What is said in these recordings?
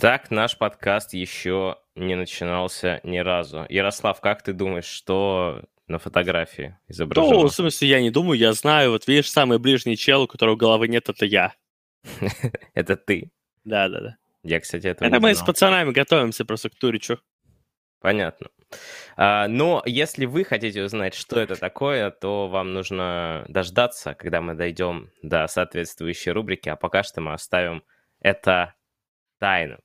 Так наш подкаст еще не начинался ни разу. Ярослав, как ты думаешь, что на фотографии изображено? Ну, в смысле, я не думаю, я знаю. Вот видишь, самый ближний чел, у которого головы нет, это я. Это ты? Да. Я, кстати, этого не знал. Это мы с пацанами готовимся просто к туричу. Понятно. Но если вы хотите узнать, что это такое, то вам нужно дождаться, когда мы дойдем до соответствующей рубрики, а пока что мы оставим это тайну.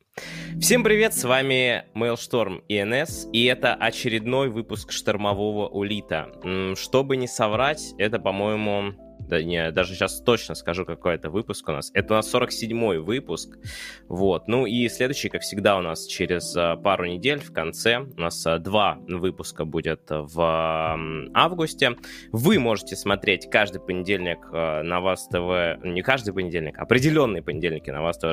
Всем привет, с вами Mailstorm ИНС, и это очередной выпуск «Штормового улита». Чтобы не соврать, это, по-моему... Да не, даже сейчас точно скажу, какой это выпуск у нас. Это у нас 47-й выпуск. Вот. Ну и следующий, как всегда, у нас через пару недель в конце. У нас два выпуска будет в августе. Вы можете смотреть каждый понедельник на ВАЗ ТВ... Не каждый понедельник, определенные понедельники на ВАЗ ТВ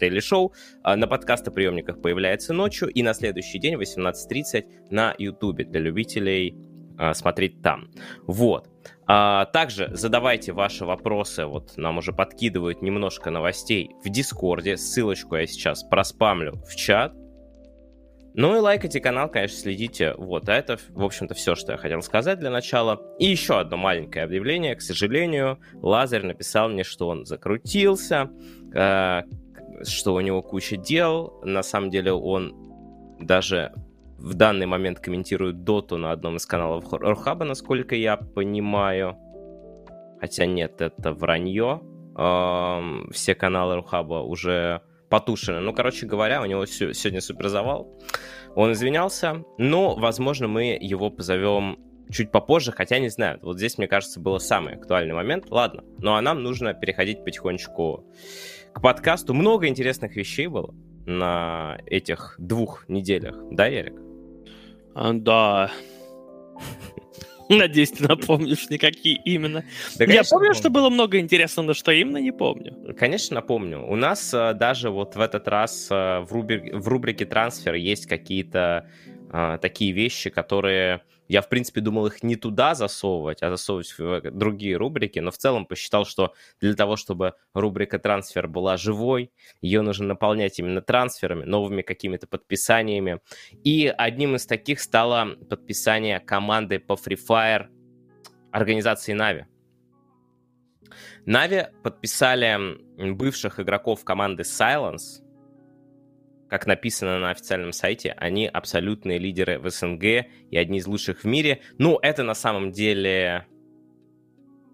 Daily Show. На подкастоприемниках появляется ночью. И на следующий день в 18:30 на Ютубе для любителей смотреть там. Вот. Также задавайте ваши вопросы, вот нам уже подкидывают немножко новостей в Дискорде, ссылочку я сейчас проспамлю в чат. Ну и лайкайте канал, конечно, следите, вот, а это, в общем-то, все, что я хотел сказать для начала. И еще одно маленькое объявление, к сожалению, Лазарь написал мне, что он закрутился, что у него куча дел, на самом деле он даже... в данный момент комментирует доту на одном из каналов RuHub, насколько я понимаю. Хотя нет, это вранье. Все каналы RuHub уже потушены. Ну, короче говоря, у него сегодня суперзавал. Он извинялся, но, возможно, мы его позовем чуть попозже, хотя не знаю. Вот здесь, мне кажется, был самый актуальный момент. Ладно, ну а нам нужно переходить потихонечку к подкасту. Много интересных вещей было на этих двух неделях, да, Ярик? Да. Надеюсь, ты напомнишь, никакие именно. Да, конечно, я помню, что было много интересного, но что именно, не помню. Конечно, напомню. У нас даже вот в этот раз в рубрике «Трансфер» есть какие-то такие вещи, которые... Я, в принципе, думал их не туда засовывать, а засовывать в другие рубрики, но в целом посчитал, что для того, чтобы рубрика «Трансфер» была живой, ее нужно наполнять именно трансферами, новыми какими-то подписаниями. И одним из таких стало подписание команды по Free Fire организации Na'Vi. Na'Vi подписали бывших игроков команды Silence. Как написано на официальном сайте, они абсолютные лидеры в СНГ и одни из лучших в мире. Ну, это на самом деле...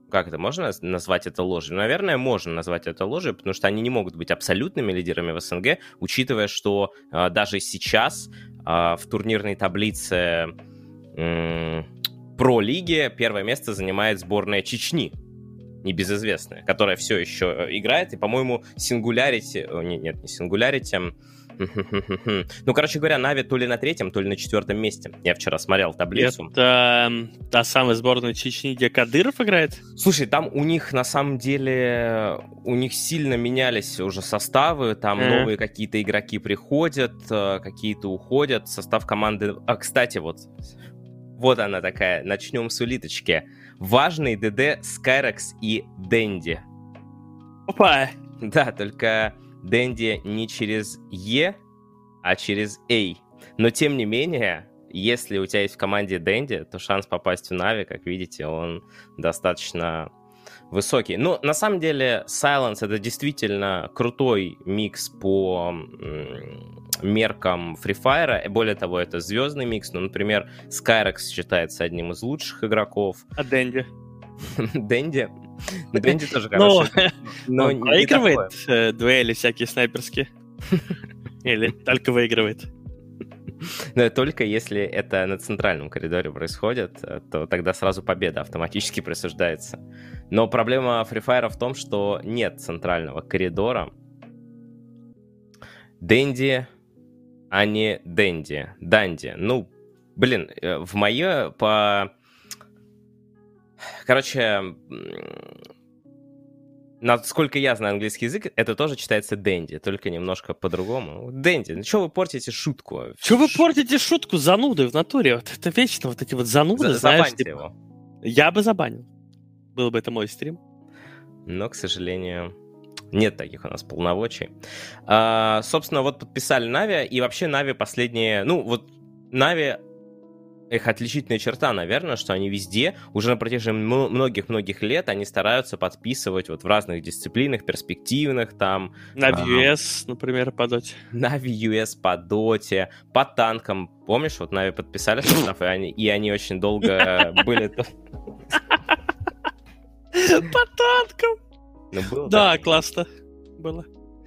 Как это? Можно назвать это ложью? Наверное, можно назвать это ложью, потому что они не могут быть абсолютными лидерами в СНГ, учитывая, что даже сейчас в турнирной таблице Про-лиги первое место занимает сборная Чечни. Небезызвестная, которая все еще играет. И, по-моему, Singularity... Нет, не Singularity... Ну, короче говоря, Na'Vi то ли на третьем, то ли на четвертом месте. Я вчера смотрел таблицу. Это та самая сборная Чечни, где Кадыров играет? Слушай, там у них, на самом деле, у них сильно менялись уже составы. Там новые какие-то игроки приходят, какие-то уходят. Состав команды... А, кстати, вот она такая. Начнем с улиточки. Важный ДД, Скайрекс и Денди. Опа! Да, только... Денди не через Е, а через Эй. Но, тем не менее, если у тебя есть в команде Денди, то шанс попасть в Na'Vi, как видите, он достаточно высокий. Ну, на самом деле, Silence — это действительно крутой микс по меркам Free Fire. Более того, это звездный микс. Ну, например, Skyrex считается одним из лучших игроков. А Денди? Денди? Ну, Дэнди тоже, короче. Но он проигрывает дуэли всякие снайперские? Или только выигрывает? Только если это на центральном коридоре происходит, то тогда сразу победа автоматически присуждается. Но проблема Free Fire в том, что нет центрального коридора. Дэнди, а не Дэнди. Данди. Ну, блин, в мое по... Короче, насколько я знаю английский язык, это тоже читается Денди, только немножко по-другому. Денди, ну что вы портите шутку? Что вы портите шутку? Зануды в натуре. Вот это вечно вот эти вот зануды, знаешь. Забаньте его. Я бы забанил. Был бы это мой стрим. Но, к сожалению, Нет таких у нас полномочий. Собственно, вот подписали Na'Vi, и вообще Na'Vi последние... Ну, вот Na'Vi... Их отличительная черта, наверное, что они везде, уже на протяжении многих-многих лет, они стараются подписывать вот в разных дисциплинах, перспективных, там... Na'Vi US, например, по доте. Na'Vi US по доте, по танкам. Помнишь, вот Na'Vi подписали состав, и они очень долго были... По танкам! Да, классно было.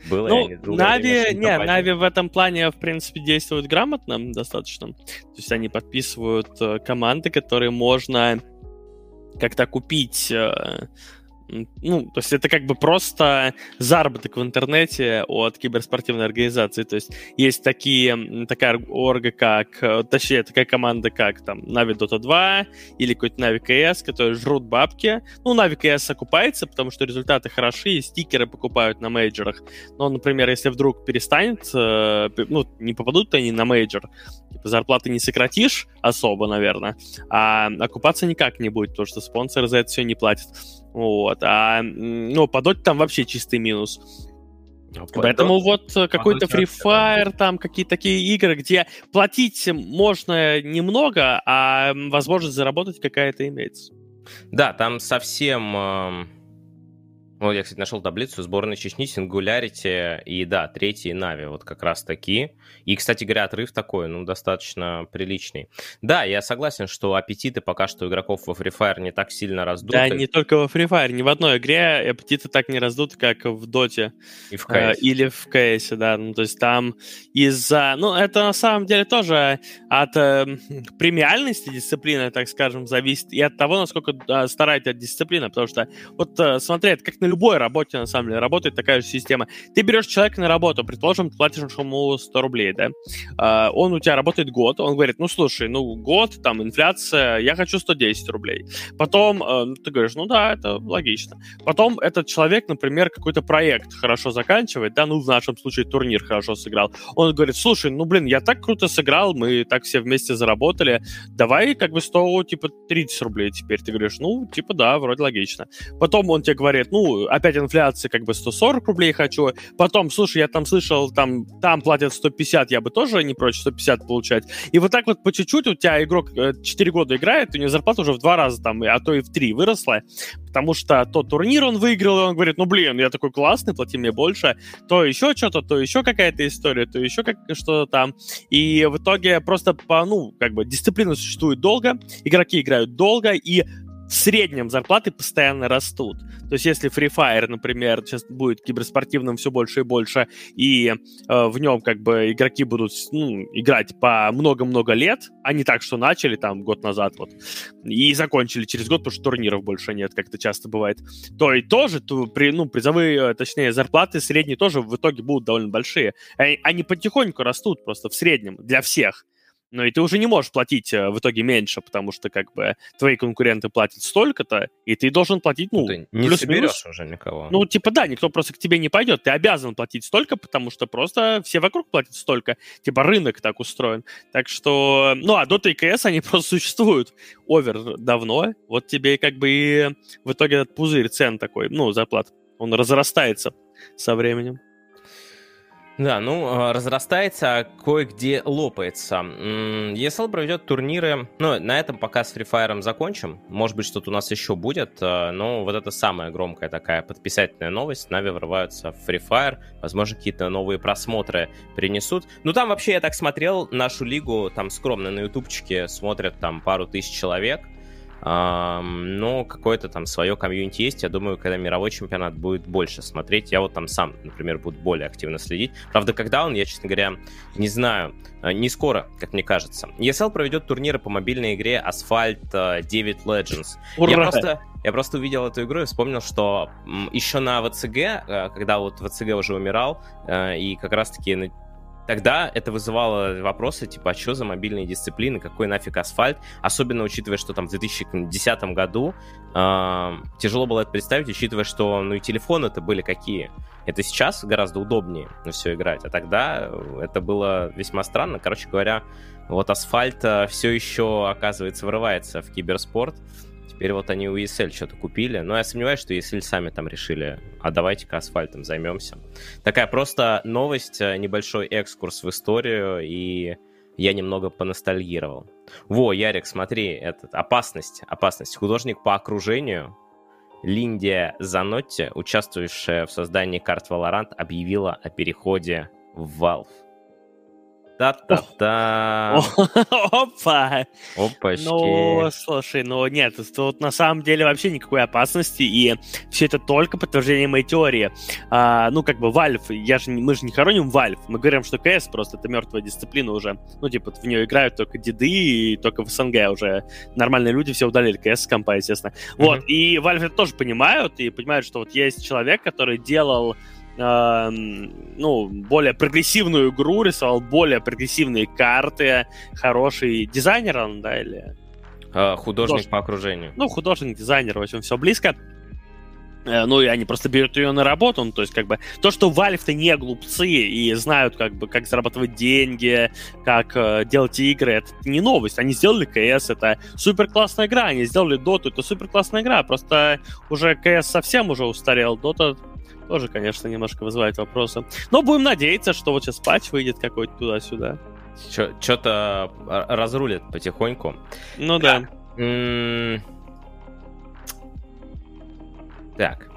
Ну, Na'Vi в этом плане, в принципе, действуют грамотно достаточно. То есть они подписывают команды, которые можно как-то купить. Ну, то есть это как бы просто заработок в интернете от киберспортивной организации. То есть есть такая орга, как... Точнее, такая команда, как там Na'Vi Dota 2 или какой-то Na'Vi CS, которые жрут бабки. Ну, Na'Vi CS окупается, потому что результаты хороши, и стикеры покупают на мейджорах. Но, например, если вдруг перестанет... Ну, не попадут они на мейджор, зарплаты не сократишь особо, наверное, а окупаться никак не будет, потому что спонсоры за это все не платят. Вот, ну, по доте там вообще чистый минус. Поэтому вот какой-то Free Fire, там какие-то такие игры, где платить можно немного, а возможность заработать какая-то имеется. Да, там совсем... Вот я, кстати, нашел таблицу сборной Чечни, Singularity и, да, третий Na'Vi, вот как раз таки. И, кстати говоря, отрыв такой, ну, достаточно приличный. Да, я согласен, что аппетиты пока что игроков во Free Fire не так сильно раздуты. Да, не только во Free Fire, ни в одной игре аппетиты так не раздуты, как в Доте. И в КС. Или в КС, да, ну, то есть там из-за... Ну, это на самом деле тоже от премиальности дисциплины, так скажем, зависит, и от того, насколько старается дисциплина, потому что, вот, смотри, это как на любой работе, на самом деле, работает такая же система. Ты берешь человека на работу, предположим, ты платишь ему 100 рублей, да? Он у тебя работает год, он говорит, ну, слушай, ну, год, там, инфляция, я хочу 110 рублей. Потом ты говоришь, ну, да, это логично. Потом этот человек, например, какой-то проект хорошо заканчивает, да, ну, в нашем случае турнир хорошо сыграл. Он говорит, слушай, ну, блин, я так круто сыграл, мы так все вместе заработали, давай, как бы, 100, типа, 30 рублей теперь. Ты говоришь, ну, типа, да, вроде логично. Потом он тебе говорит, ну, опять инфляция, как бы 140 рублей хочу. Потом, слушай, я там слышал, там платят 150, я бы тоже не прочь 150 получать. И вот так вот по чуть-чуть у тебя игрок 4 года играет, у него зарплата уже в 2 раза, там, а то и в 3 выросла, потому что то турнир он выиграл, и он говорит, ну, блин, я такой классный, плати мне больше. То еще что-то, то еще какая-то история, то еще что-то там. И в итоге просто, ну, как бы дисциплина существует долго, игроки играют долго, и в среднем зарплаты постоянно растут. То есть если Free Fire, например, сейчас будет киберспортивным все больше и больше, и в нем как бы игроки будут, ну, играть по много-много лет, а не так, что начали там год назад вот, и закончили через год, потому что турниров больше нет, как это часто бывает, то и тоже призовые, точнее, зарплаты средние тоже в итоге будут довольно большие. Они потихоньку растут просто в среднем для всех. Ну и ты уже не можешь платить в итоге меньше, потому что как бы твои конкуренты платят столько-то, и ты должен платить, ну, ты не соберешь уже никого. Ну, типа, да, никто просто к тебе не пойдет. Ты обязан платить столько, потому что просто все вокруг платят столько. Типа рынок так устроен. Так что... Ну, а Dota и CS, они просто существуют овер давно. Вот тебе как бы и в итоге этот пузырь цен такой, ну, зарплат, он разрастается со временем. Да, ну, разрастается, а кое-где лопается. ESL проведет турниры... Ну, на этом пока с Free Fire закончим. Может быть, что-то у нас еще будет. Но вот это самая громкая такая подписательная новость. Na'Vi врываются в Free Fire. Возможно, какие-то новые просмотры принесут. Ну, там вообще, я так смотрел, нашу лигу там скромно на ютубчике смотрят там пару тысяч человек. Но какое-то там свое комьюнити есть. Я думаю, когда мировой чемпионат будет больше смотреть, я вот там сам, например, буду более активно следить. Правда, когда он, я, честно говоря, не знаю, не скоро, как мне кажется. ESL проведет турниры по мобильной игре Asphalt 9 Legends. Ура! Я просто увидел эту игру и вспомнил, что еще на ВЦГ, когда вот ВЦГ уже умирал, и как раз-таки... Тогда это вызывало вопросы, типа, а что за мобильные дисциплины, какой нафиг Асфальт? Особенно учитывая, что там в 2010 году тяжело было это представить, учитывая, что, ну, и телефоны-то были какие. Это сейчас гораздо удобнее все играть, а тогда это было весьма странно. Короче говоря, вот Асфальт все еще, оказывается, врывается в киберспорт. Теперь вот они у ESL что-то купили. Но я сомневаюсь, что ESL сами там решили, а давайте-ка асфальтом займемся. Такая просто новость, небольшой экскурс в историю, и я немного поностальгировал. Во, Ярик, смотри, этот, опасность. Художник по окружению Линдия Занотти, участвующая в создании карт Valorant, объявила о переходе в Valve. Та-та-та. Опа! Опачки. Ну, слушай, ну нет, тут на самом деле вообще никакой опасности, и все это только подтверждение моей теории. Ну, как бы, Valve, мы же не хороним Valve, мы говорим, что CS просто это мертвая дисциплина уже. Ну, типа, в нее играют только деды, и только в СНГ уже нормальные люди все удалили CS с компа, естественно. Вот, и Valve это тоже понимают, и понимают, что вот есть человек, который делал... ну, более прогрессивную игру, рисовал более прогрессивные карты, хороший дизайнер он, да, или... Художник по окружению. Ну, художник-дизайнер, в общем, все близко. Ну, и они просто берут ее на работу, ну, то есть, как бы, то, что Valve-то не глупцы и знают, как бы, как зарабатывать деньги, как делать игры, это не новость. Они сделали CS, это супер-классная игра, они сделали Dota, это супер-классная игра, просто уже CS совсем уже устарел, Dota тоже, конечно, немножко вызывает вопросы. Но будем надеяться, что вот сейчас патч выйдет какой-то туда-сюда. Что-то разрулит потихоньку. Ну да. Так.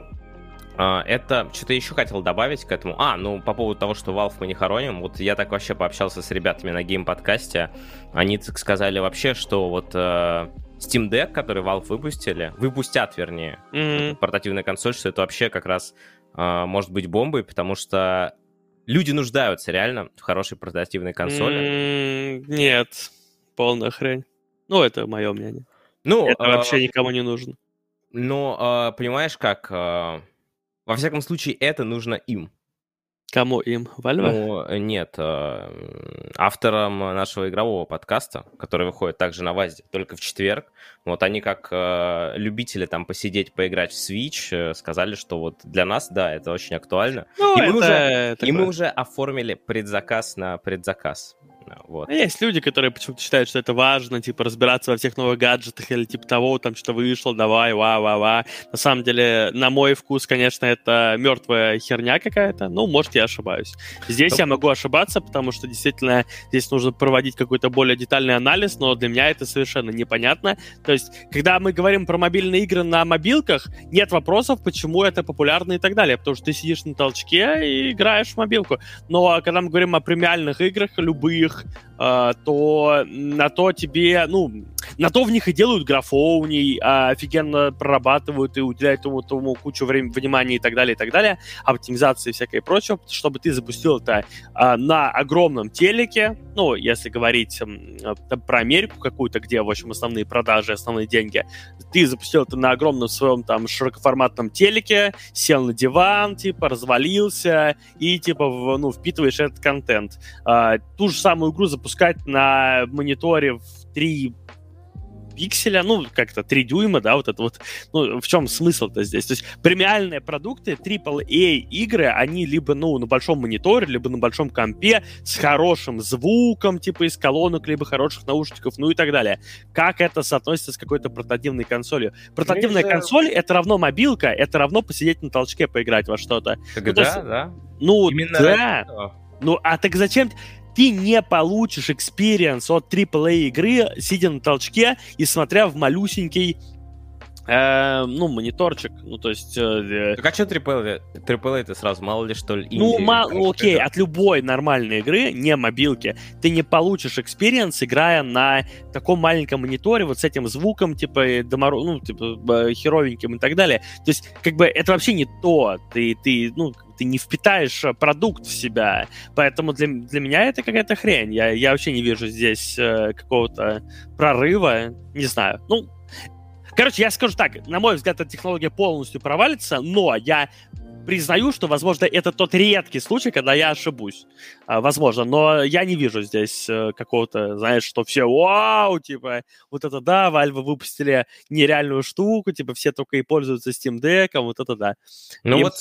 Это что-то еще хотел добавить к этому. Ну, по поводу того, что Valve мы не хороним. Вот я так вообще пообщался с ребятами на гейм-подкасте. Они так сказали вообще, что вот... Steam Deck, который Valve выпустят, портативная консоль, что это вообще как раз может быть бомбой, потому что люди нуждаются реально в хорошей портативной консоли. Нет, полная хрень. Ну, это мое мнение. Ну, это вообще никому не нужно. Ну, понимаешь как, во всяком случае, это нужно им. Кому им? Valve? Ну, нет, авторам нашего игрового подкаста, который выходит также на ВАЗе, только в четверг. Вот они как любители там посидеть, поиграть в Switch, сказали, что вот для нас, да, это очень актуально. Ну, мы уже оформили предзаказ на предзаказ. Вот. Есть люди, которые почему-то считают, что это важно, типа, разбираться во всех новых гаджетах или типа того, там что-то вышло, давай, ва-ва-ва. На самом деле, на мой вкус, конечно, это мертвая херня какая-то. Ну, может, я ошибаюсь. Здесь я могу ошибаться, потому что, действительно, здесь нужно проводить какой-то более детальный анализ, но для меня это совершенно непонятно. То есть, когда мы говорим про мобильные игры на мобилках, нет вопросов, почему это популярно и так далее, потому что ты сидишь на толчке и играешь в мобилку. Но когда мы говорим о премиальных играх, любых, то на то в них и делают графоуний, офигенно прорабатывают и уделяют тому кучу времени, внимания и так далее, оптимизации и всякое прочее, чтобы ты запустил это на огромном телеке, ну, если говорить про Америку какую-то, где, в общем, основные продажи, основные деньги, ты запустил это на огромном своем там широкоформатном телеке, сел на диван, типа, развалился и, типа, впитываешь этот контент. Ту же самую игру запускать на мониторе в 3 пикселя, 3 дюйма, да, вот это вот. Ну, в чем смысл-то здесь? То есть премиальные продукты, AAA-игры, они либо, на большом мониторе, либо на большом компе, с хорошим звуком, типа, из колонок, либо хороших наушников, и так далее. Как это соотносится с какой-то портативной консолью? Портативная консоль — это равно мобилка, это равно посидеть на толчке, поиграть во что-то. Так зачем... Ты не получишь экспириенс от AAA игры, сидя на толчке и смотря в малюсенький мониторчик. Ну, то есть... Так а что AAA ты сразу? Мало ли, что ли? Окей, от любой нормальной игры, не мобилки, ты не получишь экспириенс, играя на таком маленьком мониторе, вот с этим звуком, типа, херовеньким и так далее. То есть, как бы, это вообще не то. Ты не впитаешь продукт в себя. Поэтому для меня это какая-то хрень. Я вообще не вижу здесь какого-то прорыва. Не знаю. Короче, я скажу так. На мой взгляд, эта технология полностью провалится, но я признаю, что, возможно, это тот редкий случай, когда я ошибусь. Возможно, но я не вижу здесь какого-то, знаешь, что все вау, типа, вот это да, Valve выпустили нереальную штуку, типа, все только и пользуются Steam Deck'ом, вот это да. Ну вот,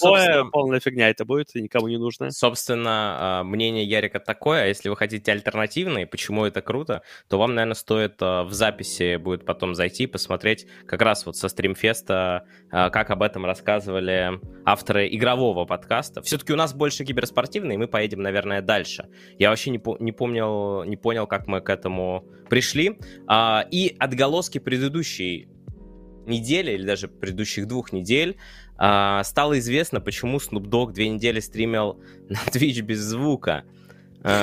полная фигня это будет, и никому не нужно. Собственно, мнение Ярика такое, а если вы хотите альтернативные, почему это круто, то вам, наверное, стоит в записи будет потом зайти, посмотреть как раз вот со стримфеста, как об этом рассказывали авторы игрового подкаста. Все-таки у нас больше киберспортивный, и мы поедем, наверное, дальше. Я вообще не понял, как мы к этому пришли. И отголоски предыдущей недели, или даже предыдущих 2 недель, стало известно, почему Snoop Dogg 2 недели стримил на Twitch без звука.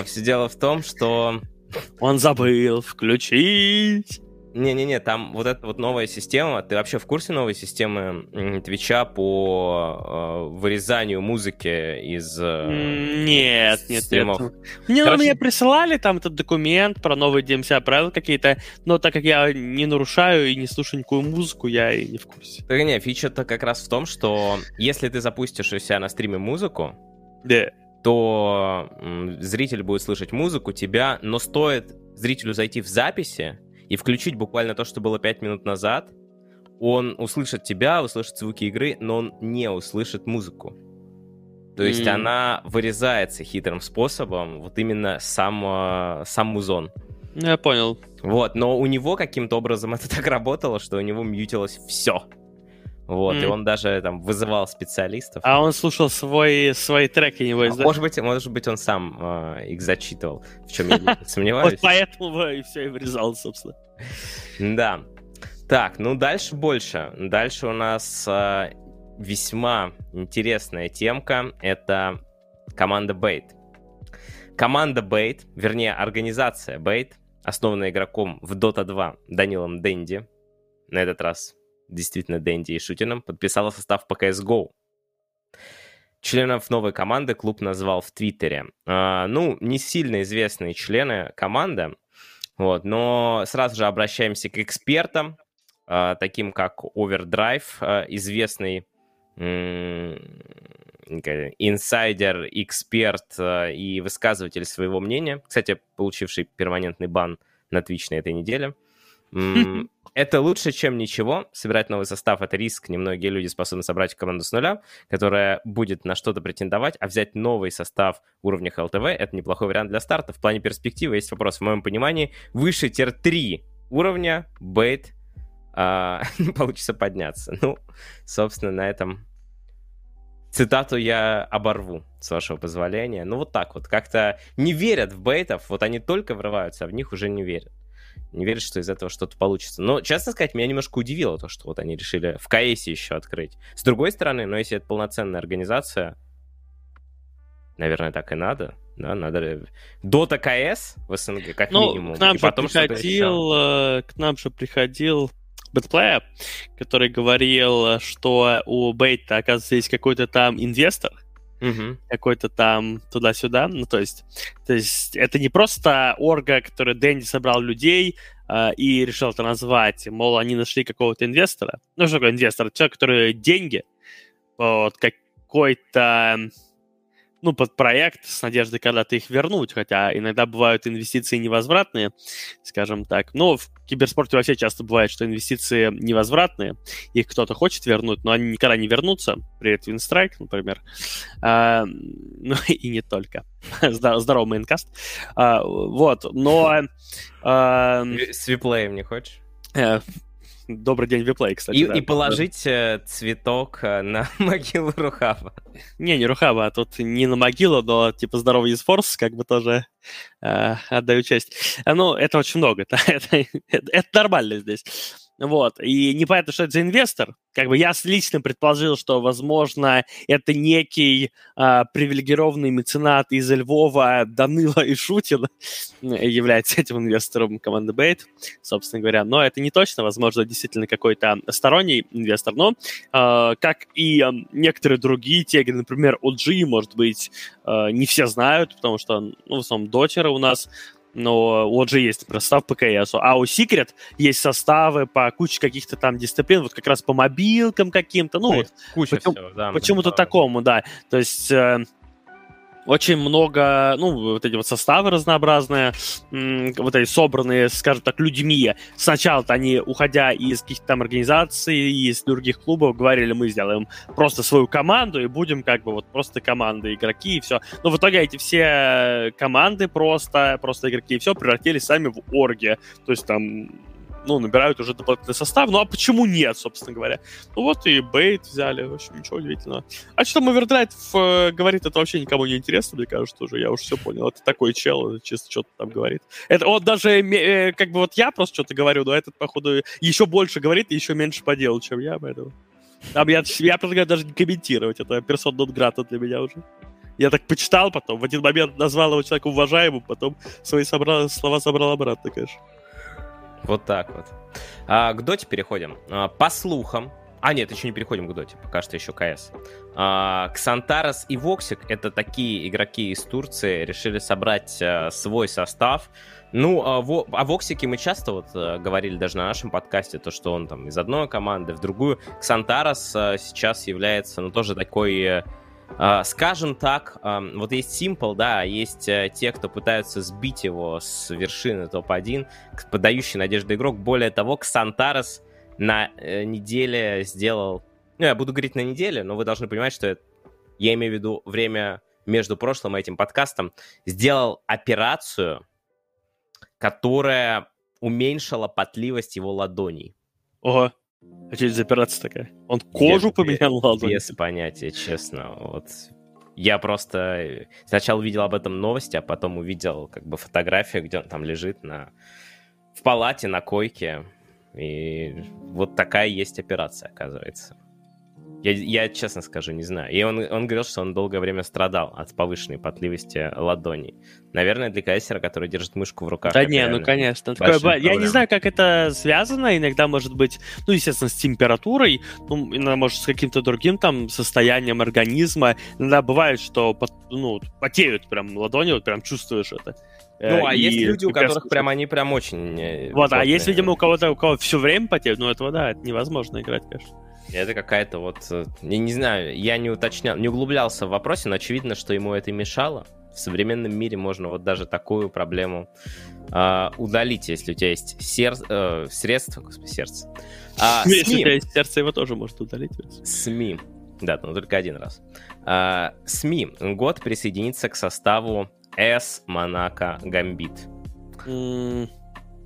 Все дело в том, что... Он забыл включить... Не-не-не, там вот эта вот новая система, ты вообще в курсе новой системы Твича по вырезанию музыки из нет, стримов? Нет. Мне присылали там этот документ про новые DMCA-правила какие-то, но так как я не нарушаю и не слушаю никакую музыку, я и не в курсе. Так не, фича-то как раз в том, что если ты запустишь у себя на стриме музыку, yeah, то зритель будет слышать музыку, тебя, но стоит зрителю зайти в записи и включить буквально то, что было 5 минут назад, он услышит тебя, услышит звуки игры, но он не услышит музыку. То есть она вырезается хитрым способом, вот именно сам музон. Я понял. Вот, но у него каким-то образом это так работало, что у него мьютилось все. Вот, и он даже там вызывал специалистов. А он слушал свои треки, не выезжал. Может быть, он сам их зачитывал, в чем я не сомневаюсь. Вот поэтому и все и вырезал, собственно. Да. Так, ну дальше больше. Дальше у нас весьма интересная темка. Это команда Bait. Команда Bait, вернее, организация Bait, основанная игроком в Dota 2 Данилом Денди. На этот раз действительно Дэнди и Шутином, подписала состав по CS:GO. Членов новой команды клуб назвал в Твиттере. Ну, не сильно известные члены команды, вот, но сразу же обращаемся к экспертам, таким как Overdrive, известный инсайдер, эксперт и высказыватель своего мнения, кстати, получивший перманентный бан на Twitch на этой неделе. Это лучше, чем ничего. Собирать новый состав — это риск. Немногие люди способны собрать команду с нуля, которая будет на что-то претендовать, а взять новый состав уровня ХЛТВ — это неплохой вариант для старта. В плане перспективы есть вопрос. В моем понимании, выше тир-3 уровня Bait не получится подняться. Ну, собственно, на этом цитату я оборву, с вашего позволения. Ну, вот так вот. Как-то не верят в Бейтов. Вот они только врываются, а в них уже не верят. Не верю, что из этого что-то получится. Но, честно сказать, меня немножко удивило то, что вот они решили в КСе еще открыть. С другой стороны, но если это полноценная организация, наверное, так и надо. Да, надо Дота КС в СНГ, как минимум. К нам же приходил BetPlayer, который говорил, что у Бейта, оказывается, есть какой-то там инвестор, какой-то там туда-сюда. Ну, то есть это не просто орга, который Дэнди собрал людей и решил это назвать. Мол, они нашли какого-то инвестора. Ну, что такое инвестор? Человек, который деньги под какой-то, ну, под проект с надеждой когда-то их вернуть. Хотя иногда бывают инвестиции невозвратные, скажем так. Но в киберспорте вообще часто бывает, что инвестиции невозвратные. Их кто-то хочет вернуть, но они никогда не вернутся. Привет, Винстрайк, например. Ну, и не только. Здорово, мейнкаст. Вот, но... С WePlay не хочешь? Добрый день, WePlay, кстати. И положить цветок на могилу RuHub. Не RuHub, а тут не на могилу, но типа здоровый eSports, как бы тоже отдаю честь. Ну, это очень много, это нормально здесь. Вот, и непонятно, что это за инвестор. Как бы я лично предположил, что, возможно, это некий привилегированный меценат из Львова Данила и Шутин является этим инвестором команды Bait, собственно говоря. Но это не точно, возможно, действительно какой-то сторонний инвестор. Но, как и некоторые другие теги, например, OG, может быть, не все знают, потому что, ну, в основном дотеры у нас но у OG есть состав по КС, а у Secret есть составы по куче каких-то там дисциплин, вот как раз по мобилкам каким-то, ну вот, куча всего, да, почему-то такому, да, то есть... Очень много, ну, вот эти вот составы разнообразные, вот эти собранные, скажем так, людьми. Сначала-то они, уходя из каких-то там организаций, из других клубов, говорили, мы сделаем просто свою команду и будем как бы вот просто команды, игроки и все. Но в итоге эти все команды просто игроки и все превратились сами в орги. То есть там, ну, набирают уже дополнительный состав. Ну, а почему нет, собственно говоря? Ну, вот и Bait взяли. В общем, ничего удивительного. А что там Овердрайв говорит, это вообще никому не интересно, мне кажется, уже. Я уже все понял. Это такой чел, чисто что-то там говорит. Это вот даже, как бы вот я просто что-то говорю, но этот, походу, еще больше говорит и еще меньше по делу, чем я. Поэтому. Там я предлагаю даже не комментировать. Это персона нон грата для меня уже. Я так почитал потом. В один момент назвал его человека уважаемым, потом свои слова собрал обратно, конечно. Вот так вот. К доте переходим. По слухам... А, нет, еще не переходим к доте. Пока что еще КС. Ксантарес и Воксик — это такие игроки из Турции. Решили собрать свой состав. Ну, о Воксике мы часто вот говорили даже на нашем подкасте, то, что он там из одной команды в другую. Ксантарес сейчас является, ну, тоже такой... Скажем так, вот есть Симпл, да, есть те, кто пытаются сбить его с вершины топ-1, подающий надежды игрок. Более того, Ксантарес на неделе сделал... Ну, я буду говорить на неделе, но вы должны понимать, что это... я имею в виду время между прошлым и этим подкастом. Сделал операцию, которая уменьшила потливость его ладоней. Ого. А что это за операция такая? Он кожу поменял ладонь? Без понятия, честно. Вот. Я просто сначала видел об этом новости, а потом увидел как бы фотографию, где он там лежит в палате, на койке. И вот такая есть операция, оказывается. Я честно скажу, не знаю. И он говорил, что он долгое время страдал от повышенной потливости ладоней. Наверное, для кассера, который держит мышку в руках. Да не, ну конечно. Такое, я не знаю, как это связано. Иногда может быть, ну, естественно, с температурой, ну, иногда может с каким-то другим там состоянием организма. Иногда бывает, что ну, потеют прям ладони, вот прям чувствуешь это. Ну, а есть люди, у которых прям они прям очень... Вот, а есть, видимо, у кого-то, у кого все время потеют, но этого, да, это невозможно играть, конечно. Это какая-то вот... Я не знаю, я не уточнял, не углублялся в вопросе, но очевидно, что ему это мешало. В современном мире можно вот даже такую проблему удалить, если у тебя есть средство, господи, сердце. Если у тебя есть сердце, его тоже может удалить. СМИ. Да, но только один раз. СМИ. Год присоединится к составу AS Monaco Gambit.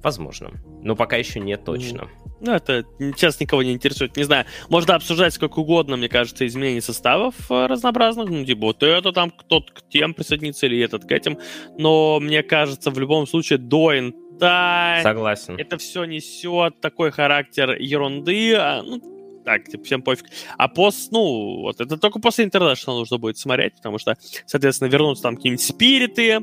Возможно. Но пока еще не точно. Ну, это сейчас никого не интересует, не знаю. Можно обсуждать сколько угодно, мне кажется, изменений составов разнообразных. Ну, типа, вот это там кто-то к тем присоединится или этот к этим. Но, мне кажется, в любом случае, Доин, да... Согласен. Это все несет такой характер ерунды. Ну, так, типа, всем пофиг. А ну, вот это только после International нужно будет смотреть, потому что, соответственно, вернутся там какие-нибудь спириты...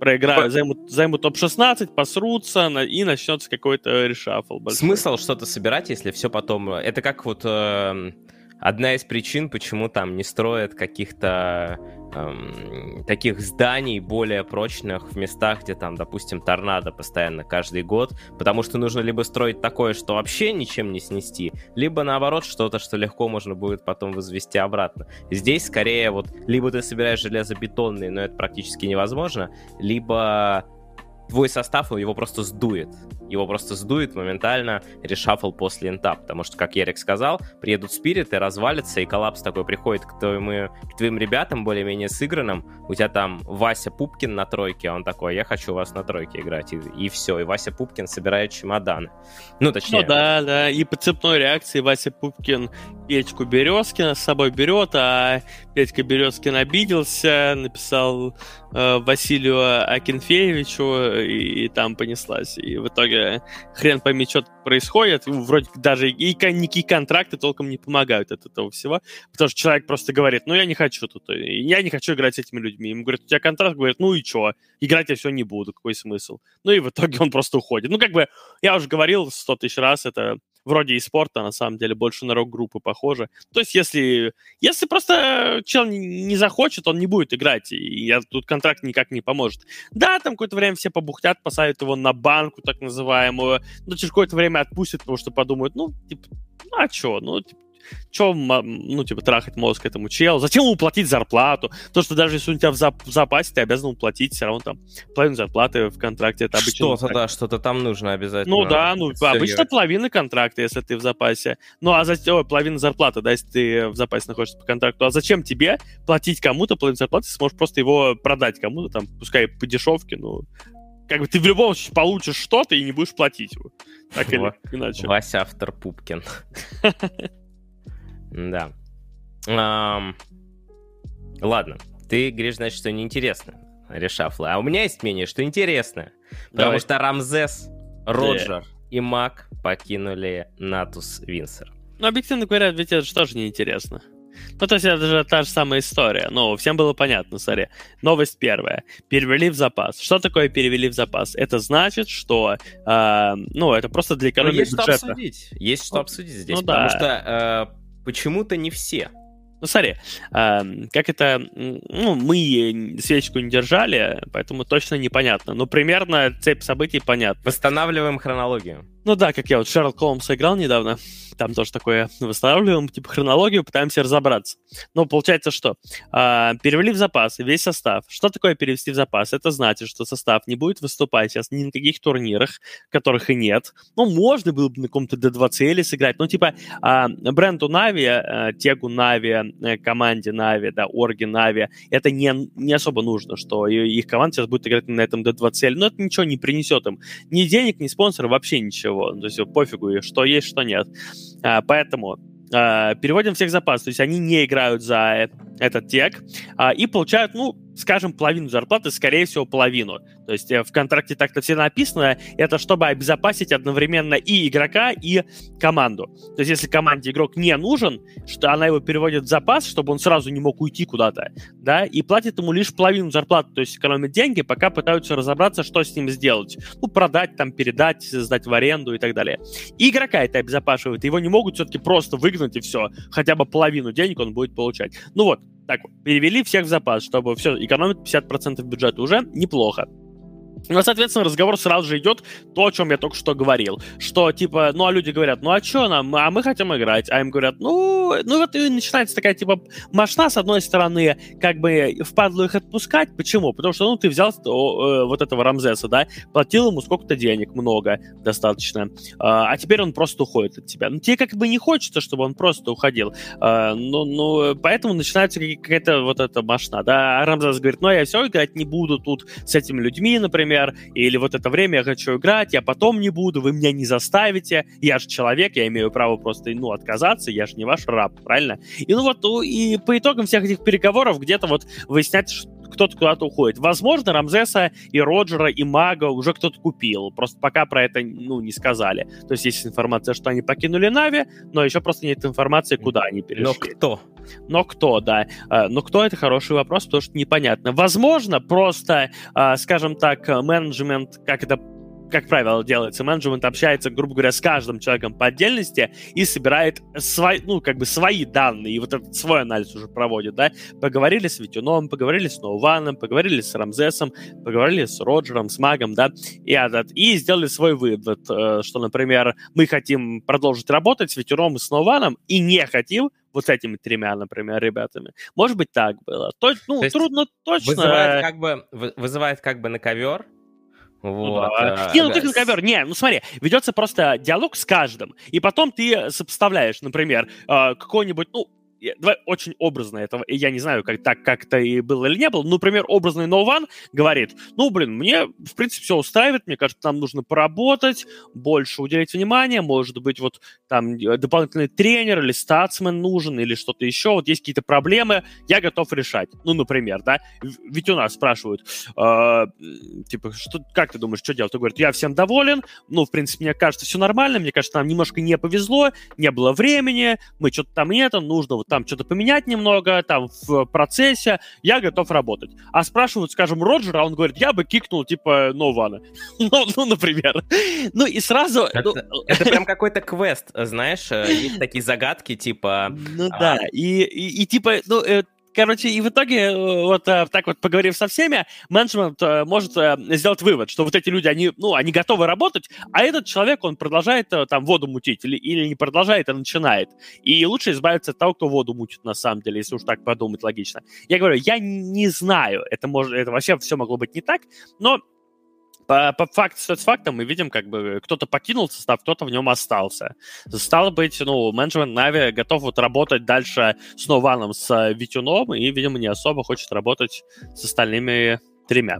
Проиграют, займут топ-16, посрутся, и начнется какой-то решафл. Большой. Смысл что-то собирать, если все потом... Это как вот одна из причин, почему там не строят каких-то таких зданий более прочных в местах, где там, допустим, торнадо постоянно каждый год, потому что нужно либо строить такое, что вообще ничем не снести, либо наоборот что-то, что легко можно будет потом возвести обратно. Здесь скорее вот либо ты собираешь железобетонные, но это практически невозможно, либо твой состав его просто сдует моментально решафл после инта, потому что, как Ярик сказал, приедут спириты, развалятся, и коллапс такой приходит к твоим ребятам более-менее сыгранным, у тебя там Вася Пупкин на тройке, а он такой, я хочу вас на тройке играть, и все, и Вася Пупкин собирает чемоданы. Ну, точнее... Ну, да, и по цепной реакции Вася Пупкин Петьку Березкина с собой берет, а Петька Березкин обиделся, написал Василию Акинфеевичу, и там понеслась, и в итоге хрен пойми, что происходит. Вроде даже и никакие контракты толком не помогают от этого всего, потому что человек просто говорит, ну, я не хочу играть с этими людьми. Ему говорят, у тебя контракт, говорят, ну и что? Играть я все не буду, какой смысл? Ну и в итоге он просто уходит. Ну, как бы, я уже говорил 100 тысяч раз, это в вроде и спорта, на самом деле, больше на рок-группы похоже. То есть если просто чел не захочет, он не будет играть, и тут контракт никак не поможет. Да, там какое-то время все побухтят, посадят его на банку так называемую, но через какое-то время отпустят, потому что подумают, ну, типа, трахать мозг этому челу? Зачем ему платить зарплату? То, что даже если у тебя в запасе, ты обязан уплатить все равно там половину зарплаты в контракте. Это обычно что-то, да, что-то там нужно обязательно. Ну да, ну обычно половина контракта, если ты в запасе. Ну, а затем половина зарплаты, да, если ты в запасе находишься по контракту. А зачем тебе платить кому-то половину зарплаты? Ты сможешь просто его продать кому-то, там, пускай по дешевке, ну... Как бы ты в любом случае получишь что-то и не будешь платить его. Так или иначе. Вася автор Пупкин. Да. Ладно. Ты говоришь, значит, что неинтересно. Решафла. А у меня есть мнение, что интересно. Потому что Рамзес, Роджер и Мак покинули Натус Винсер. Ну, объективно говоря, ведь это же тоже неинтересно. Ну, то есть это же та же самая история. Ну, всем было понятно, смотри. Новость первая. Перевели в запас. Что такое перевели в запас? Это значит, что... это просто для экономии бюджета. Есть что обсудить. Есть что обсудить здесь. Ну, потому что почему-то не все. Ну, смотри, как это... Ну, мы свечку не держали, поэтому точно непонятно. Но примерно цепь событий понятна. Восстанавливаем хронологию. Ну да, как я вот Шерлок Холмс играл недавно. Там тоже такое восстанавливаем, типа, хронологию, пытаемся разобраться. Но получается, что перевели в запас весь состав. Что такое перевести в запас? Это значит, что состав не будет выступать сейчас ни на каких турнирах, которых и нет. Ну, можно было бы на каком-то D2CL сыграть. Ну, типа, бренду Na'Vi, тегу Na'Vi, команде Na'Vi, да, орге Na'Vi, это не особо нужно, что их команда сейчас будет играть на этом D2CL. Но это ничего не принесет им. Ни денег, ни спонсора, вообще ничего. То есть пофигу, что есть, что нет. Поэтому переводим всех в запас. То есть они не играют за этот тег и получают, ну, скажем, половину зарплаты, скорее всего, половину. То есть в контракте так-то все написано. Это чтобы обезопасить одновременно и игрока, и команду. То есть если команде игрок не нужен, что она его переводит в запас, чтобы он сразу не мог уйти куда-то, да, и платит ему лишь половину зарплаты, то есть экономит деньги, пока пытаются разобраться, что с ним сделать. Ну, продать, там, передать, сдать в аренду и так далее. И игрока это обезопасивает. Его не могут все-таки просто выгнать и все. Хотя бы половину денег он будет получать. Ну вот. Так вот, перевели всех в запас, чтобы все, экономить 50% бюджета уже неплохо. Ну, соответственно, разговор сразу же идет то, о чем я только что говорил. Что, типа, ну, а люди говорят, ну, а что нам? А мы хотим играть. А им говорят, ну, вот и начинается такая, типа, машина, с одной стороны, как бы впадло их отпускать. Почему? Потому что, ну, ты взял вот этого Рамзеса, да, платил ему сколько-то денег, много достаточно, а теперь он просто уходит от тебя. Ну, тебе как бы не хочется, чтобы он просто уходил. Ну, поэтому начинается какая-то вот эта машина, да. А Рамзес говорит, ну, я все играть не буду тут с этими людьми, например, или вот это время я хочу играть, я потом не буду, вы меня не заставите, я же человек, я имею право просто, ну, отказаться, я же не ваш раб, правильно? И ну вот, и по итогам всех этих переговоров где-то вот выяснять, что кто-то куда-то уходит. Возможно, Рамзеса и Роджера, и Мага уже кто-то купил, просто пока про это, ну, не сказали. То есть есть информация, что они покинули Na'Vi, но еще просто нет информации, куда они перешли. Но кто? Но кто, да. Но кто — это хороший вопрос, потому что непонятно. Возможно, просто, скажем так, менеджмент, как правило, делается. Менеджмент общается, грубо говоря, с каждым человеком по отдельности и собирает свои данные, и вот этот свой анализ уже проводит, да. Поговорили с Витюном, поговорили с NoOne, поговорили с Рамзесом, поговорили с Роджером, с Магом, да, и сделали свой вывод, что, например, мы хотим продолжить работать с Витюном и с NoOne, и не хотим вот с этими тремя, например, ребятами. Может быть, так было. То есть трудно точно... Вызывает как бы на ковер. Вот. Ну смотри, ведется просто диалог с каждым, и потом ты сопоставляешь, например, какой-нибудь, ну, давай очень образно этого, я не знаю, как-то и было или не было, ну, например, образный NoOne говорит, ну, блин, мне, в принципе, все устраивает, мне кажется, нам нужно поработать, больше уделить внимание, может быть, вот там дополнительный тренер или статсмен нужен, или что-то еще, вот есть какие-то проблемы, я готов решать. Ну, например, да, ведь у нас спрашивают, типа, как ты думаешь, что делать? Он говорит, я всем доволен, ну, в принципе, мне кажется, все нормально, мне кажется, нам немножко не повезло, не было времени, мы что-то там нужно вот там что-то поменять немного, там в процессе, я готов работать. А спрашивают, скажем, Роджера, он говорит, я бы кикнул, типа, NoOne. Ну, например. Ну, и сразу... Это прям какой-то квест, знаешь, есть такие загадки, типа... Ну, да, и типа, ну... Короче, и в итоге, вот так вот поговорив со всеми, менеджмент может сделать вывод, что вот эти люди, они, ну, они готовы работать, а этот человек, он продолжает там воду мутить или не продолжает, а начинает. И лучше избавиться от того, кто воду мутит, на самом деле, если уж так подумать логично. Я говорю, я не знаю, это вообще все могло быть не так, но... По факту, с фактом мы видим, как бы кто-то покинул состав, кто-то в нем остался. Стало быть, ну, менеджмент Na'Vi готов вот работать дальше с NoOne, с Витюном, и, видимо, не особо хочет работать с остальными тремя.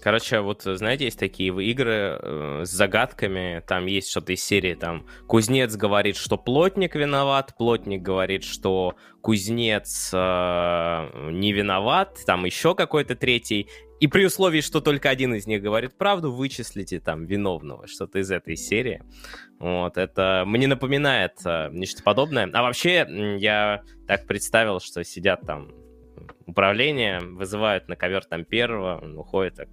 Короче, вот, знаете, есть такие игры с загадками, там есть что-то из серии, там, кузнец говорит, что плотник виноват, плотник говорит, что кузнец не виноват, там еще какой-то третий, и при условии, что только один из них говорит правду, вычислите там виновного, что-то из этой серии. Вот, это мне напоминает нечто подобное. А вообще, я так представил, что сидят там управление, вызывают на ковер там первого, он уходит так.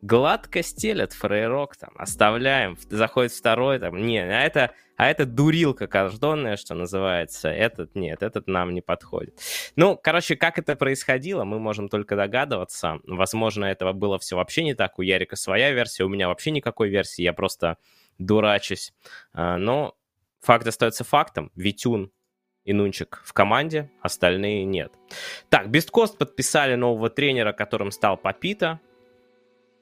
Гладко стелят фрейрок, там, оставляем, заходит второй, там, не, а это дурилка каждонная, что называется, этот, нет, этот нам не подходит. Ну, короче, как это происходило, мы можем только догадываться, возможно, этого было все вообще не так, у Ярика своя версия, у меня вообще никакой версии, я просто дурачусь, но факт остается фактом, Витюн и Нунчик в команде, остальные нет. Так, Бесткост подписали нового тренера, которым стал Папита.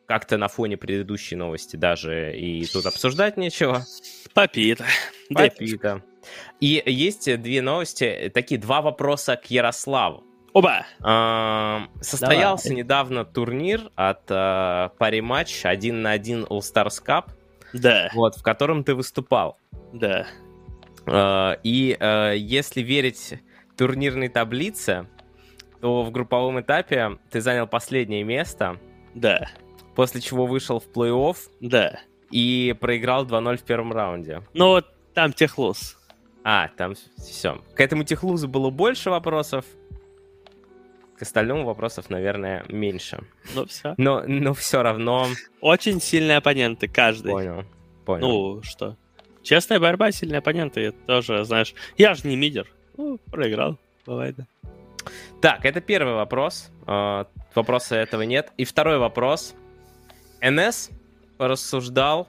Как-то на фоне предыдущей новости даже и тут обсуждать нечего. Папита. И есть две новости, такие два вопроса к Ярославу. Оба! Состоялся недавно турнир от Пари Матч 1 на 1 All Stars Cup, да. Вот, в котором ты выступал. Да. И если верить турнирной таблице, то в групповом этапе ты занял последнее место. Да. После чего вышел в плей-офф. Да. И проиграл 2-0 в первом раунде. Ну вот там техлуз. А, там все. К этому техлузу было больше вопросов. К остальному вопросов, наверное, меньше. Ну все. Но все равно... Очень сильные оппоненты каждый. Понял. Ну что... Честная борьба, сильные оппоненты, я тоже, знаешь, я же не мидер. Ну, проиграл, бывает, да. Так, это первый вопрос. Вопроса этого нет. И второй вопрос. НС рассуждал...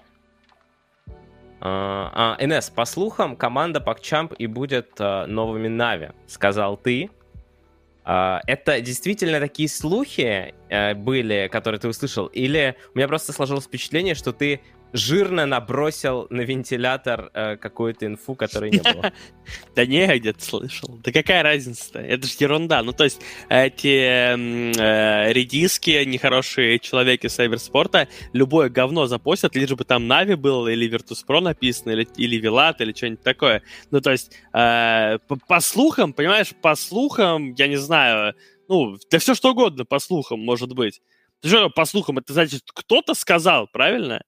НС, по слухам, команда PogChamp и будет новыми Na'Vi, сказал ты. Это действительно такие слухи были, которые ты услышал? Или у меня просто сложилось впечатление, что ты... жирно набросил на вентилятор какую-то инфу, которой не было. Да не, я где-то слышал. Да какая разница-то? Это же ерунда. Ну, то есть, эти редиски, нехорошие человеки сайберспорта, любое говно запостят, лишь бы там Na'Vi было, или Virtus.pro написано, или Вилат, или что-нибудь такое. Ну, то есть, по слухам, понимаешь, по слухам, я не знаю, ну, да все что угодно по слухам может быть. Ты что, по слухам, это значит, кто-то сказал, правильно?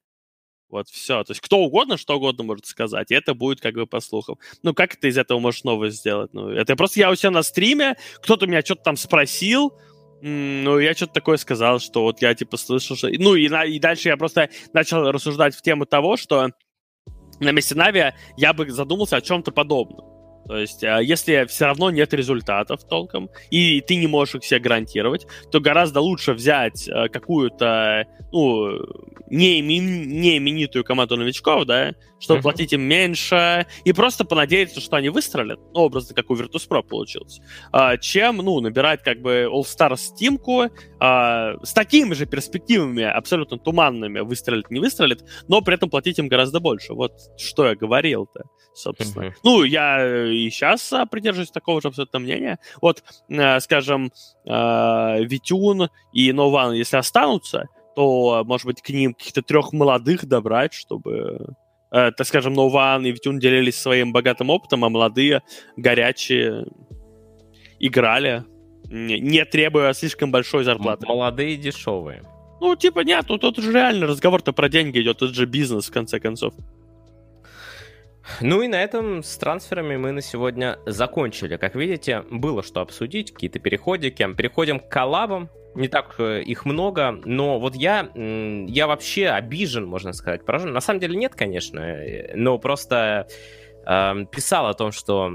Вот, все. То есть кто угодно, что угодно может сказать, и это будет как бы по слухам. Ну, как ты из этого можешь новость сделать? Ну, это просто я у себя на стриме, кто-то меня что-то там спросил, ну, я что-то такое сказал, что вот я, типа, слышал, что... Ну, и дальше я просто начал рассуждать в тему того, что на месте Na'Vi я бы задумался о чем-то подобном. То есть, если все равно нет результатов толком, и ты не можешь их себе гарантировать, то гораздо лучше взять какую-то, ну, не именитую команду новичков, да, чтобы платить им меньше, и просто понадеяться, что они выстрелят, ну, образно, как у Virtus.pro получилось, чем, ну, набирать, как бы, All-Stars тимку с такими же перспективами, абсолютно туманными, выстрелит-не выстрелит, но при этом платить им гораздо больше. Вот что я говорил-то, собственно. Ну, я... И сейчас придерживаюсь такого же абсолютно мнения. Вот, скажем, Витюн и NoOne, если останутся, то, может быть, к ним каких-то трех молодых добрать, чтобы, так скажем, NoOne и Витюн делились своим богатым опытом, а молодые, горячие играли, не требуя слишком большой зарплаты. Молодые дешевые. Ну, типа, нет, ну тут же реально разговор-то про деньги идет, тут же бизнес, в конце концов. Ну и на этом с трансферами мы на сегодня закончили. Как видите, было что обсудить, какие-то переходики. Переходим к коллабам. Не так их много, но вот я вообще обижен, можно сказать, поражен. На самом деле нет, конечно, но просто писал о том, что,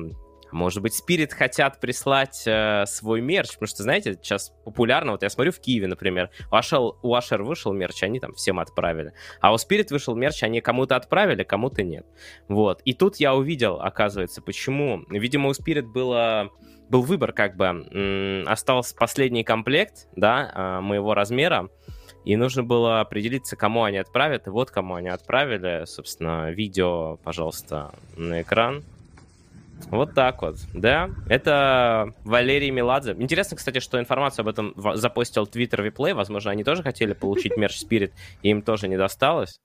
может быть, Spirit хотят прислать свой мерч, потому что, знаете, сейчас популярно, вот я смотрю в Киеве, например, у Ашер вышел мерч, они там всем отправили, а у Spirit вышел мерч, они кому-то отправили, кому-то нет. Вот, и тут я увидел, оказывается, почему. Видимо, у Spirit был выбор, как бы, остался последний комплект, да, моего размера, и нужно было определиться, кому они отправят, и вот кому они отправили, собственно, видео, пожалуйста, на экран. Вот так вот, да, это Валерий Меладзе. Интересно, кстати, что информацию об этом запостил Твиттер WePlay, возможно, они тоже хотели получить мерч Spirit, и им тоже не досталось.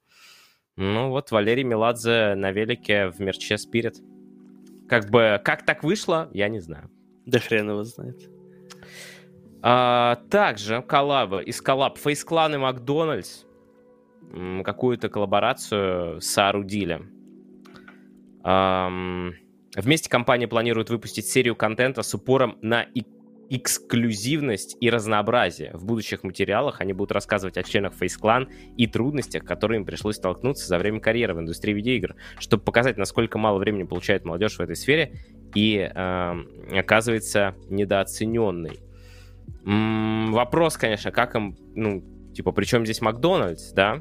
Ну вот, Валерий Меладзе на велике в мерче Spirit. Как бы, как так вышло, я не знаю. Да хрен его знает. Также коллабы. Из коллаб Фейс-клан и McDonalds какую-то коллаборацию соорудили. Вместе компания планирует выпустить серию контента с упором на эксклюзивность и разнообразие. В будущих материалах они будут рассказывать о членах Фейс-клан и трудностях, которые им пришлось столкнуться за время карьеры в индустрии видеоигр, чтобы показать, насколько мало времени получает молодежь в этой сфере и оказывается недооцененной. Вопрос, конечно, как им, ну, типа, при чем здесь Макдональдс, да?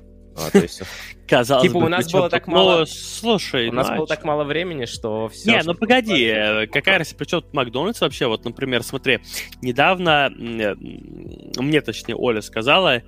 То есть, казалось типа, бы, у нас было так мало. Слушай, у нас было так мало времени, что все. Не, ну погоди, какая разница, причем Макдональдс вообще? Вот, например, смотри, недавно мне, точнее, Оля сказала,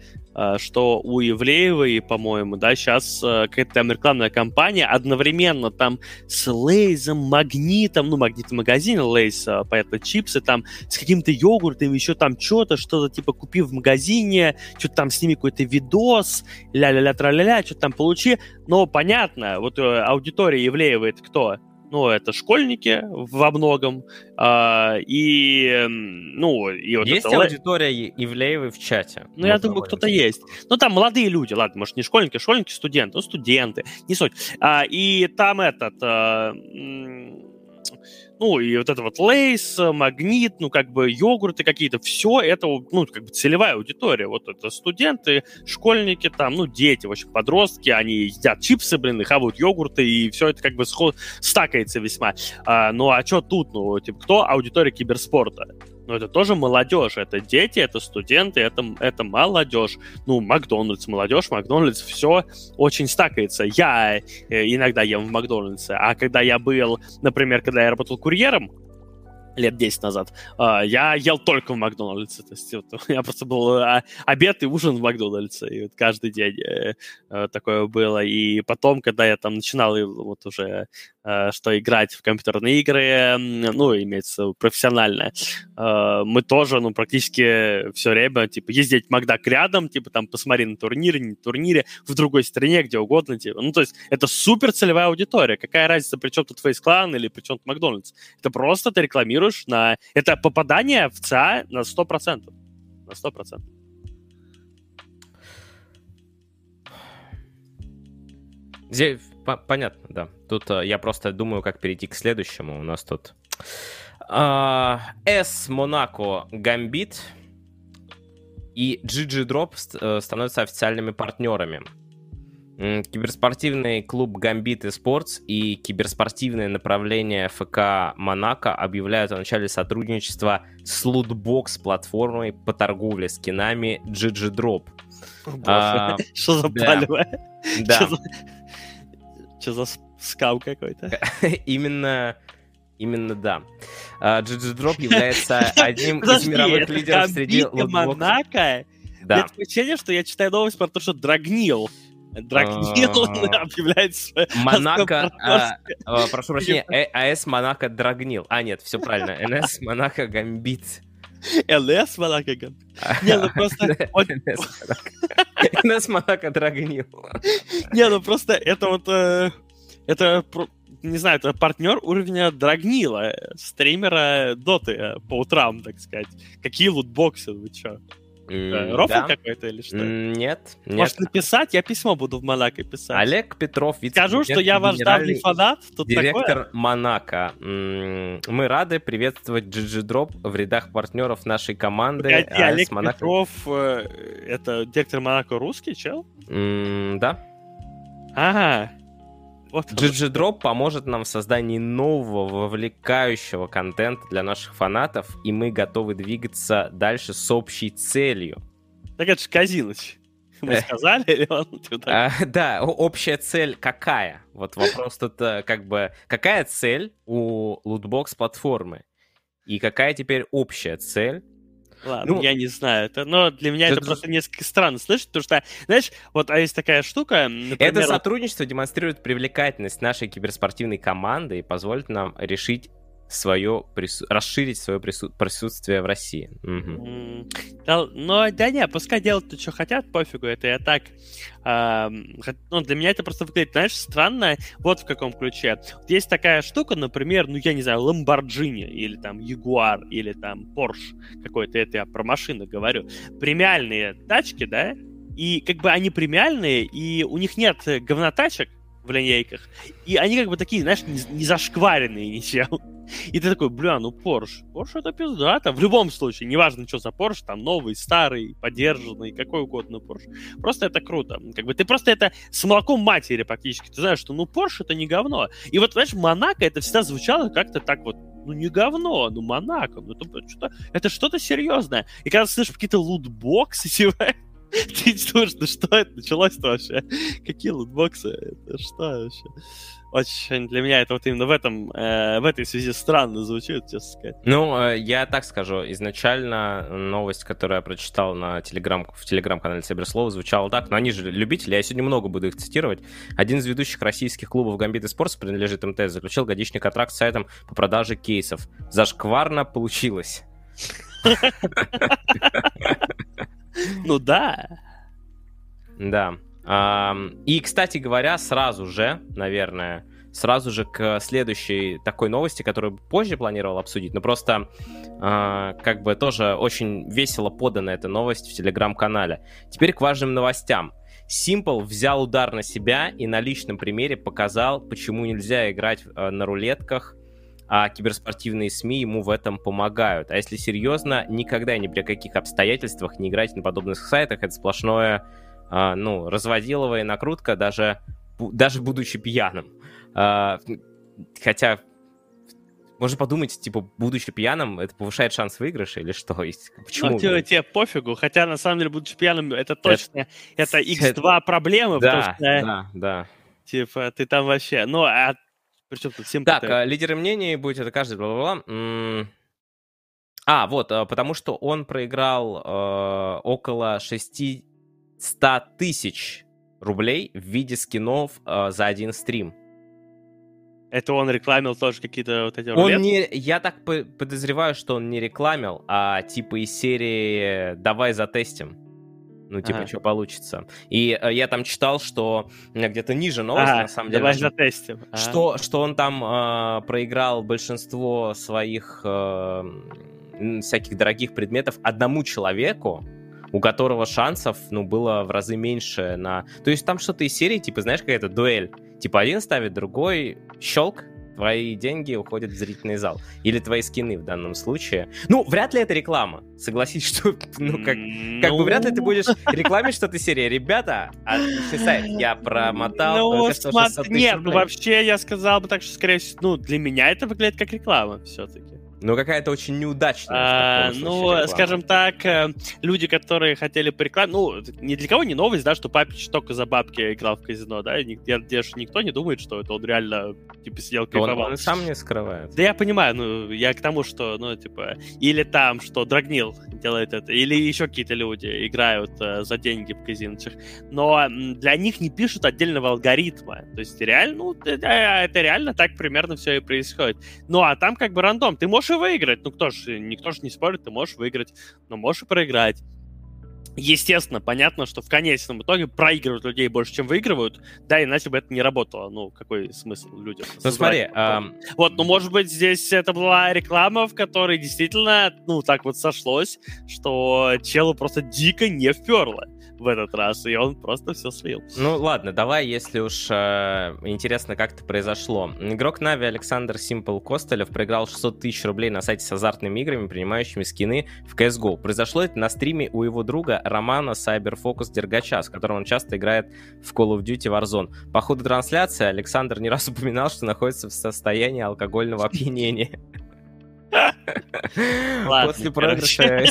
что у Ивлеевой, по-моему, да, сейчас какая-то там рекламная кампания одновременно там с Лейзом, Магнитом, ну, Магнит магазин, Лейз, понятно, чипсы там, с каким-то йогуртом, еще там что-то типа купи в магазине, что-то там сними какой-то видос, ля-ля-ля, тра-ля-ля, что-то там получи. Но понятно, вот аудитория Ивлеевой это кто? Ну, это школьники во многом, и, ну... И вот есть это... аудитория Ивлеевой в чате? Ну, я думаю, кто-то есть. Ну, там молодые люди, ладно, может, не школьники, школьники, студенты, ну, студенты, не суть. И там этот... Ну, и вот это вот Лейс, Магнит, ну, как бы йогурты какие-то, все это, ну, как бы целевая аудитория. Вот это студенты, школьники там, ну, дети, в общем, подростки, они едят чипсы, блин, и хавают йогурты, и все это как бы стакается весьма. Ну, а что тут, ну, типа, кто аудитория киберспорта? Ну, это тоже молодежь, это дети, это студенты, это молодежь. Ну, Макдональдс, молодежь, Макдональдс, все очень стакается. Я иногда ем в Макдональдсе, а когда я был, например, когда я работал курьером, лет 10 назад, я ел только в Макдональдсе. То есть, вот, у меня просто был обед и ужин в Макдональдсе. И вот каждый день такое было. И потом, когда я там начинал вот уже что играть в компьютерные игры, ну, имеется профессионально, мы тоже, ну, практически все время, типа, ездить в Макдак рядом, типа, там, посмотри на турнире, не турнире, в другой стране, где угодно, типа. Ну, то есть, это супер целевая аудитория. Какая разница, при чем тут Фейс-клан или при чем тут Макдональдс? Это просто ты рекламируешь на... Это попадание в ЦА на 100%. На 100%. Здесь понятно, да. Тут я просто думаю, как перейти к следующему. У нас тут AS Monaco Gambit и GG Drop становятся официальными партнерами. Киберспортивный клуб Gambit Esports и киберспортивное направление ФК Монако объявляют о начале сотрудничества с лутбокс-платформой по торговле скинами GG Drop. Что за палево? Да. Что за скам какой-то? Именно да. GG Drop является одним из мировых лидеров среди лутбоксов. Монако? Да. Нет ощущения, что я читаю новость про то, что Драгнил объявляется... Монако... Прошу прощения, АС Монако Драгнил. А, нет, все правильно. НС Монако Гамбит. ЛС Монако Гамбит. Не, ну просто... НС Монако Драгнил. Не, ну просто это вот... Это, не знаю, это партнер уровня Драгнила, стримера Доты по утрам, так сказать. Какие лутбоксы, вы чё? Рофл какой-то или что? Нет. Может написать? Я письмо буду в Монако писать. Олег Петров, скажу, что я ваш давний фанат. Тут директор такое? Монако. Мы рады приветствовать GG Drop в рядах партнеров нашей команды. Погоди, Олег Монако... Петров, это директор Монако русский, чел? Да. Ага. Вот GG Drop поможет нам в создании нового, вовлекающего контента для наших фанатов, и мы готовы двигаться дальше с общей целью. Так это же Казиныч. Мы сказали, или он туда? Да, общая цель какая? Вот вопрос тут как бы... Какая цель у лутбокс-платформы? И какая теперь общая цель? Ладно, ну, я не знаю. Это, но для меня это просто несколько странно слышать, потому что, знаешь, вот а есть такая штука... Например, это сотрудничество демонстрирует привлекательность нашей киберспортивной команды и позволит нам решить свое... расширить свое присутствие в России. Угу. Да, ну, да не, пускай делают-то, что хотят, пофигу, это я так... ну, для меня это просто выглядит, знаешь, странно, вот в каком ключе. Есть такая штука, например, ну, я не знаю, Lamborghini, или там Jaguar, или там Porsche какой-то, это я про машины говорю. Премиальные тачки, да, и как бы они премиальные, и у них нет говнотачек в линейках, и они как бы такие, знаешь, не зашкваренные ничем. И ты такой, бля, ну Porsche. Porsche это пизда, там в любом случае, неважно, что за Porsche, там новый, старый, подержанный, какой угодно Porsche. Просто это круто. Как бы ты просто это с молоком матери практически. Ты знаешь, что ну Porsche это не говно. И вот, знаешь, Монако это всегда звучало как-то так вот, ну не говно, ну Монако, ну это что-то серьезное. И когда ты слышишь какие-то лутбоксы, ты думаешь, ну что это началось-то вообще? Какие лутбоксы? Это что вообще? Очень для меня это вот именно в этой связи странно звучит, честно сказать. Ну, я так скажу. Изначально новость, которую я прочитал на в телеграм-канале Циберслова, звучала так. Но они же любители, я сегодня много буду их цитировать. Один из ведущих российских клубов «Гамбит и Спортс» принадлежит МТС, заключил годичный контракт с сайтом по продаже кейсов. Зашкварно получилось. Ну да. Да. И, кстати говоря, сразу же, наверное, сразу же к следующей такой новости, которую позже планировал обсудить, но просто как бы тоже очень весело подана эта новость в телеграм-канале. Теперь к важным новостям. Симпл взял удар на себя и на личном примере показал, почему нельзя играть на рулетках, а киберспортивные СМИ ему в этом помогают. А если серьезно, никогда и ни при каких обстоятельствах не играйте на подобных сайтах, это сплошное... ну, разводиловая накрутка, даже будучи пьяным. Хотя, можно подумать, типа, будучи пьяным, это повышает шанс выигрыша или что? Почему? Ну, тебе пофигу, хотя, на самом деле, будучи пьяным, это точно, это X2 проблема, да, потому что... Да. Типа, ты там вообще... Ну, а причем тут всем... Так, лидеры мнений, будь это каждый, бла-бла-бла... вот, потому что он проиграл около 600 тысяч рублей в виде скинов за один стрим. Это он рекламил тоже какие-то вот эти рулетки? Я так подозреваю, что он не рекламил, а типа из серии «Давай затестим». Ну, типа, что получится. И я там читал, что где-то ниже новости, на самом деле. Давай затестим. Что он там проиграл большинство своих всяких дорогих предметов одному человеку, у которого шансов, ну, было в разы меньше на... То есть там что-то из серии, типа, знаешь, какая-то дуэль. Типа один ставит, другой, щелк, твои деньги уходят в зрительный зал. Или твои скины в данном случае. Ну, вряд ли это реклама. Согласись, что... Ну, как бы вряд ли ты будешь рекламить что-то из серии. Ребята, отличный сайт, я промотал... Ну, нет, вообще я сказал бы так, что, скорее всего, ну, для меня это выглядит как реклама все-таки. Ну, какая-то очень неудачная. Ну, скажем так, люди, которые хотели порекламить... Ну, ни для кого не новость, да, что Папич только за бабки играл в казино, да? Я надеюсь, что никто не думает, что это он реально, типа, сидел кайфовал. Он сам не скрывает. Да я понимаю, ну, я к тому, что, ну, типа... Или там, что Драгнил делает это, или еще какие-то люди играют за деньги в казиночках. Но для них не пишут отдельного алгоритма. То есть реально, ну, это реально так примерно все и происходит. Ну, а там как бы рандом. Ты можешь выиграть, ну кто ж, никто же не спорит, ты можешь выиграть, но можешь и проиграть. Естественно, понятно, что в конечном итоге проигрывают людей больше, чем выигрывают, да, иначе бы это не работало. Ну, какой смысл людям? Ну, смотри. Вот, ну, может быть, здесь это была реклама, в которой действительно, ну, так вот сошлось, что челу просто дико не вперло в этот раз, и он просто все слил. Ну, ладно, давай, если уж интересно, как это произошло. Игрок Na'Vi Александр Симпл Костылев проиграл 600 тысяч рублей на сайте с азартными играми, принимающими скины в CS:GO. Произошло это на стриме у его друга Романа Сайберфокус Дергача, с которым он часто играет в Call of Duty Warzone. По ходу трансляции Александр не раз упоминал, что находится в состоянии алкогольного опьянения. После проигрыша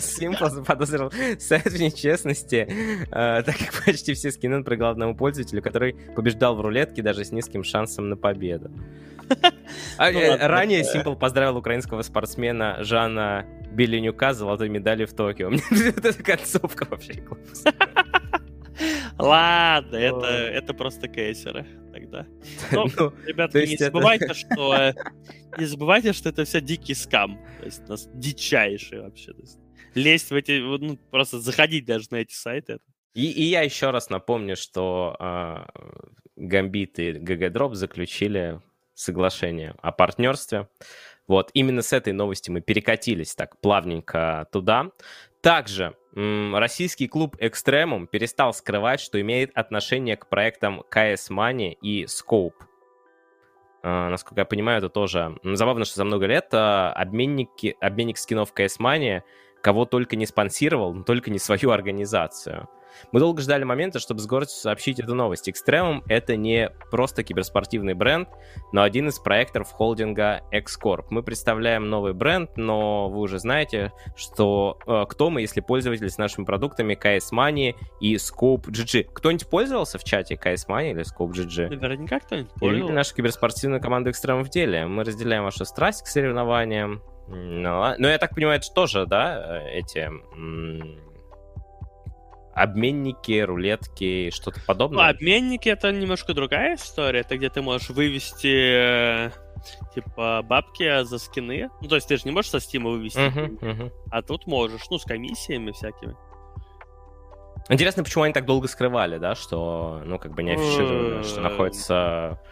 Симпл заподозрил сайт в нечестности, так как почти все скины он проиграл одному пользователю, который побеждал в рулетке даже с низким шансом на победу. Ранее Симпл поздравил украинского спортсмена Жана Беленюка с золотой медалью в Токио. Мне эта концовка вообще классная. Ладно, это просто кейсеры тогда. Но, ребята, не забывайте, что это все дикий скам. То есть у нас дичайший вообще. То есть, лезть в эти... Ну, просто заходить даже на эти сайты. И я еще раз напомню, что Гамбит и GG Drop заключили соглашение о партнерстве. Вот, именно с этой новости мы перекатились так плавненько туда. Также российский клуб Extremum перестал скрывать, что имеет отношение к проектам CS Money и Scope. Насколько я понимаю, это тоже... Забавно, что за много лет обменник скинов CS Money кого только не спонсировал, но только не свою организацию. Мы долго ждали момента, чтобы с гордостью сообщить эту новость. Extremum — это не просто киберспортивный бренд, но один из проектов холдинга X-Corp. Мы представляем новый бренд, но вы уже знаете, что кто мы, если пользователи с нашими продуктами CS Money и Scope GG. Кто-нибудь пользовался в чате CS Money или Scope GG? Наверняка кто-нибудь пользовался. Или наша киберспортивная команда Extremum в деле. Мы разделяем вашу страсть к соревнованиям. Но я так понимаю, это тоже, да, эти... обменники, рулетки, что-то подобное? Ну, обменники — это немножко другая история. Это где ты можешь вывести, типа, бабки за скины. Ну, то есть ты же не можешь со Стима вывести. А тут можешь. Ну, с комиссиями всякими. Интересно, почему они так долго скрывали, да? Что, ну, как бы не афишировали, что находится...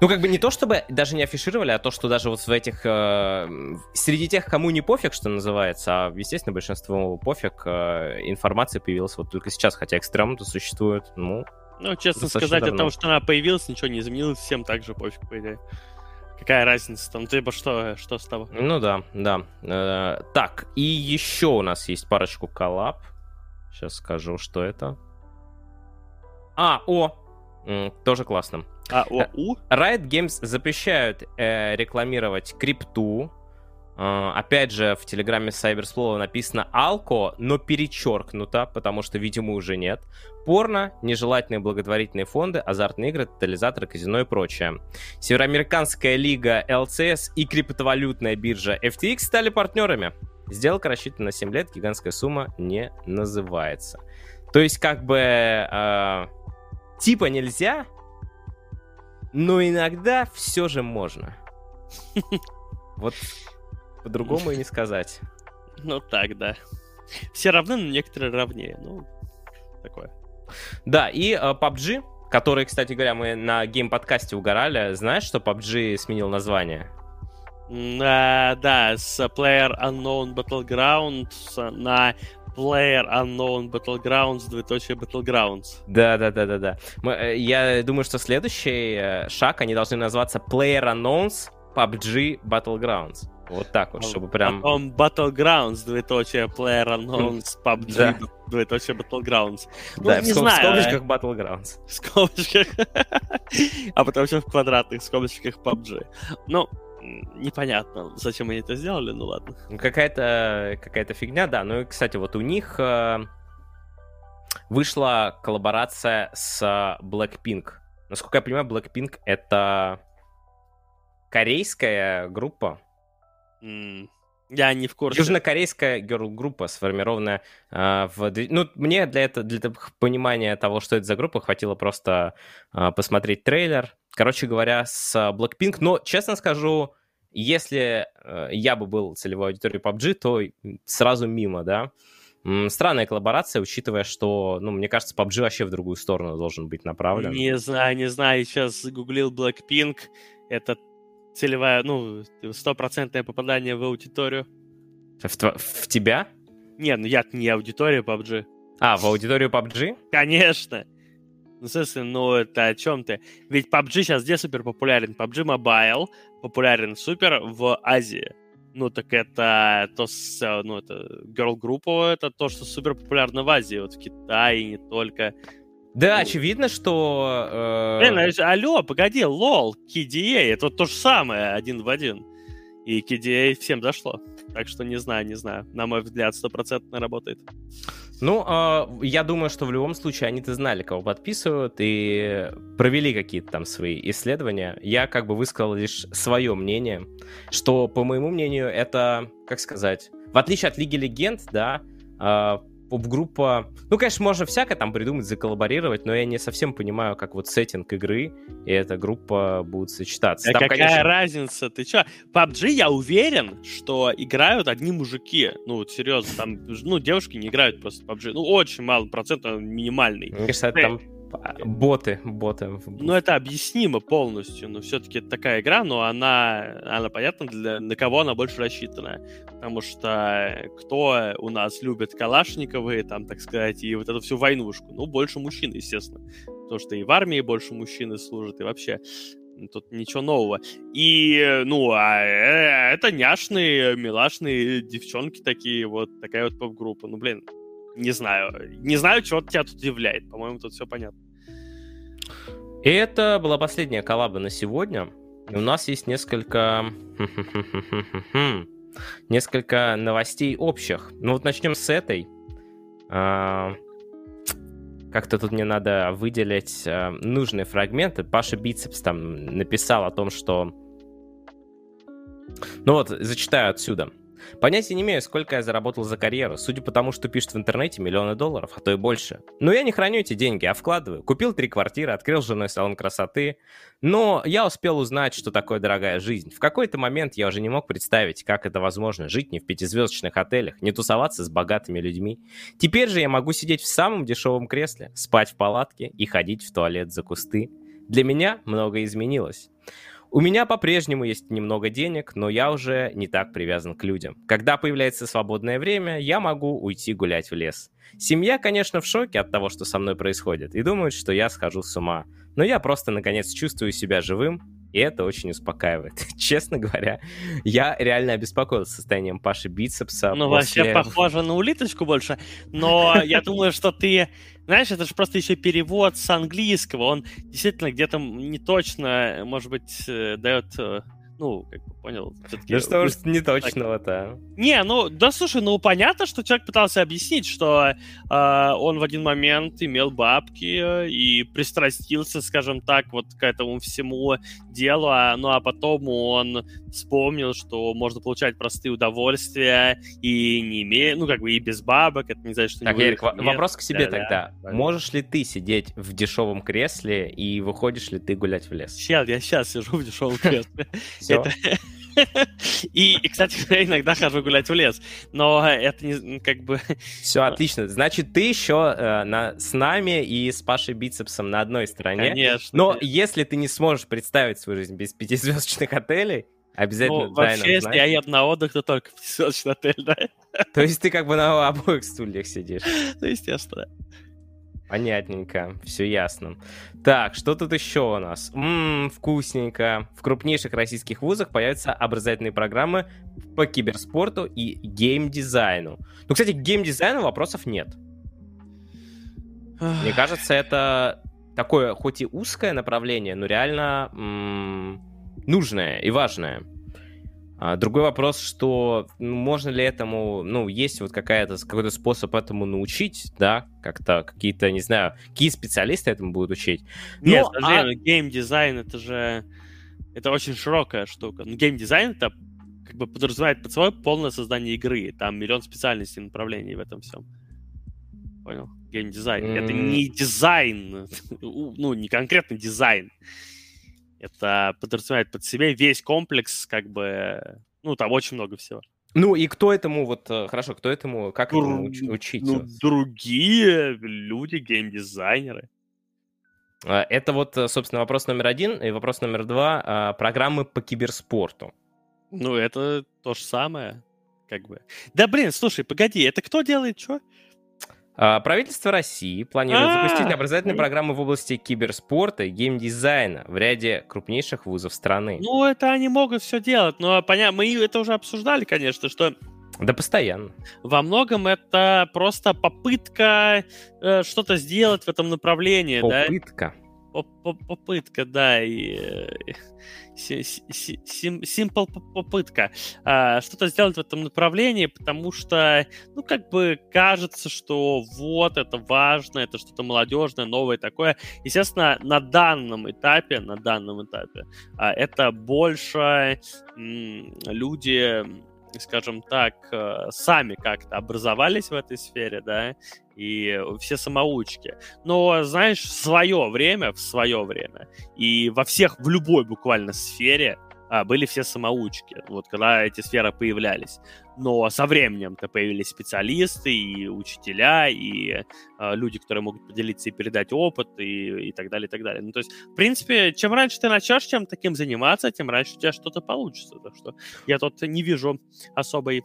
Ну, как бы не то, чтобы даже не афишировали, а то, что даже вот в этих... среди тех, кому не пофиг, что называется, а, естественно, большинство пофиг, информация появилась вот только сейчас, хотя Extremum-то существует, ну... Ну, честно сказать, давно. От того, что она появилась, ничего не изменилось, всем так же пофиг, по идее. Какая разница там, типа, что с того? Ну да, да. Так, и еще у нас есть парочку коллаб. Сейчас скажу, что это. Тоже классно. Riot Games запрещают рекламировать крипту. Опять же, в телеграме Cyberslow написано «алко», но перечеркнуто, потому что, видимо, уже нет. Порно, нежелательные благотворительные фонды, азартные игры, тотализаторы, казино и прочее. Североамериканская лига LCS и криптовалютная биржа FTX стали партнерами. Сделка рассчитана на 7 лет, гигантская сумма не называется. То есть, как бы, типа нельзя... Но иногда все же можно. Вот по-другому и не сказать. Ну так, да. Все равны, но некоторые равнее. Ну, такое. Да, и PUBG, который, кстати говоря, мы на гейм-подкасте угорали. Знаешь, что PUBG сменил название? Да, с PlayerUnknown's Battlegrounds на... PlayerUnknown's Battlegrounds, Battlegrounds. Да. Я думаю, что следующий шаг, они должны назваться PlayerUnknown's PUBG Battlegrounds. Вот так вот, чтобы прям... Потом Battlegrounds, PlayerUnknown's PUBG, Battlegrounds. Ну, да, не знаю. В скобочках Battlegrounds. В скобочках. А потом еще в квадратных скобочках PUBG. Ну... Непонятно, зачем они это сделали, ну ладно. Какая-то фигня, да. Ну и, кстати, вот у них вышла коллаборация с Blackpink. Насколько я понимаю, Blackpink — это корейская группа. Я не в курсе. Южнокорейская герл-группа, сформированная в... Ну, мне для понимания того, что это за группа, хватило просто посмотреть трейлер. Короче говоря, с Blackpink. Но, честно скажу, если я бы был целевой аудиторией PUBG, то сразу мимо, да. Странная коллаборация, учитывая, что, ну, мне кажется, PUBG вообще в другую сторону должен быть направлен. Не знаю, сейчас гуглил Blackpink, это целевая, ну, 100% попадание в аудиторию. В тебя? Не, ну я-то не аудитория PUBG. А, в аудиторию PUBG? Конечно. Ну, собственно, ну это о чем ты? Ведь PUBG сейчас где супер популярен? PUBG Mobile популярен супер в Азии. Ну, так это то, ну, это girl-группа, это то, что супер популярно в Азии, вот в Китае, не только. Да, ну, очевидно, что... Алло, погоди, лол, KDA, это вот то же самое, один в один. И KDA всем зашло. Так что не знаю. На мой взгляд, 100% работает. Ну, я думаю, что в любом случае они-то знали, кого подписывают, и провели какие-то там свои исследования. Я как бы высказал лишь свое мнение, что, по моему мнению, это, как сказать, в отличие от Лиги Легенд, да, поп-группа... Ну, конечно, можно всякое там придумать, заколлаборировать, но я не совсем понимаю, как вот сеттинг игры и эта группа будут сочетаться. А там, какая разница? Ты чё? PUBG, я уверен, что играют одни мужики. Ну, вот серьезно, там, ну, девушки не играют просто в PUBG. Ну, очень мало процентов, минимальный. Мне кажется, это там боты. Ну, это объяснимо полностью, но все-таки это такая игра, но она понятна, на кого она больше рассчитана, потому что кто у нас любит калашниковые, там, так сказать, и вот эту всю войнушку, ну, больше мужчин, естественно, потому что и в армии больше мужчины служат, и вообще тут ничего нового. И, ну, а это няшные, милашные девчонки такие, вот такая вот поп-группа, ну, блин. Не знаю, чего тебя тут удивляет. По-моему, тут все понятно. И это была последняя коллаба на сегодня. И у нас есть несколько новостей общих. Ну вот начнем с этой. Как-то тут мне надо выделить нужные фрагменты. Паша Бицепс там написал о том, что... Ну вот, зачитаю отсюда. Понятия не имею, сколько я заработал за карьеру. Судя по тому, что пишут в интернете, миллионы долларов, а то и больше. Но я не храню эти деньги, а вкладываю. Купил 3 квартиры, открыл с женой салон красоты. Но я успел узнать, что такое дорогая жизнь. В какой-то момент я уже не мог представить, как это возможно. Жить не в 5-звездочных отелях, не тусоваться с богатыми людьми. Теперь же я могу сидеть в самом дешевом кресле, спать в палатке и ходить в туалет за кусты. Для меня многое изменилось. У меня по-прежнему есть немного денег, но я уже не так привязан к людям. Когда появляется свободное время, я могу уйти гулять в лес. Семья, конечно, в шоке от того, что со мной происходит, и думают, что я схожу с ума. Но я просто, наконец, чувствую себя живым, и это очень успокаивает. Честно говоря, я реально обеспокоился состоянием Паши Бицепса. Ну, вообще похоже на улиточку больше, но я думаю, что ты... Знаешь, это же просто еще перевод с английского. Он действительно где-то не точно, может быть, дает... Ну, как бы понял, все-таки... Ну что уж неточного-то. Не, ну, да слушай, ну понятно, что человек пытался объяснить, что он в один момент имел бабки и пристрастился, скажем так, вот к этому всему делу, ну а потом он вспомнил, что можно получать простые удовольствия и не имея, ну как бы и без бабок, это не значит, что... Так, Ярик, вопрос к себе тогда. Да. Можешь ли ты сидеть в дешевом кресле и выходишь ли ты гулять в лес? Я сейчас сижу в дешевом кресле. И, кстати, я иногда хожу гулять в лес, но это не как бы... Все, отлично. Значит, ты еще с нами и с Пашей Бицепсом на одной стороне. Конечно. Но если ты не сможешь представить свою жизнь без 5-звездочных отелей, обязательно... Ну, вообще, если я еду на отдых, то только 5-звездочный отель, да? То есть ты как бы на обоих стульях сидишь? Ну, естественно. Понятненько, все ясно. Так, что тут еще у нас? Вкусненько. В крупнейших российских вузах появятся образовательные программы по киберспорту и геймдизайну. Ну, кстати, к геймдизайну вопросов нет. Мне кажется, это такое, хоть и узкое направление, но реально нужное и важное. Другой вопрос, что можно ли этому, ну, есть вот какой-то способ этому научить, да, как-то какие-то, не знаю, какие специалисты этому будут учить. Нет, подожди, геймдизайн это же, это очень широкая штука. Ну, геймдизайн это как бы подразумевает под собой полное создание игры, там миллион специальностей и направлений в этом всем. Понял? Геймдизайн. Это не дизайн, ну, не конкретно дизайн. Это подразумевает под себя весь комплекс, как бы, ну, там очень много всего. Ну и кто этому, вот, хорошо, кто этому, как этому учить? Ну, другие люди, геймдизайнеры. Это вот, собственно, вопрос номер один. И вопрос номер два. Программы по киберспорту. Ну, это то же самое, как бы. Да, блин, слушай, погоди, это кто делает что? Правительство России планирует запустить образовательные программы в области киберспорта и геймдизайна в ряде крупнейших вузов страны. Ну, это они могут все делать, но понятно, мы это уже обсуждали, конечно, что... Да, постоянно. Во многом это просто попытка что-то сделать в этом направлении. Попытка. Да? Попытка, да. Симпл попытка что-то сделать в этом направлении, потому что, ну, как бы кажется, что вот это важно, это что-то молодежное, новое такое. Естественно, на данном этапе это больше люди, скажем так, сами как-то образовались в этой сфере, да, и все самоучки. Но, знаешь, в свое время, и в любой буквально сфере были все самоучки, вот когда эти сферы появлялись. Но со временем-то появились специалисты, и учителя, и люди, которые могут поделиться и передать опыт, и так далее, и так далее. Ну, то есть, в принципе, чем раньше ты начнешь чем таким заниматься, тем раньше у тебя что-то получится. Так что я тут не вижу особой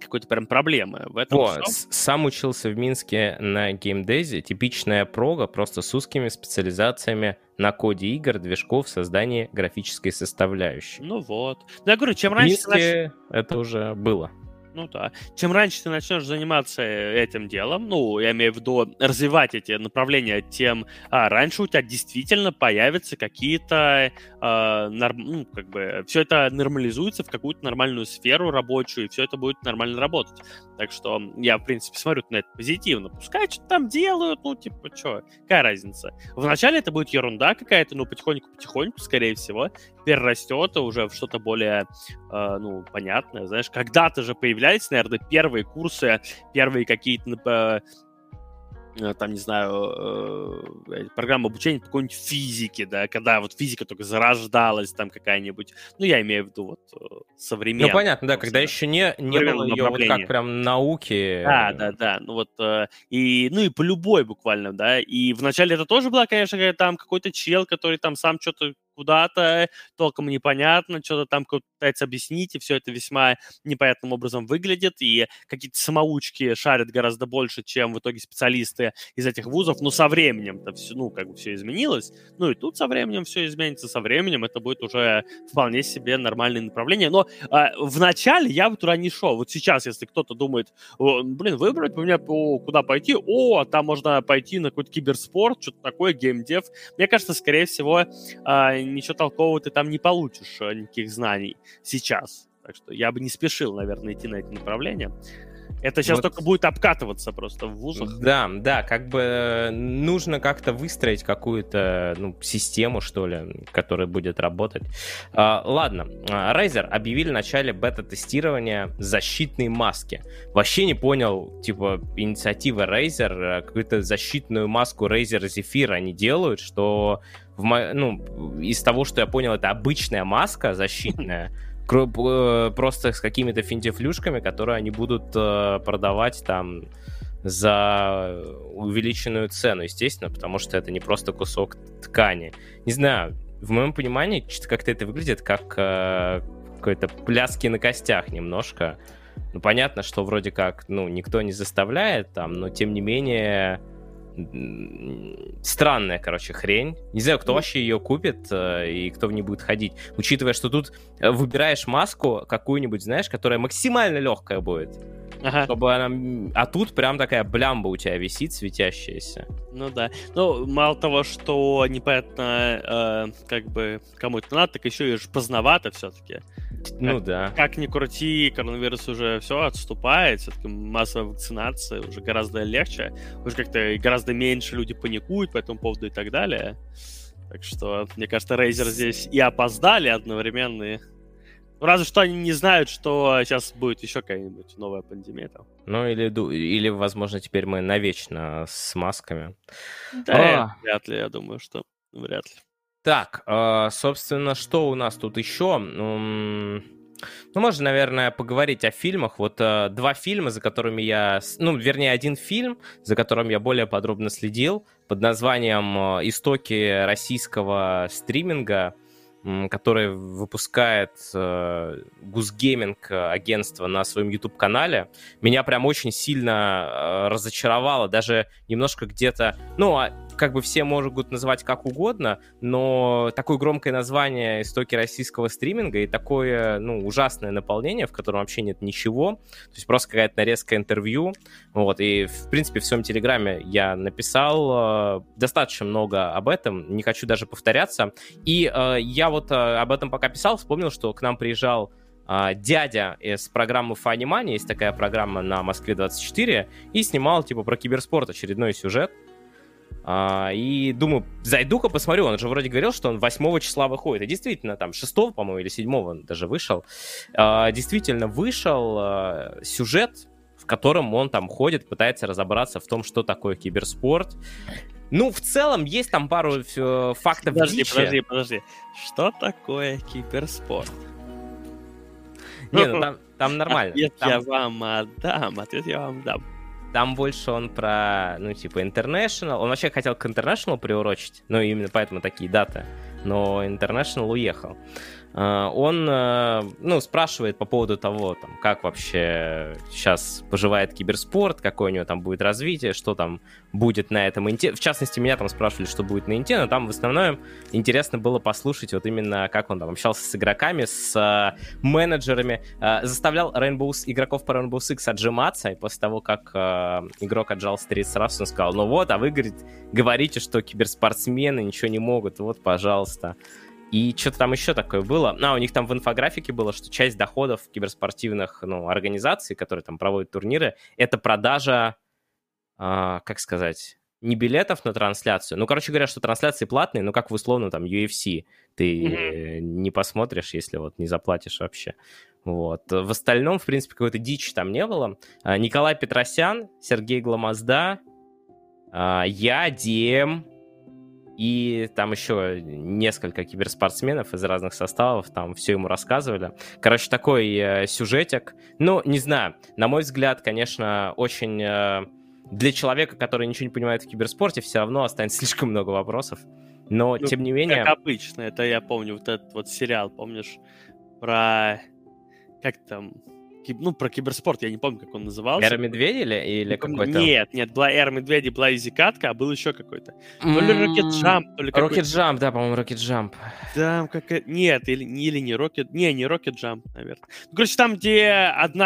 какой-то прям проблемы в этом. Сам учился в Минске на геймдезе. Типичная прога, просто с узкими специализациями на коде игр, движков, создании графической составляющей. Ну вот. Я говорю, чем раньше... В Минске это уже было. Ну да. Чем раньше ты начнешь заниматься этим делом, ну, я имею в виду развивать эти направления, тем раньше у тебя действительно появятся какие-то... ну, как бы все это нормализуется в какую-то нормальную сферу рабочую, и все это будет нормально работать. Так что я, в принципе, смотрю на это позитивно. Пускай что-то там делают, ну, типа, что, какая разница? Вначале это будет ерунда какая-то, но потихоньку-потихоньку, скорее всего, перерастет уже в что-то более, ну, понятное. Знаешь, когда-то же появилось, наверное, первые курсы, первые какие-то, там, не знаю, программы обучения по какой-нибудь физике, да, когда вот физика только зарождалась, там какая-нибудь, ну, я имею в виду вот современная. Ну, понятно, да, когда еще не было ее вот как прям науки. Да, ну вот, и по любой буквально, да, и вначале это тоже была, конечно, там какой-то чел, который там сам что-то куда-то, толком непонятно, что-то там кто-то пытается объяснить, и все это весьма непонятным образом выглядит, и какие-то самоучки шарят гораздо больше, чем в итоге специалисты из этих вузов, но со временем-то все, ну, как бы все изменилось, ну, и тут со временем все изменится, со временем это будет уже вполне себе нормальное направление, но вначале я бы туда не шел, вот сейчас, если кто-то думает, блин, выбрать у меня куда пойти, там можно пойти на какой-то киберспорт, что-то такое, геймдев, мне кажется, скорее всего, ничего толкового ты там не получишь, никаких знаний сейчас. Так что я бы не спешил, наверное, идти на это направление. Это сейчас вот только будет обкатываться просто в вузах. Да, как бы нужно как-то выстроить какую-то, ну, систему, что ли, которая будет работать. Ладно, Razer объявили в начале бета-тестирования защитные маски. Вообще не понял, типа, инициатива Razer, какую-то защитную маску Razer Zephyr они делают, что... Ну, из того, что я понял, это обычная маска защитная, просто с какими-то финтифлюшками, которые они будут продавать там за увеличенную цену, естественно, потому что это не просто кусок ткани. Не знаю, в моем понимании как-то это выглядит как какой-то пляски на костях немножко. Ну, понятно, что вроде как, ну, никто не заставляет там, но тем не менее... Странная, короче, хрень. Не знаю, кто вообще ее купит и кто в ней будет ходить. Учитывая, что тут выбираешь маску какую-нибудь, знаешь, которая максимально легкая будет. Ага. Чтобы она... А тут прям такая блямба у тебя висит, светящаяся. Ну да. Ну, мало того, что непонятно, как бы, кому это надо, так еще и поздновато все-таки. Ну да. Как ни крути, коронавирус уже все отступает, все-таки массовая вакцинация уже гораздо легче, уже как-то гораздо меньше люди паникуют по этому поводу и так далее. Так что, мне кажется, Razer здесь и опоздали одновременно, и... Разве что они не знают, что сейчас будет еще какая-нибудь новая пандемия там. Ну, или, возможно, теперь мы навечно с масками. Да, вряд ли, я думаю, что вряд ли. Так, собственно, что у нас тут еще? Ну, можно, наверное, поговорить о фильмах. Вот два фильма, за которыми я... Ну, вернее, один фильм, за которым я более подробно следил, под названием «Истоки российского стриминга», который выпускает Гузгейминг агентство на своем YouTube-канале, меня прям очень сильно разочаровало, даже немножко где-то... Ну, как бы все могут назвать как угодно, но такое громкое название «Истоки российского стриминга» и такое, ну, ужасное наполнение, в котором вообще нет ничего, то есть просто какая-то нарезка интервью, вот, и, в принципе, в своем Телеграме я написал достаточно много об этом, не хочу даже повторяться, и я вот об этом пока писал, вспомнил, что к нам приезжал дядя из программы Funny Money, есть такая программа на Москве-24, и снимал, типа, про киберспорт очередной сюжет. И думаю, зайду-ка посмотрю, он же вроде говорил, что он 8 числа выходит, и действительно, там, 6, по-моему, или 7 он даже вышел, действительно вышел сюжет, в котором он там ходит, пытается разобраться в том, что такое киберспорт. Ну, в целом, есть там пару фактов. Подожди, что такое киберспорт? Не, ну там нормально. Ответ там... я вам дам, Там больше он про, ну, типа, International. Он вообще хотел к International приурочить, ну, именно поэтому такие даты. Но International уехал. Он, ну, спрашивает по поводу того, там, как вообще сейчас поживает киберспорт, какое у него там будет развитие, что там будет на этом инте. В частности, меня там спрашивали, что будет на инте, но там в основном интересно было послушать вот именно, как он там общался с игроками, с менеджерами, заставлял игроков по Rainbow Six отжиматься, и после того, как игрок отжался 30 раз, он сказал, ну вот, а вы, говорит, говорите, что киберспортсмены ничего не могут, вот, пожалуйста. И что-то там еще такое было. У них там в инфографике было, что часть доходов киберспортивных, ну, организаций, которые там проводят турниры, это продажа, как сказать, не билетов на трансляцию. Ну, короче говоря, что трансляции платные, но как в условно там UFC. Ты не посмотришь, если вот не заплатишь вообще. Вот. В остальном, в принципе, какой-то дичи там не было. Николай Петросян, Сергей Гломозда, я, Дем... И там еще несколько киберспортсменов из разных составов, там все ему рассказывали. Короче, такой сюжетик. Ну, не знаю, на мой взгляд, конечно, очень... для человека, который ничего не понимает в киберспорте, все равно останется слишком много вопросов. Но, ну, тем не менее... Как обычно, это я помню, вот этот вот сериал, помнишь, про... Как там... Ну, про киберспорт, я не помню, как он назывался. «Эра Медведя» или какой-то? Нет, была «Эра Медведя», была «Изи Катка», а был еще какой-то. То ли «Рокет Джамп», то ли какой-то... «Рокет Джамп», да, по-моему, «Рокет Джамп». Да, какая... Нет, или не «Рокет...» Не, не «Рокет Джамп», наверное. Ну, короче, там, где один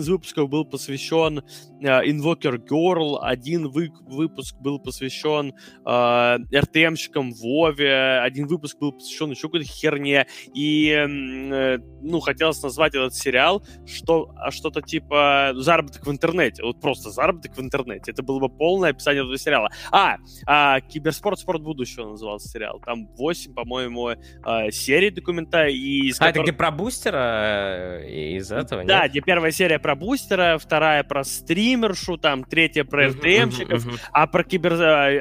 из выпусков был посвящен «Инвокер Герл», один выпуск был посвящен РТМщикам Вове, один выпуск был посвящен еще какой-то херне, и, ну, хотелось назвать этот сериал что-то типа «Заработок в интернете». Вот просто «Заработок в интернете». Это было бы полное описание этого сериала. «Киберспорт. Спорт будущего» назывался сериал. Там 8, по-моему, серий документа. Это где про бустера из этого? Да, нет? Где первая серия про бустера, вторая про стримершу, там третья про РТМщиков, а про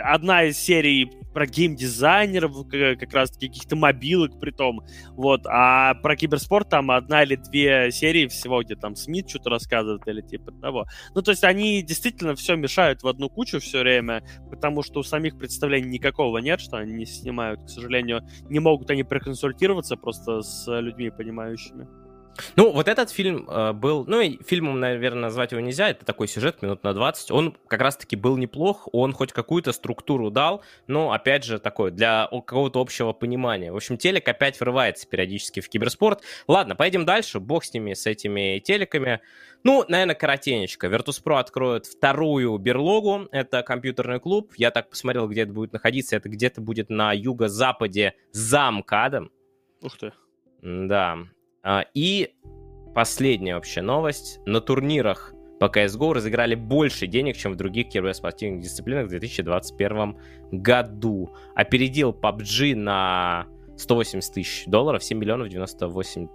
одна из серий про геймдизайнеров, как раз-таки каких-то мобилок притом. Вот. А про киберспорт там одна или две серии всего, где там Смит что-то рассказывает или типа того. Ну, то есть они действительно все мешают в одну кучу все время, потому что у самих представлений никакого нет, что они не снимают. К сожалению, не могут они проконсультироваться просто с людьми, понимающими. Ну, вот этот фильм был... Ну, и фильмом, наверное, назвать его нельзя. Это такой сюжет, минут на 20. Он как раз-таки был неплох. Он хоть какую-то структуру дал. Но, опять же, такой, для какого-то общего понимания. В общем, телек опять врывается периодически в киберспорт. Ладно, поедем дальше. Бог с ними, с этими телеками. Ну, наверное, коротенечко. Virtus.pro откроет вторую берлогу. Это компьютерный клуб. Я так посмотрел, где это будет находиться. Это где-то будет на юго-западе за МКАДом. Ух ты. Да. И последняя вообще новость. На турнирах по CSGO разыграли больше денег, чем в других киберспортивных дисциплинах в 2021 году. Опередил PUBG на $180 тысяч, $7 980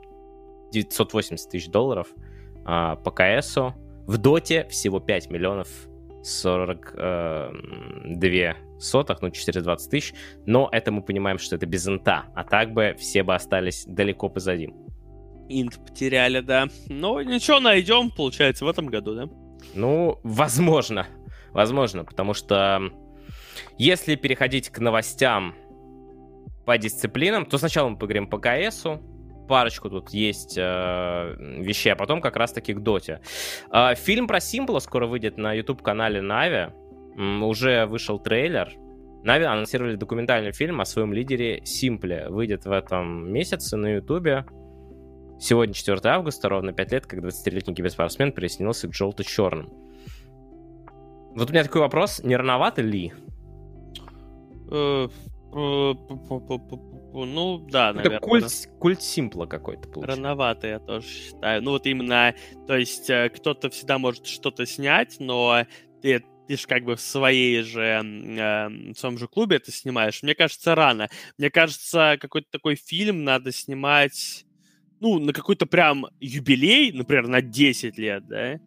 тысяч по КСу. В Доте всего $5 042 000, ну, 420 тысяч. Но это мы понимаем, что это без инта. А так бы все бы остались далеко позади. Инт потеряли, да. Но ничего, найдем, получается, в этом году, да? Ну, возможно. Возможно, потому что если переходить к новостям по дисциплинам, то сначала мы поговорим по КСу. Парочку тут есть вещей, а потом как раз-таки к Доте. Фильм про Симпла скоро выйдет на YouTube-канале Na'Vi. Уже вышел трейлер. Na'Vi анонсировали документальный фильм о своем лидере Симпле. Выйдет в этом месяце на YouTube. Сегодня 4 августа, ровно 5 лет, как 20-летний киберспортсмен присоединился к желто-черным. Вот у меня такой вопрос. Не рановато ли? Ну, да, это наверное. Это культ Симпла какой-то получился. Рановато, я тоже считаю. Ну, вот именно, то есть, кто-то всегда может что-то снять, но ты же как бы в своем же клубе это снимаешь. Мне кажется, рано. Мне кажется, какой-то такой фильм надо снимать, ну, на какой-то прям юбилей, например, на 10 лет, да?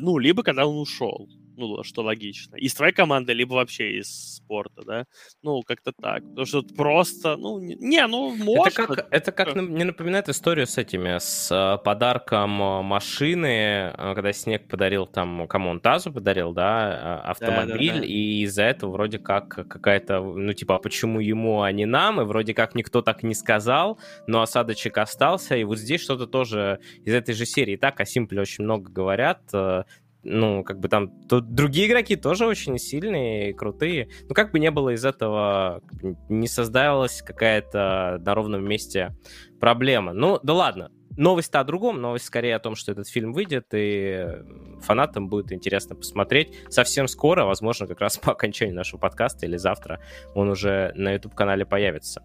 Ну, либо когда он ушел. Ну, что логично. Из твоей команды, либо вообще из спорта, да? Ну, как-то так. Потому что просто, ну, может. Это как мне напоминает историю с этими, с подарком машины, когда Снег подарил там, кому он, Тазу подарил, да, автомобиль, да. И из-за этого вроде как какая-то, ну, типа, почему ему, а не нам? И вроде как никто так не сказал, но осадочек остался, и вот здесь что-то тоже из этой же серии. Так, о Симпле очень много говорят. Ну, как бы там тут другие игроки тоже очень сильные и крутые. Ну, как бы не было из этого, не создавалась какая-то на ровном месте проблема. Ну, да ладно. Новость-то о другом. Новость скорее о том, что этот фильм выйдет, и фанатам будет интересно посмотреть. Совсем скоро, возможно, как раз по окончанию нашего подкаста или завтра он уже на YouTube-канале появится.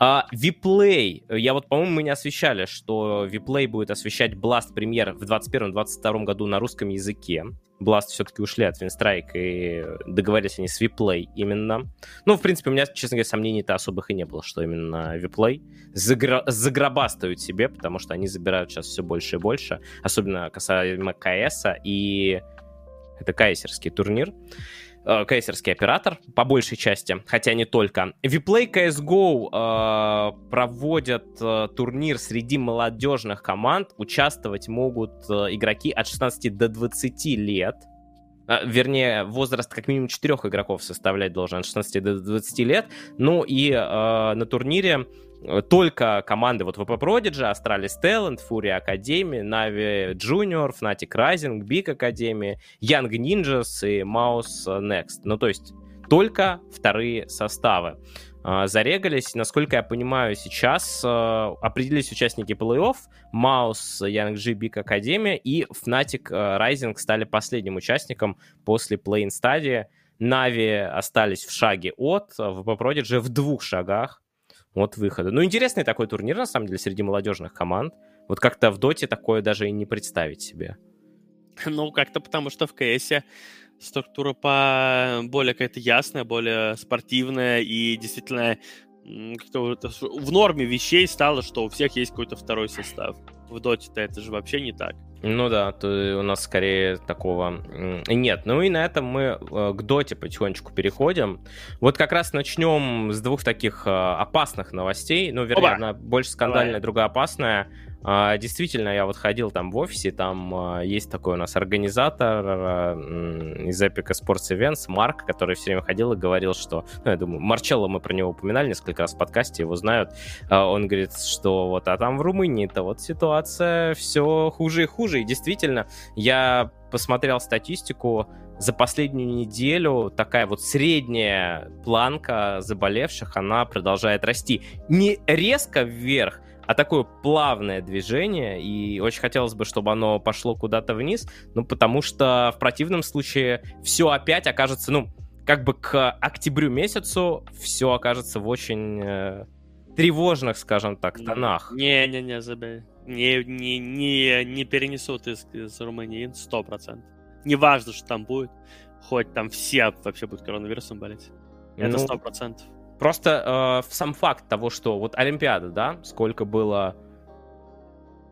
WePlay. Я вот, по-моему, мы не освещали, что WePlay будет освещать Blast премьер в 2021-2022 году на русском языке. Blast все-таки ушли от Винстрайк, и договорились они с WePlay именно. Ну, в принципе, у меня, честно говоря, сомнений-то особых и не было, что именно WePlay заграбастают себе, потому что они забирают сейчас все больше и больше, особенно касаемо КСа, и это кайсерский турнир, кайсерский оператор, по большей части, хотя не только. WePlay CS:GO проводят турнир среди молодежных команд, участвовать могут игроки от 16 до 20 лет, вернее, возраст как минимум 4 игроков составлять должен от 16 до 20 лет, ну и на турнире только команды вот VP Prodigy, Astralis Talent, Fury Academy, Na'Vi Junior, Fnatic Rising, Big Academy, Young Ninjas и Mouse Next. Ну, то есть только вторые составы зарегались. Насколько я понимаю, сейчас определились участники плей-офф. Mouse, Young G, Big Academy и Fnatic Rising стали последним участником после play-in стадии. Na'Vi остались в шаге от, VP Prodigy в 2 шагах от выхода. Ну, интересный такой турнир, на самом деле, среди молодежных команд. Вот как-то в Доте такое даже и не представить себе. Ну, как-то потому, что в КСе структура более какая-то ясная, более спортивная и действительно как-то в норме вещей стало, что у всех есть какой-то второй состав. В Доте-то это же вообще не так. Ну да, то у нас скорее такого нет. Ну и на этом мы к Доте потихонечку переходим. Вот как раз начнем с 2 таких опасных новостей. Ну, вернее, одна больше скандальная, другая опасная. Действительно, я вот ходил там в офисе, там есть такой у нас организатор из Epic Sports Events, Марк, который все время ходил и говорил, что... Ну, я думаю, Марчелло, мы про него упоминали несколько раз в подкасте, его знают. Он говорит, что вот, а там в Румынии-то вот ситуация все хуже и хуже. И действительно, я посмотрел статистику, за последнюю неделю такая вот средняя планка заболевших, она продолжает расти. Не резко вверх, а такое плавное движение, и очень хотелось бы, чтобы оно пошло куда-то вниз, ну, потому что в противном случае все опять окажется, ну, как бы к октябрю месяцу все окажется в очень тревожных, скажем так, тонах. Не-не-не, забей. Не перенесут из Румынии 100%. Неважно, что там будет, хоть там все вообще будут коронавирусом болеть. Это 100%. Просто сам факт того, что вот Олимпиада, да, сколько было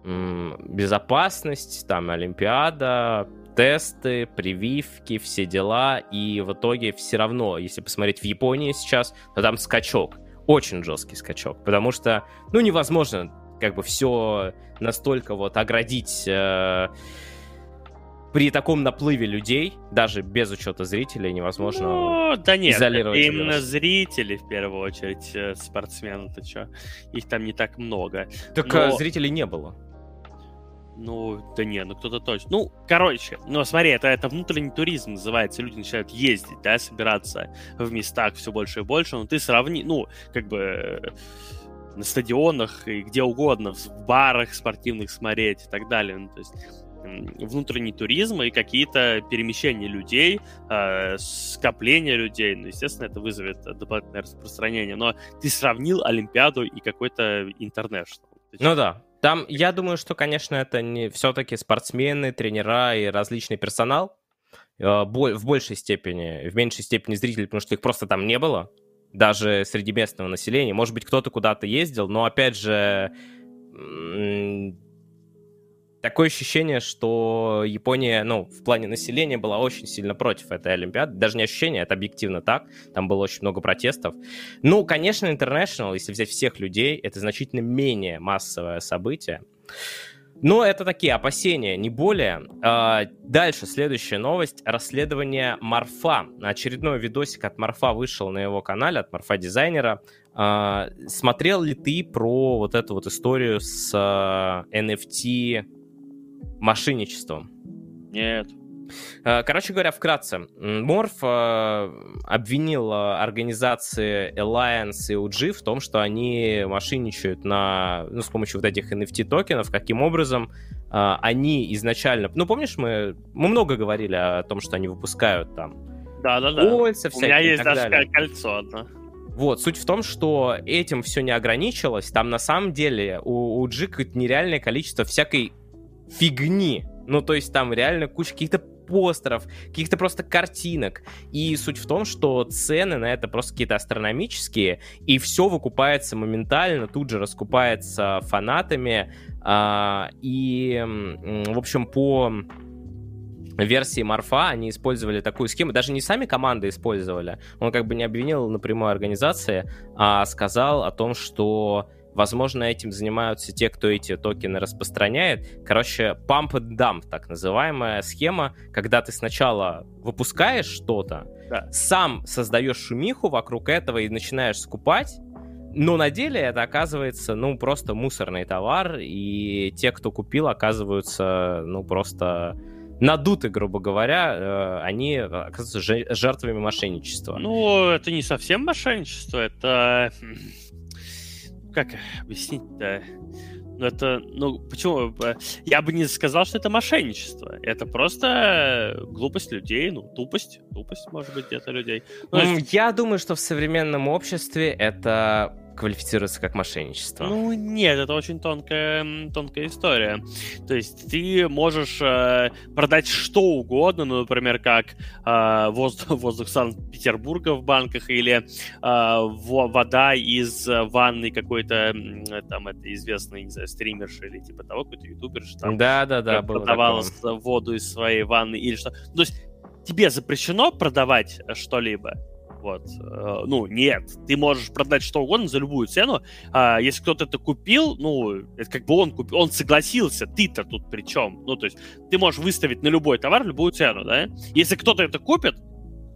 безопасность, там Олимпиада, тесты, прививки, все дела, и в итоге все равно, если посмотреть в Японии сейчас, то там скачок, очень жесткий скачок, потому что, ну, невозможно как бы все настолько вот оградить при таком наплыве людей, даже без учета зрителей, невозможно изолировать. Ну, да нет, именно вирус. Зрители, в первую очередь, спортсмены-то что? Их там не так много. Так зрителей не было. Ну, да не, ну кто-то точно. Ну, короче, ну смотри, это внутренний туризм называется. Люди начинают ездить, да, собираться в местах все больше и больше. Но ты сравни, ну, как бы на стадионах и где угодно, в барах спортивных смотреть и так далее. Ну, то есть внутренний туризм и какие-то перемещения людей, скопления людей. Ну, естественно, это вызовет дополнительное распространение. Но ты сравнил Олимпиаду и какой-то интернешнл. Ну да. Там, я думаю, что, конечно, это не все-таки спортсмены, тренера и различный персонал в большей степени, в меньшей степени зрители, потому что их просто там не было, даже среди местного населения. Может быть, кто-то куда-то ездил, но, опять же, такое ощущение, что Япония, ну, в плане населения была очень сильно против этой Олимпиады. Даже не ощущение, это объективно так. Там было очень много протестов. Ну, конечно, интернешнл, если взять всех людей, это значительно менее массовое событие. Но это такие опасения, не более. Дальше, следующая новость. Расследование Морфа. Очередной видосик от Морфа вышел на его канале, от Морфа-дизайнера. Смотрел ли ты про вот эту вот историю с NFT... мошенничеством? Нет. Короче говоря, вкратце. Морф обвинил организации Alliance и OG в том, что они мошенничают на, ну, с помощью вот этих NFT-токенов. Каким образом они изначально... Ну, помнишь, мы много говорили о том, что они выпускают там... Да-да-да. Кольца всякие. У меня есть даже кольцо одно. Вот, суть в том, что этим все не ограничилось. Там, на самом деле, у OG какое-то нереальное количество всякой фигни. Ну, то есть там реально куча каких-то постеров, каких-то просто картинок. И суть в том, что цены на это просто какие-то астрономические, и все выкупается моментально, тут же раскупается фанатами. И, в общем, по версии Морфа они использовали такую схему, даже не сами команды использовали, он как бы не обвинил напрямую организации, а сказал о том, что... Возможно, этим занимаются те, кто эти токены распространяет. Короче, pump and dump, так называемая схема, когда ты сначала выпускаешь что-то, да, сам создаешь шумиху вокруг этого и начинаешь скупать, но на деле это оказывается, ну, просто мусорный товар, и те, кто купил, оказываются, ну, просто... надуты, грубо говоря, они оказываются жертвами мошенничества. Ну, это не совсем мошенничество, это... Как объяснить-то? Ну, это... Ну, почему? Я бы не сказал, что это мошенничество. Это просто глупость людей, ну, тупость. Тупость, может быть, где-то людей. Ну, я думаю, что в современном обществе это квалифицируется как мошенничество. Ну, нет, это очень тонкая история. То есть ты можешь продать что угодно, ну, например, как воздух Санкт-Петербурга в банках или вода из ванны какой-то, там, это известный, не знаю, стримерши или типа того, какой-то ютуберши там. Да-да-да, продавала воду из своей ванны или что. То есть тебе запрещено продавать что-либо? Вот. Ну, нет, ты можешь продать что угодно за любую цену. Если кто-то это купил, ну, это как бы он купил, он согласился, ты-то тут при чем? Ну, то есть ты можешь выставить на любой товар любую цену, да? Если кто-то это купит,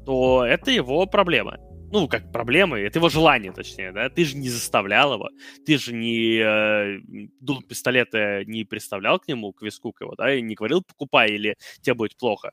то это его проблема. Ну, как проблема, это его желание, точнее, да? Ты же не заставлял его, ты же не дул пистолета, не приставлял к нему, к виску к его, да? И не говорил, покупай, или тебе будет плохо.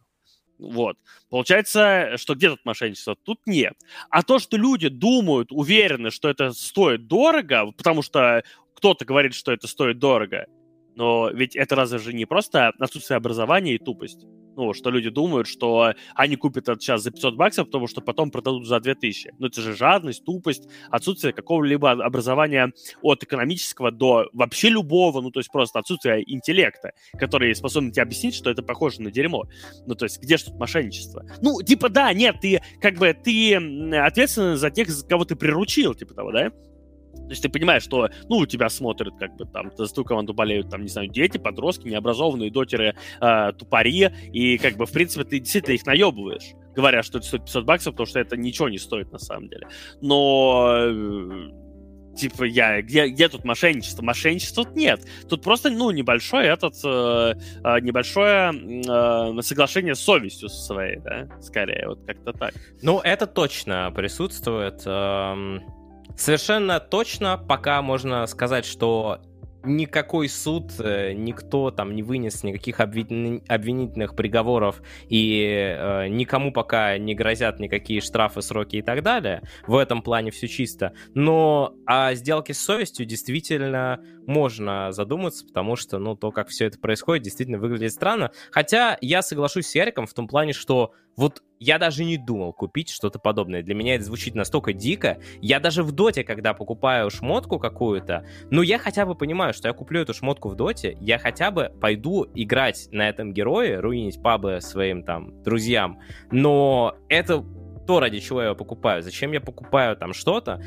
Вот. Получается, что где тут мошенничество? Тут нет. А то, что люди думают, уверены, что это стоит дорого, потому что кто-то говорит, что это стоит дорого, но ведь это разве же не просто отсутствие образования и тупость? Ну, что люди думают, что они купят это сейчас за $500, потому что потом продадут за 2000. Ну, это же жадность, тупость, отсутствие какого-либо образования от экономического до вообще любого, ну, то есть просто отсутствие интеллекта, который способен тебе объяснить, что это похоже на дерьмо. Ну, то есть где же тут мошенничество? Ну, типа, да, нет, ты как бы ты ответственен за тех, кого ты приручил, типа того, да? То есть ты понимаешь, что, ну, у тебя смотрят, как бы, там, за ту команду болеют, там, не знаю, дети, подростки, необразованные, дотеры, тупари, и, как бы, в принципе, ты действительно их наебываешь, говоря, что это стоит $500, потому что это ничего не стоит на самом деле. Но типа, где тут мошенничество? Мошенничества тут нет. Тут просто, небольшое соглашение с совестью своей, да, скорее, вот как-то так. Ну, это точно присутствует. Совершенно точно пока можно сказать, что никакой суд, никто там не вынес никаких обвинительных приговоров, и никому пока не грозят никакие штрафы, сроки и так далее. В этом плане все чисто. Но о сделке с совестью действительно можно задуматься, потому что, то, как все это происходит, действительно выглядит странно. Хотя я соглашусь с Яриком в том плане, что вот я даже не думал купить что-то подобное. Для меня это звучит настолько дико. Я даже в доте, когда покупаю шмотку какую-то, я хотя бы понимаю, что я куплю эту шмотку в доте, я хотя бы пойду играть на этом герое, руинить пабы своим там друзьям. Но это то, ради чего я покупаю. Зачем я покупаю там что-то?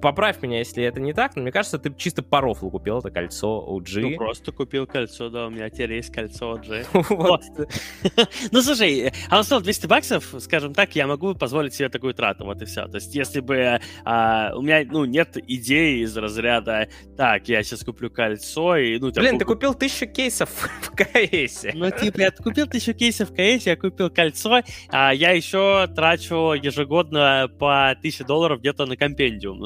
Поправь меня, если это не так, но мне кажется, ты чисто по рофлу купил это кольцо OG. Просто купил кольцо, да, у меня теперь есть кольцо OG. Слушай, а условно $200, скажем так, я могу позволить себе такую трату, вот и все. То есть, если бы у меня, нет идеи из разряда, так, я сейчас куплю кольцо и... Блин, ты купил 1000 кейсов в КСе. Я купил 1000 кейсов в КСе, я купил кольцо, а я еще трачу ежегодно по $1000 где-то на компендиум.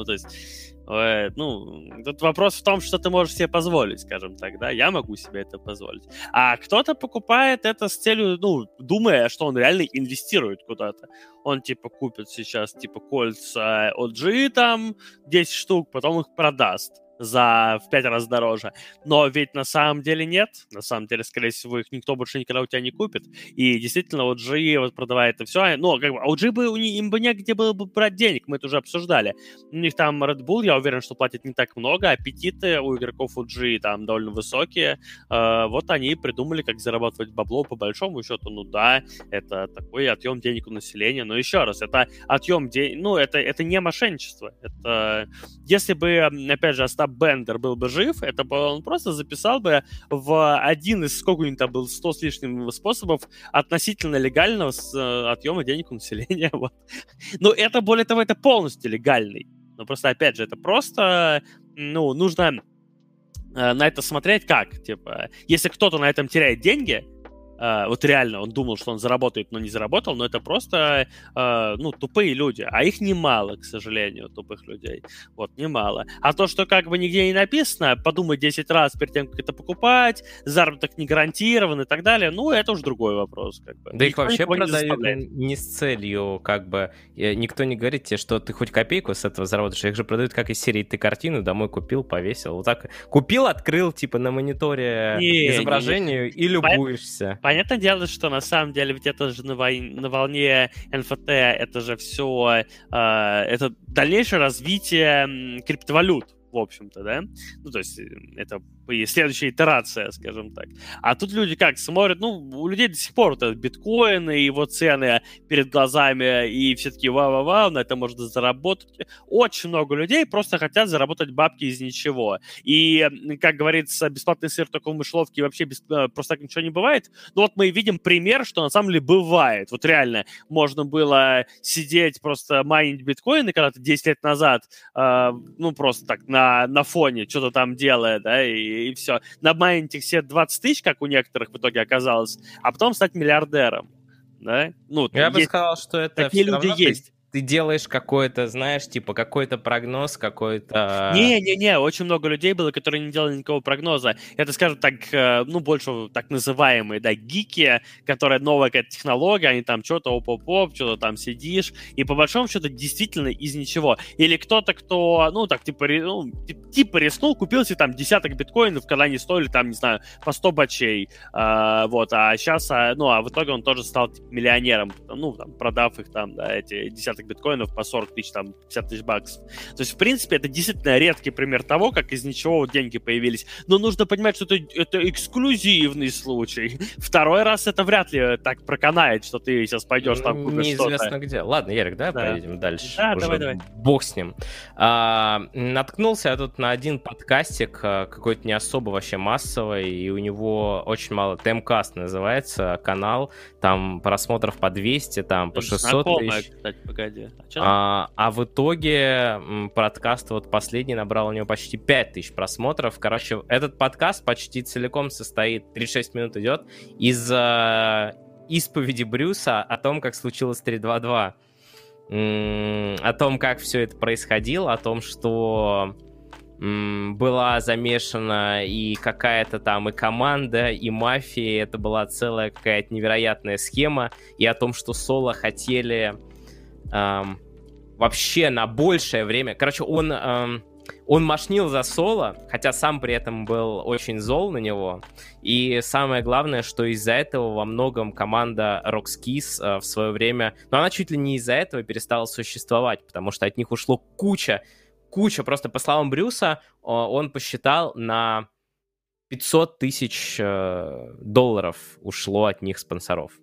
Тут вопрос в том, что ты можешь себе позволить, скажем так, да, я могу себе это позволить. А кто-то покупает это с целью, думая, что он реально инвестирует куда-то. Он, купит сейчас, кольца OG там 10 штук, потом их продаст в 5 раз дороже. Но ведь на самом деле нет. На самом деле, скорее всего, их никто больше никогда у тебя не купит. И действительно, OG продавает это все. OG им бы негде было бы брать денег. Мы это уже обсуждали. У них там Red Bull, я уверен, что платит не так много. Аппетиты у игроков OG там довольно высокие. Вот они придумали, как зарабатывать бабло по большому счету. Это такой отъем денег у населения. Но еще раз, это отъем денег. Это не мошенничество. Это... Если бы, опять же, Бендер был бы жив, это бы он просто записал бы в один из сколько-нибудь там был 100 с лишним способов относительно легального отъема денег у населения. Вот. Но это, более того, это полностью легальный. Но просто, опять же, это просто нужно на это смотреть как. Если кто-то на этом теряет деньги, вот реально он думал, что он заработает, но не заработал, но это просто, тупые люди. А их немало, к сожалению, тупых людей. Вот, немало. А то, что нигде не написано, подумай 10 раз перед тем, как это покупать, заработок не гарантирован и так далее, это уже другой вопрос. Да их вообще продают не с целью, никто не говорит тебе, что ты хоть копейку с этого заработаешь, их же продают как из серии «Ты картину домой купил, повесил». Вот так купил, открыл, на мониторе изображение и любуешься. Понятное дело, что на самом деле ведь это же на волне НФТ, это же все, это дальнейшее развитие криптовалют, в общем-то, да? То есть это следующая итерация, скажем так. А тут люди смотрят, у людей до сих пор это биткоины, его цены перед глазами, и все такие на это можно заработать. Очень много людей просто хотят заработать бабки из ничего. И, как говорится, бесплатный сыр только в мышеловке, вообще просто так ничего не бывает. Но вот мы видим пример, что на самом деле бывает. Вот реально можно было сидеть, просто майнить биткоины когда-то 10 лет назад, просто так на фоне что-то там делая, да, и все. Намайнить их все 20 тысяч, как у некоторых в итоге оказалось, а потом стать миллиардером. Да? Я бы сказал, что это все люди есть. Ты делаешь какой-то, знаешь, какой-то прогноз, какой-то... Не-не-не, очень много людей было, которые не делали никакого прогноза. Это, скажем так, больше так называемые, да, гики, которые новая какая-то технология, они там что-то оп-оп-оп, что-то там сидишь, и по большому счету действительно из ничего. Или кто-то, кто, риснул, купил себе там десяток биткоинов, когда они стоили там, не знаю, по 100 бачей, а сейчас, в итоге он тоже стал миллионером, продав их там, да, эти десяток биткоинов по 40 тысяч, там, 50 тысяч баксов. То есть, в принципе, это действительно редкий пример того, как из ничего деньги появились. Но нужно понимать, что это эксклюзивный случай. Второй раз это вряд ли так проканает, что ты сейчас пойдешь там купишь что-то. Неизвестно где. Ладно, Ярик, да. Поедем дальше? Да, давай. Бог с ним. Наткнулся я тут на один подкастик, какой-то не особо вообще массовый, и у него очень мало, Темкаст называется, канал, там просмотров по 200, там по 600 тысяч. ради. А в итоге подкаст вот последний набрал у него почти 5000 просмотров. Короче, этот подкаст почти целиком состоит, 36 минут идет, из исповеди Брюса о том, как случилось 3-2-2. О том, как все это происходило, о том, что была замешана и какая-то там и команда, и мафия, это была целая какая-то невероятная схема, и о том, что Соло хотели вообще на большее время, короче, он мошнил за Соло, хотя сам при этом был очень зол на него, и самое главное, что из-за этого во многом команда Rockskis в свое время, но она чуть ли не из-за этого перестала существовать, потому что от них ушло куча, просто по словам Брюса, он посчитал, на 500 тысяч долларов ушло от них спонсоров.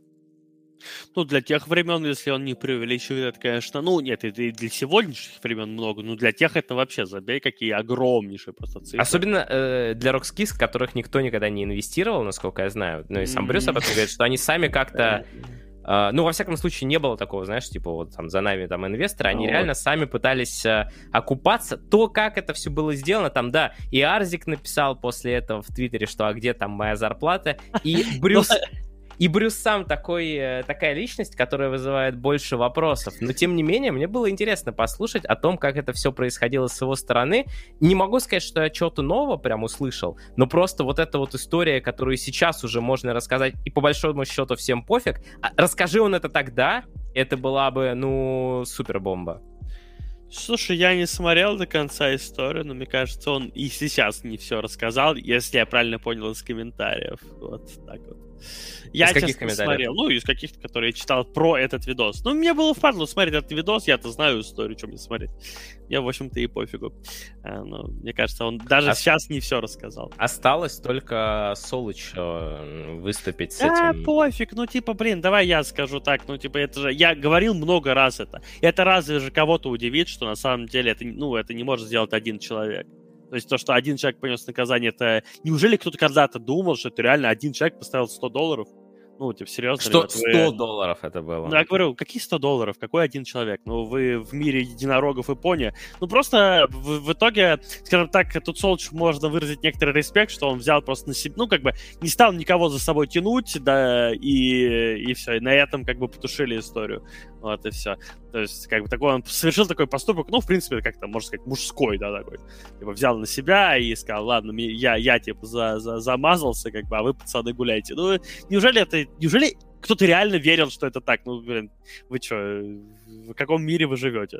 Ну, для тех времен, если он не преувеличивает, это, конечно, ну, нет, и для сегодняшних времен много, но для тех это вообще, забей, какие огромнейшие просто цифры. Особенно для Rockskis, которых никто никогда не инвестировал, насколько я знаю, ну, и сам Брюс об этом говорит, что они сами как-то... Ну, во всяком случае, не было такого, знаешь, типа, вот там за нами там инвесторы, они реально сами пытались окупаться. То, как это все было сделано, там, да, и Арзик написал после этого в Твиттере, что «а где там моя зарплата?» И Брюс сам такая личность, которая вызывает больше вопросов. Но, тем не менее, мне было интересно послушать о том, как это все происходило с его стороны. Не могу сказать, что я чего-то нового прям услышал, но просто вот эта вот история, которую сейчас уже можно рассказать, и по большому счету всем пофиг. Расскажи он это тогда, это была бы, ну, супербомба. Слушай, я не смотрел до конца историю, но мне кажется, он и сейчас не все рассказал, если я правильно понял из комментариев. Вот так вот. Я честно смотрел, ну, из каких-то, которые я читал про этот видос. Ну, мне было впадло смотреть этот видос, я-то знаю историю, что мне смотреть. Я, в общем-то, и пофигу. Но мне кажется, он даже сейчас не все рассказал. Осталось только Солыч выступить с этим. Да, пофиг, ну, типа, блин, давай я скажу так, ну, типа, это же... Я говорил много раз это. Это разве же кого-то удивит, что на самом деле это, ну, это не может сделать один человек. То есть то, что один человек понес наказание, это... Неужели кто-то когда-то думал, что это реально один человек поставил $100? Ну, типа, серьезно? Что ребят, $100 это было? Ну, я говорю, какие $100? Какой один человек? Ну, вы в мире единорогов и пони. Ну, просто в итоге, скажем так, тут Солчу можно выразить некоторый респект, что он взял просто на себя, ну, как бы, не стал никого за собой тянуть, да, и все. И на этом, как бы, потушили историю. Вот, и все. То есть, как бы, такой, он совершил такой поступок, ну, в принципе, как-то, можно сказать, мужской, да, такой. Типа, взял на себя и сказал, ладно, я типа, замазался, как бы, а вы, пацаны, гуляйте. Ну, неужели кто-то реально верил, что это так? Ну, блин, вы что, в каком мире вы живете?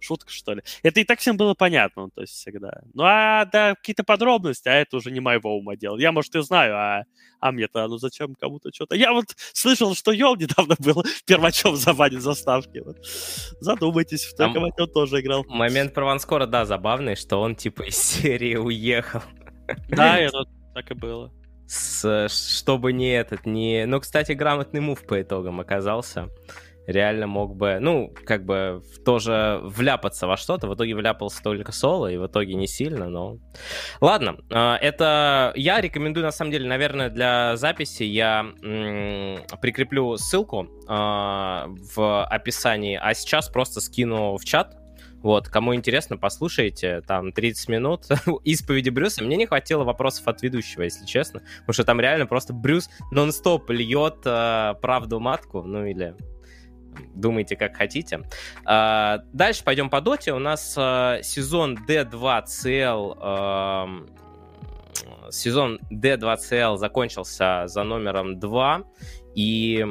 Шутка, что ли? Это и так всем было понятно, то есть, всегда. Ну, а, да, какие-то подробности, а это уже не моего ума дело. Я, может, и знаю, а мне-то, ну, зачем кому-то что-то? Я вот слышал, что Йол недавно был первачом забанен за ставки. Вот. Задумайтесь, в таком он тоже играл. Момент Прованскора, да, забавный, что он, типа, из серии уехал. Да, это так и было. Чтобы не этот, не... Ну, кстати, грамотный мув по итогам оказался. Реально мог бы, ну, как бы тоже вляпаться во что-то. В итоге вляпался только Соло, и в итоге не сильно, но... Ладно, это я рекомендую, на самом деле, наверное, для записи я прикреплю ссылку в описании, а сейчас просто скину в чат. Вот, кому интересно, послушайте, там 30 минут исповеди Брюса. Мне не хватило вопросов от ведущего, если честно, потому что там реально просто Брюс нон-стоп льет правду матку, ну или думайте, как хотите. Дальше пойдем по доте. У нас сезон D2CL... Сезон D2CL закончился за номером 2, и...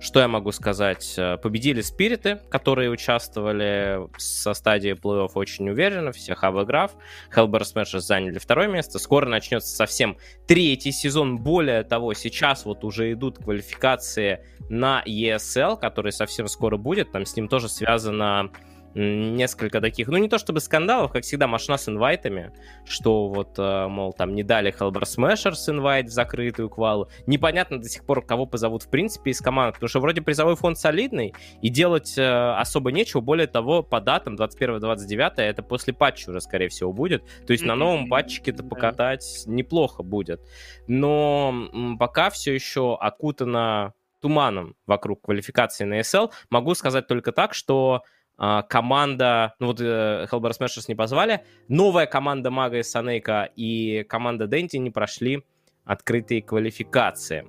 Что я могу сказать? Победили спириты, которые участвовали со стадии плей-офф очень уверенно, всех обыграв. Hellbear Smashers заняли 2 место. Скоро начнется совсем 3-й сезон. Более того, сейчас вот уже идут квалификации на ESL, который совсем скоро будет. Там с ним тоже связано несколько таких, ну не то чтобы скандалов, как всегда, машина с инвайтами, что вот, мол, там не дали Hellbear Smashers инвайт в закрытую квалу. Непонятно до сих пор, кого позовут в принципе из команд, потому что вроде призовой фонд солидный, и делать особо нечего. Более того, по датам 21-29 это после патча уже, скорее всего, будет. То есть на новом патчике-то покатать неплохо будет. Но пока все еще окутано туманом вокруг квалификации на ESL. Могу сказать только так, что команда... Ну вот Hellbar Smashers не позвали. Новая команда Мага из Санейка и команда Dendi не прошли открытые квалификации.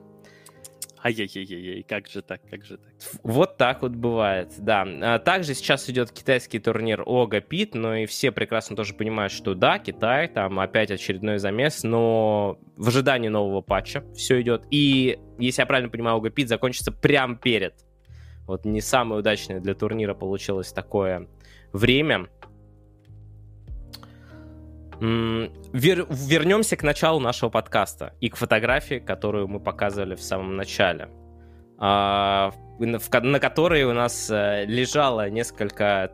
Ай-яй-яй-яй, как же так, как же так. Вот так вот бывает, да. Также сейчас идет китайский турнир OG Pit, но и все прекрасно тоже понимают, что да, Китай, там опять очередной замес, но в ожидании нового патча все идет. И, если я правильно понимаю, OG Pit закончится прямо перед. Вот не самое удачное для турнира получилось такое время. Вернемся к началу нашего подкаста и к фотографии, которую мы показывали в самом начале, на которой у нас лежало несколько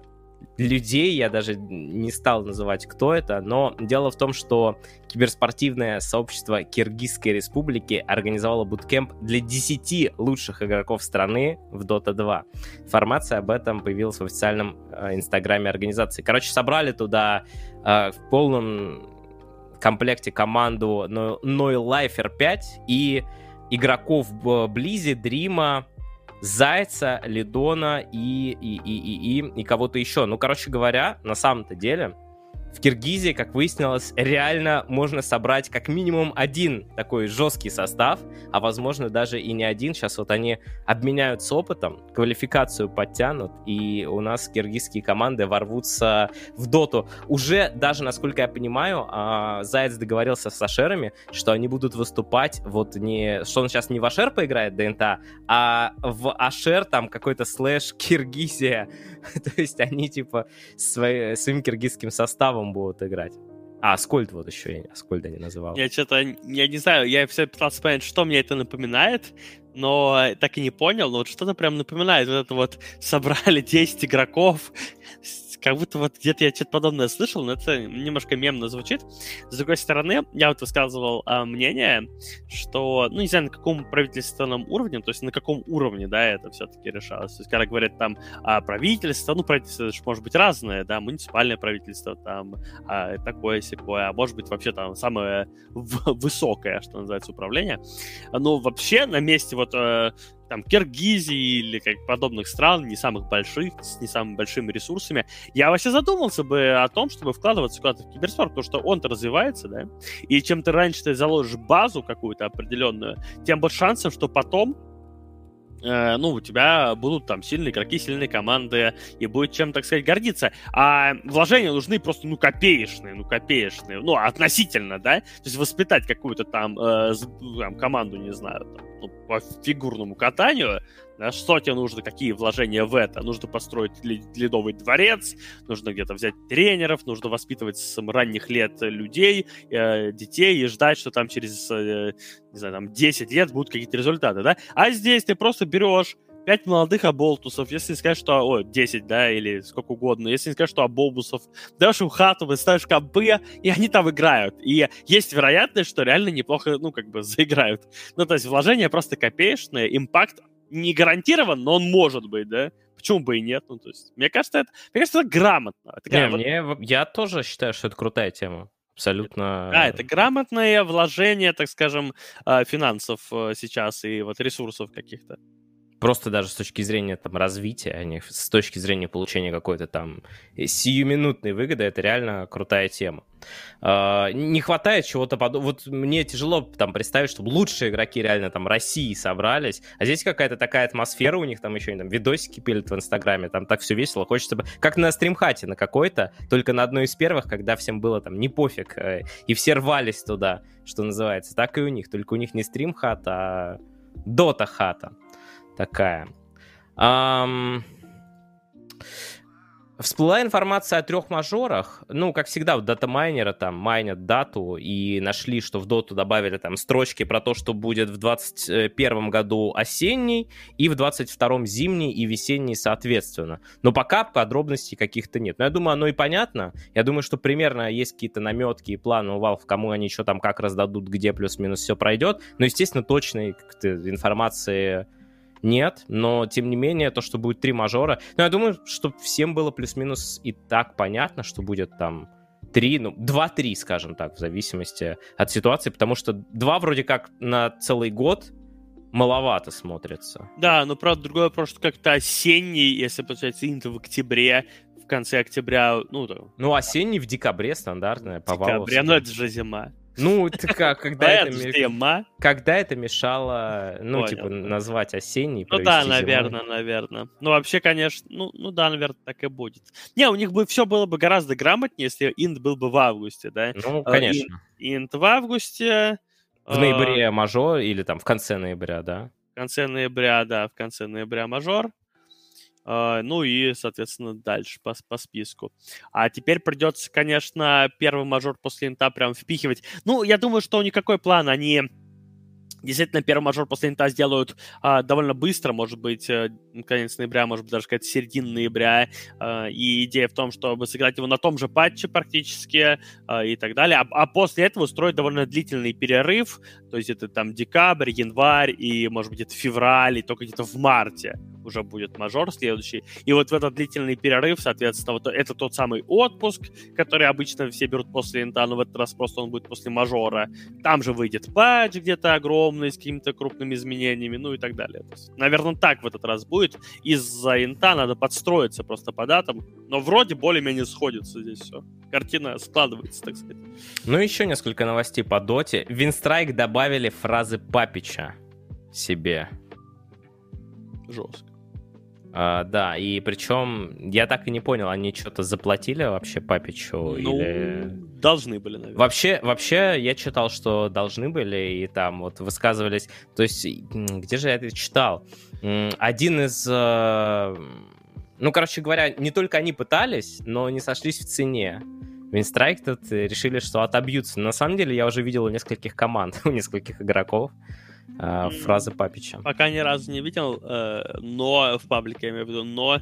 людей, я даже не стал называть, кто это, но дело в том, что киберспортивное сообщество Киргизской Республики организовало буткемп для 10 лучших игроков страны в Dota 2. Информация об этом появилась в официальном инстаграме организации. Короче, собрали туда в полном комплекте команду Noilifer 5 и игроков Близи, Дрима, Зайца, Лидона и кого-то еще. Ну, короче говоря, на самом-то деле, в Киргизии, как выяснилось, реально можно собрать как минимум один такой жесткий состав, а возможно даже и не один. Сейчас вот они обменяются опытом, квалификацию подтянут, и у нас киргизские команды ворвутся в доту. Уже даже, насколько я понимаю, Заяц договорился с ашерами, что они будут выступать вот не... Что он сейчас не в ашер поиграет, ДНТ, а в ашер там какой-то слэш Киргизия. То есть они типа своим киргизским составом будут играть. А Аскольд вот еще, Аскольда не называл. Я что-то, я не знаю, я все пытался понять, что мне это напоминает, но так и не понял, но вот что-то прям напоминает. Вот это вот собрали 10 игроков, как будто вот где-то я что-то подобное слышал, но это немножко мемно звучит. С другой стороны, я вот высказывал мнение, что, ну, не знаю, на каком правительственном уровне, то есть на каком уровне, да, это все-таки решалось. То есть, когда говорят там правительство, ну, правительство, это же может быть разное, да, муниципальное правительство, там, такое-сякое, а может быть вообще там самое высокое, что называется, управление. Но вообще на месте вот... там, Киргизии или как подобных стран, не самых больших, с не самыми большими ресурсами, я вообще задумался бы о том, чтобы вкладываться в киберспорт, потому что он-то развивается, да, и чем ты раньше ты заложишь базу какую-то определенную, тем больше шансов, что потом ну, у тебя будут там сильные игроки, сильные команды, и будет чем, так сказать, гордиться. А вложения нужны просто, ну, копеечные, ну, относительно, да? То есть воспитать какую-то там, команду, не знаю, там, ну, по фигурному катанию, да, что тебе нужно, какие вложения в это? Нужно построить ледовый дворец, нужно где-то взять тренеров, нужно воспитывать с ранних лет людей, детей и ждать, что там через, не знаю, там 10 лет будут какие-то результаты, да? А здесь ты просто берешь 5 молодых оболтусов, если не сказать, что... Ой, 10, да, или сколько угодно. Если не сказать, что оболтусов, даешь им хату, выставишь компы, и они там играют. И есть вероятность, что реально неплохо, ну, как бы, заиграют. Ну, то есть вложения просто копеечные, импакт не гарантирован, но он может быть, да? Почему бы и нет? Ну, то есть, мне кажется, это грамотно. Это грамотно. Я тоже считаю, что это крутая тема. Абсолютно. Да, это грамотное вложение, так скажем, финансов сейчас и вот ресурсов каких-то. Просто даже с точки зрения там развития, а не с точки зрения получения какой-то там сиюминутной выгоды, это реально крутая тема. Не хватает чего-то подобного. Вот мне тяжело там представить, чтобы лучшие игроки реально там России собрались, а здесь какая-то такая атмосфера у них, там еще там видосики пилят в Инстаграме, там так все весело, хочется бы... Как на стримхате на какой-то, только на одной из первых, когда всем было там не пофиг, и все рвались туда, что называется. Так и у них, только у них не стримхат, а дота-хата. Такая. Всплыла информация о 3 мажорах. Ну, как всегда, у дата-майнера там майнят дату и нашли, что в доту добавили там строчки про то, что будет в 2021 году осенний и в 2022 зимний и весенний соответственно. Но пока подробностей каких-то нет. Но я думаю, оно и понятно. Я думаю, что примерно есть какие-то наметки и планы у Valve, кому они еще там как раздадут, где плюс-минус все пройдет. Но, естественно, точной информации... Нет, но тем не менее, то, что будет 3 мажора... Ну, я думаю, чтобы всем было плюс-минус и так понятно, что будет там 3, ну, 2-3, скажем так, в зависимости от ситуации, потому что 2 вроде как на целый год, маловато смотрится. Да, но, правда, другое просто как-то осенний, если получается, в октябре, в конце октября, ну... То... Ну, осенний в декабре стандартная, по Valve. В декабре, но это же зима. Ну, когда это мешало, ну, типа, назвать осенний, провести зимой. Ну да, наверное. Ну, вообще, конечно, ну да, наверное, так и будет. Не, у них бы все было бы гораздо грамотнее, если инт был бы в августе, да? Ну, конечно. Инт в августе. В ноябре мажор или там в конце ноября, да? В конце ноября мажор. Ну и, соответственно, дальше по списку. А теперь придется, конечно, первый мажор после инта прям впихивать. Ну, я думаю, что никакой план. Они действительно первый мажор после инта сделают довольно быстро, может быть, конец ноября, может быть, даже какая-то середина ноября. И идея в том, чтобы сыграть его на том же патче практически и так далее. А после этого устроить довольно длительный перерыв. То есть это там декабрь, январь и, может быть, это февраль, и только где-то в марте уже будет мажор следующий. И вот в этот длительный перерыв, соответственно, вот это тот самый отпуск, который обычно все берут после инта, но в этот раз просто он будет после мажора. Там же выйдет патч где-то огромный с какими-то крупными изменениями, ну и так далее. Наверное, так в этот раз будет. Из-за инта надо подстроиться просто по датам, но вроде более-менее сходится здесь все. Картина складывается, так сказать. Ну еще несколько новостей по доте. Винстрайк добавили фразы Папича себе. Жестко. Да, и причем я так и не понял, они что-то заплатили вообще Папичу? Ну, или... должны были, наверное. Вообще, я читал, что должны были, и там вот высказывались... То есть, где же я это читал? Один из... Ну, короче говоря, не только они пытались, но не сошлись в цене. Винстрайк тут решили, что отобьются. На самом деле, я уже видел у нескольких команд, у нескольких игроков, фразы Папича. Пока ни разу не видел, но в паблике, я имею в виду, но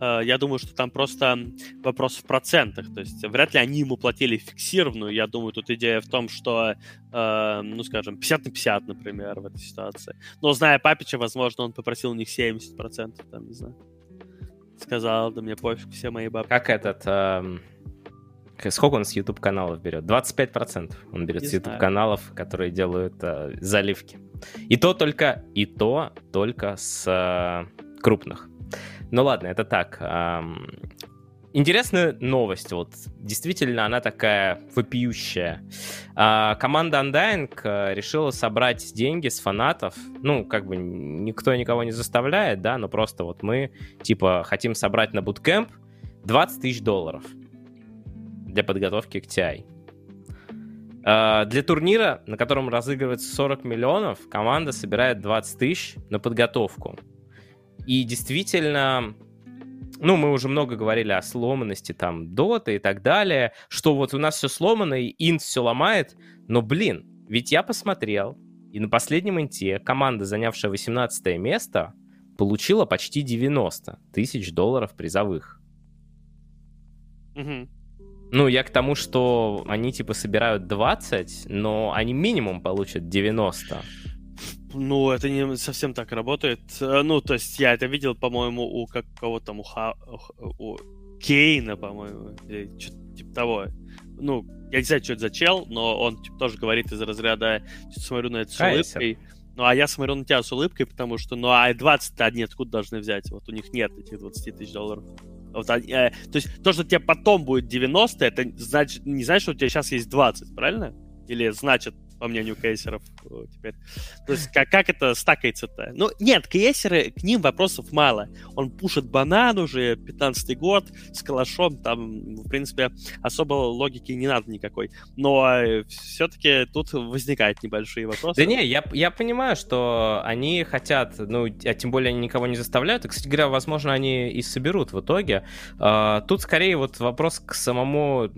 я думаю, что там просто вопрос в процентах, то есть вряд ли они ему платили фиксированную, я думаю, тут идея в том, что, ну, скажем, 50/50, например, в этой ситуации. Но, зная Папича, возможно, он попросил у них 70%, там, не знаю. Сказал, да мне пофиг, все мои бабки. Как этот... Сколько он с YouTube-каналов берет? 25% он берет с YouTube-каналов, которые делают заливки. И то только с крупных. Ну ладно, это так. Интересная новость. Вот действительно, она такая вопиющая. Команда Undying решила собрать деньги с фанатов. Ну, как бы никто никого не заставляет, да, но просто вот мы, типа, хотим собрать на буткэмп $20,000. Для подготовки к TI. Для турнира, на котором разыгрывается 40 миллионов, команда собирает 20 тысяч на подготовку. И действительно, ну, мы уже много говорили о сломанности там доты и так далее, что вот у нас все сломано, и инт все ломает, но, блин, ведь я посмотрел, и на последнем инте команда, занявшая 18 место, получила почти $90,000 призовых. Угу. Ну, я к тому, что они, типа, собирают 20, но они минимум получат 90. Ну, это не совсем так работает. Ну, то есть я это видел, по-моему, у какого-то там, у Кейна, по-моему, или что-то типа того. Ну, я не знаю, что это за чел, но он типа, тоже говорит из разряда, что смотрю на это с улыбкой. Ну, а я смотрю на тебя с улыбкой, потому что, ну, а 20-то они откуда должны взять? Вот у них нет этих $20,000. Вот, то есть то, что тебе потом будет 90, это значит, не значит, что у тебя сейчас есть 20, правильно? Или значит, по мнению кейсеров теперь. То есть как это стакается-то? Ну, нет, кейсеры, к ним вопросов мало. Он пушит банан уже 15-й год с калашом, там, в принципе, особо логики не надо никакой. Но все-таки тут возникают небольшие вопросы. Да не, я понимаю, что они хотят, ну, а тем более они никого не заставляют. И, кстати говоря, возможно, они и соберут в итоге. Тут скорее вот вопрос к самому...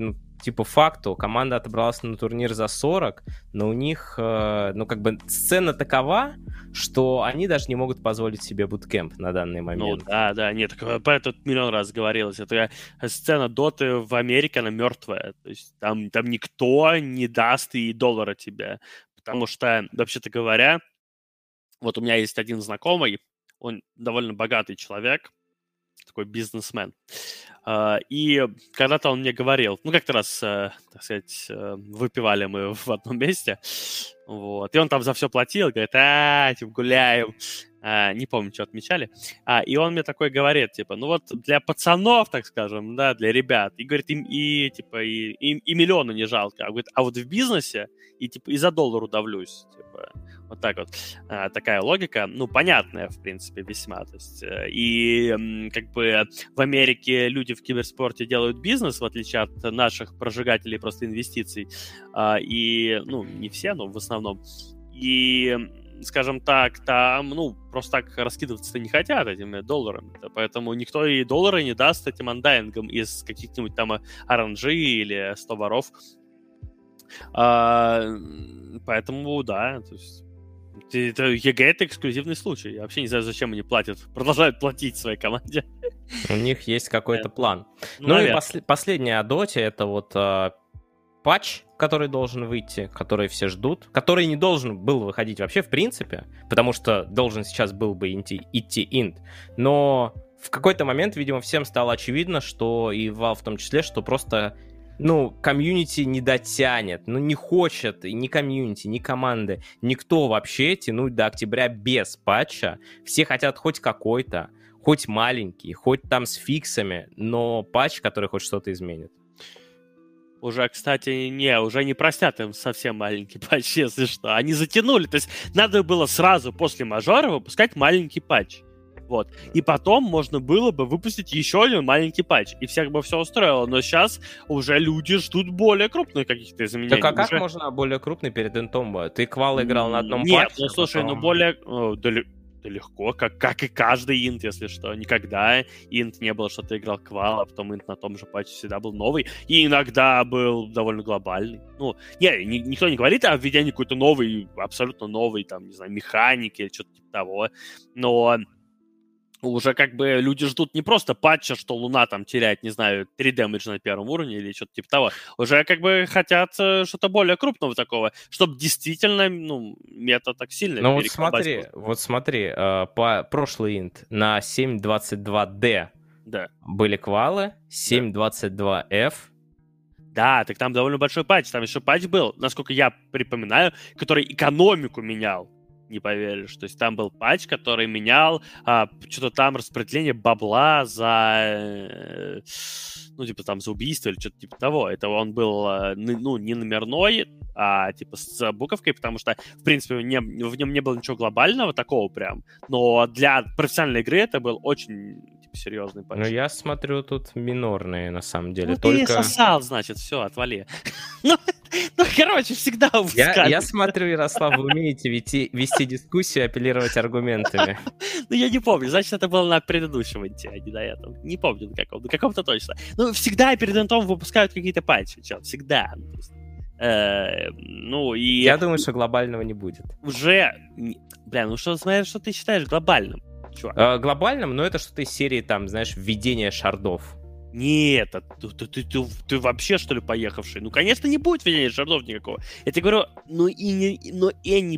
типа факту, команда отобралась на турнир за 40, но у них, ну, как бы, сцена такова, что они даже не могут позволить себе буткэмп на данный момент. Ну, да, нет, про это миллион раз говорилось. Это сцена доты в Америке, она мертвая. То есть там никто не даст и доллара тебе. Потому что, вообще-то говоря, вот у меня есть один знакомый, он довольно богатый человек, такой бизнесмен. И когда-то он мне говорил, ну, как-то раз, так сказать, выпивали мы в одном месте, вот, и он там за все платил, говорит, типа, гуляем, не помню, что отмечали, и он мне такой говорит, типа, ну, вот для пацанов, так скажем, да, для ребят, и, говорит, им, и типа, и миллиона не жалко, а, говорит, а вот в бизнесе, и, типа, и за доллар удавлюсь, типа, вот так вот, такая логика, ну, понятная, в принципе, весьма, то есть, и, как бы, в Америке люди в киберспорте делают бизнес, в отличие от наших прожигателей просто инвестиций, и, ну, не все, но в основном, и, скажем так, там, ну, просто так раскидываться-то не хотят этими долларами, поэтому никто и доллары не даст этим андайингам из каких-нибудь там оранжи или 100 воров, поэтому, да, то есть, это ЕГЭ — это эксклюзивный случай. Я вообще не знаю, зачем они платят. Продолжают платить своей команде. У них есть какой-то план. Ну и последняя о доте — это вот патч, который должен выйти, который все ждут, который не должен был выходить вообще в принципе, потому что должен сейчас был бы идти инт. Но в какой-то момент, видимо, всем стало очевидно, что и Valve в том числе, что просто... Ну, комьюнити не дотянет, ну, не хочет ни комьюнити, ни команды, никто вообще тянуть до октября без патча. Все хотят хоть какой-то, хоть маленький, хоть там с фиксами, но патч, который хоть что-то изменит. Уже, кстати, уже не простят им совсем маленький патч, если что. Они затянули, то есть надо было сразу после мажора выпускать маленький патч. Вот. И потом можно было бы выпустить еще один маленький патч, и всех бы все устроило. Но сейчас уже люди ждут более крупных каких-то изменений. Так а как уже... можно более крупный перед интом? Ты квал играл на одном патче? Нет, ну слушай, потом... ну более... Да легко, как и каждый инт, если что. Никогда инт не было, что ты играл квал, а потом инт на том же патче всегда был новый. И иногда был довольно глобальный. Ну, никто не говорит о введении какой-то новой, абсолютно новой, там, не знаю, механики или что-то типа того. Но... Уже как бы люди ждут не просто патча, что Луна там теряет, не знаю, 3 дэмэджа на первом уровне или что-то типа того. Уже как бы хотят что-то более крупного такого, чтобы действительно, ну, мета так сильно перекладывать. Ну вот смотри, прошлый инт на 7.22D да. Были квалы, 7.22F. Да, так там довольно большой патч, там еще патч был, насколько я припоминаю, который экономику менял. Не поверишь. То есть там был патч, который менял что-то там распределение бабла за... Ну, типа там за убийство или что-то типа того. Это он был, ну, не номерной, а типа с буковкой, потому что, в принципе, в нем не было ничего глобального такого прям. Но для профессиональной игры это был очень... серьезный патч. Ну, я смотрю, тут минорные, на самом деле. Ну, только... ты сосал, значит, все, отвали. Ну, короче, всегда выскакивает. Я смотрю, Ярослав, вы умеете вести дискуссию и апеллировать аргументами. Ну, я не помню, значит, это было на предыдущем инте, а не на этом. Не помню, на каком-то точно. Ну, всегда перед интом выпускают какие-то патчи, чё, всегда. Ну, и... Я думаю, что глобального не будет. Уже... Блин, ну, смотри, что ты считаешь глобальным? Глобальным, но это что-то из серии, там, знаешь, введение шардов. Нет, ты вообще, что ли, поехавший? Ну, конечно, не будет введения шардов никакого. Я тебе говорю, не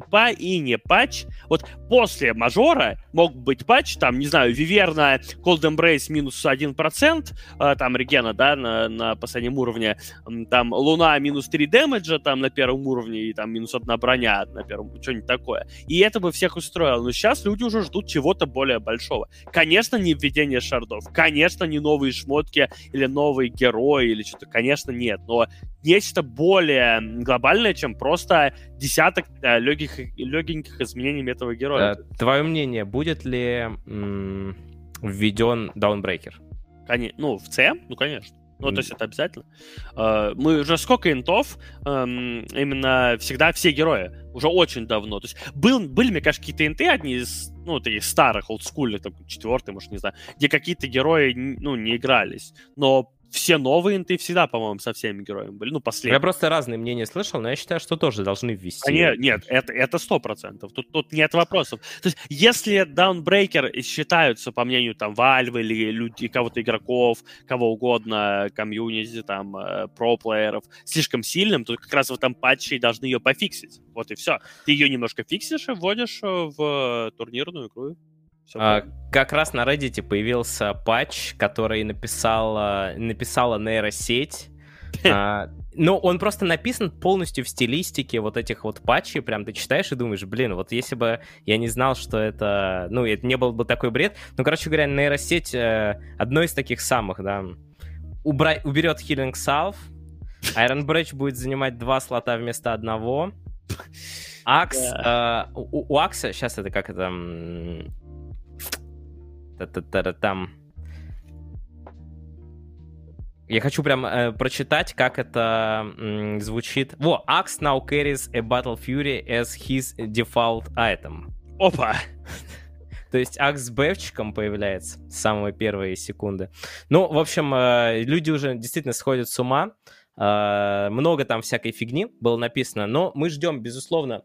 патч. Вот после мажора мог быть патч, там, не знаю, Виверна, Cold Embrace минус 1%, там, Регена, да, на последнем уровне, там, Луна минус 3 дэмэджа, там, на первом уровне, и там минус 1 броня на первом, что-нибудь такое. И это бы всех устроило. Но сейчас люди уже ждут чего-то более большого. Конечно, не введение шардов, конечно, не новые шмотки, или новый герой, или что-то, конечно, нет. Но нечто более глобальное, чем просто десяток легеньких изменений этого героя. Твое мнение, будет ли введен даунбрейкер? Ну, в ЦМ? Ну, конечно. Ну, то есть это обязательно. Мы уже сколько интов, именно всегда все герои, уже очень давно. То есть были, мне кажется, какие-то инты, одни из, ну, таких старых, олдскульных, там, 4-й, может, не знаю, где какие-то герои, ну, не игрались. Но все новые инты всегда, по-моему, со всеми героями были. Ну, последние. Я просто разные мнения слышал, но я считаю, что тоже должны ввести. Нет, это 100%. Тут нет вопросов. То есть, если даунбрейкер считаются, по мнению, там, Valve или людей, кого-то игроков, кого угодно, комьюнити, там, про-плееров, слишком сильным, то как раз в этом патче должны ее пофиксить. Вот и все. Ты ее немножко фиксишь и вводишь в турнирную игру. Как раз на Reddit появился патч, который написала нейросеть. Но он просто написан полностью в стилистике вот этих вот патчей. Прям ты читаешь и думаешь, блин, вот если бы я не знал, что это... Ну, это не был бы такой бред. Ну, короче говоря, нейросеть одно из таких самых, да. Уберет Healing Salve. Iron Breach будет занимать 2 слота вместо одного. Акс... у Акса... Сейчас это как это... Там... Я хочу прям прочитать, как это звучит. Во, Axe now carries a Battle Fury as his default item. Опа! То есть Axe с бэвчиком появляется с самой первой секунды. Ну, в общем, люди уже действительно сходят с ума. Много там всякой фигни было написано. Но мы ждем, безусловно,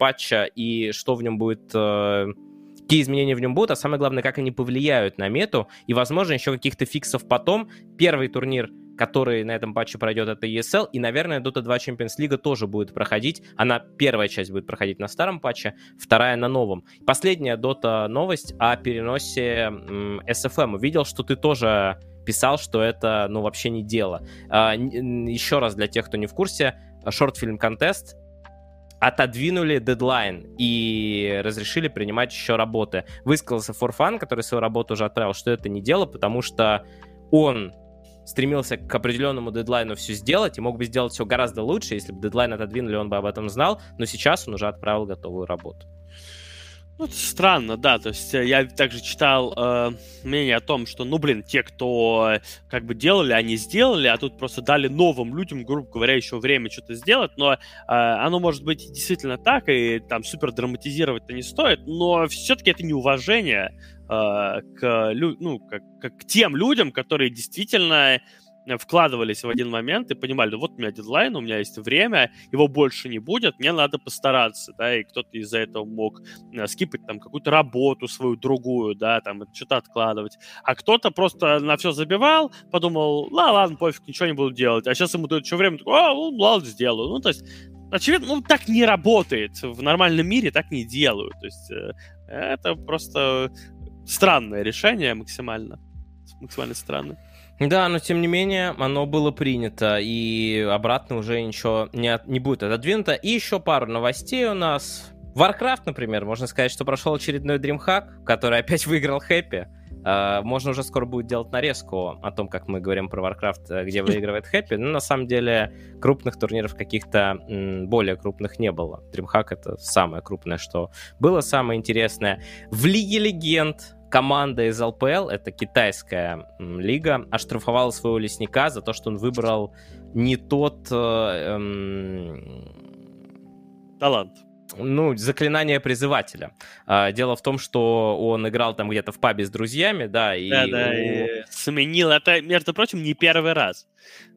патча и что в нем будет... какие изменения в нем будут, а самое главное, как они повлияют на мету, и, возможно, еще каких-то фиксов потом. Первый турнир, который на этом патче пройдет, это ESL, и, наверное, Dota 2 Champions League тоже будет проходить. Она, первая часть будет проходить на старом патче, вторая на новом. Последняя Dota новость о переносе SFM. Увидел, что ты тоже писал, что это, ну, вообще не дело. Еще раз для тех, кто не в курсе, шорт-фильм-контест отодвинули дедлайн и разрешили принимать еще работы. Высказался Форфан, который свою работу уже отправил, что это не дело, потому что он стремился к определенному дедлайну все сделать и мог бы сделать все гораздо лучше, если бы дедлайн отодвинули, он бы об этом знал, но сейчас он уже отправил готовую работу. Ну, странно, да, то есть я также читал мнение о том, что, ну, блин, те, кто как бы делали, они сделали, а тут просто дали новым людям, грубо говоря, еще время что-то сделать, но оно может быть действительно так, и там супер драматизировать-то не стоит, но все-таки это неуважение к тем людям, которые действительно... вкладывались в один момент и понимали, ну, вот у меня дедлайн, у меня есть время, его больше не будет, мне надо постараться, да, и кто-то из-за этого мог скипать там какую-то работу свою другую, да, там что-то откладывать, а кто-то просто на все забивал, подумал, ладно, пофиг, ничего не буду делать, а сейчас ему дают еще время, такой, ладно, сделаю, ну, то есть, очевидно, ну, так не работает, в нормальном мире так не делают, то есть, это просто странное решение максимально странное. Да, но тем не менее, оно было принято, и обратно уже ничего не будет отодвинуто. И еще пару новостей у нас. Warcraft, например, можно сказать, что прошел очередной DreamHack, который опять выиграл Хэппи. Можно уже скоро будет делать нарезку о том, как мы говорим про Warcraft, где выигрывает Хэппи. Но на самом деле крупных турниров каких-то более крупных не было. DreamHack — это самое крупное, что было, самое интересное. В Лиге Легенд... Команда из ЛПЛ, это китайская лига, оштрафовала своего лесника за то, что он выбрал не тот... талант. Ну, заклинание призывателя. Дело в том, что он играл там где-то в пабе с друзьями, да, и... Да, сменил. Это, между прочим, не первый раз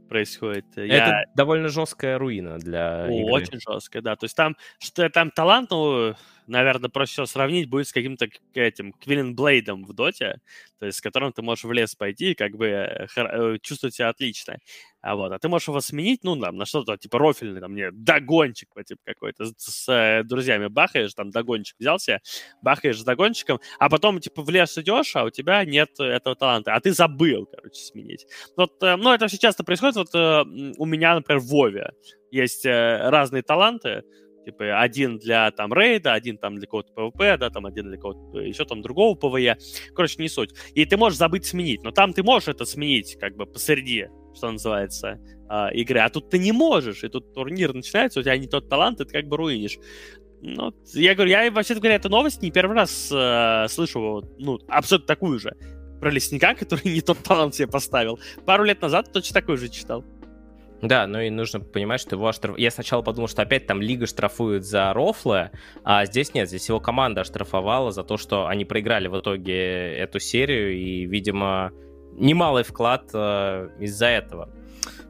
происходит. Это довольно жесткая руина для игры. Очень жесткая, да. То есть там талант, ну, наверное, проще всего сравнить будет с каким-то этим Квиллинблейдом в доте, то есть с которым ты можешь в лес пойти и как бы чувствовать себя отлично. А ты можешь его сменить, ну, там, на что-то типа рофильный, там, не догончик типа, какой-то, с друзьями бахаешь, там, догончик взялся, бахаешь с догончиком, а потом, типа, в лес идешь, а у тебя нет этого таланта, а ты забыл, короче, сменить. Вот, ну, это все часто происходит, вот у меня, например, в Вове есть разные таланты, типа, один для, там, рейда, один, там, для кого-то ПВП, да, там, один для кого-то еще, там, другого ПВЕ. Короче, не суть. И ты можешь забыть сменить, но там ты можешь это сменить, как бы, посреди, что называется, игры. А тут ты не можешь, и тут турнир начинается, у тебя не тот талант, и ты как бы руинишь. Ну, я говорю, я, вообще-то говоря, эту новость не первый раз слышу, ну, абсолютно такую же, про лесника, который не тот талант себе поставил. Пару лет назад точно такую же читал. Да, ну и нужно понимать, что его оштрафуют. Я сначала подумал, что опять там лига штрафует за рофлы, а здесь нет, здесь его команда оштрафовала за то, что они проиграли в итоге эту серию, и, видимо, немалый вклад из-за этого.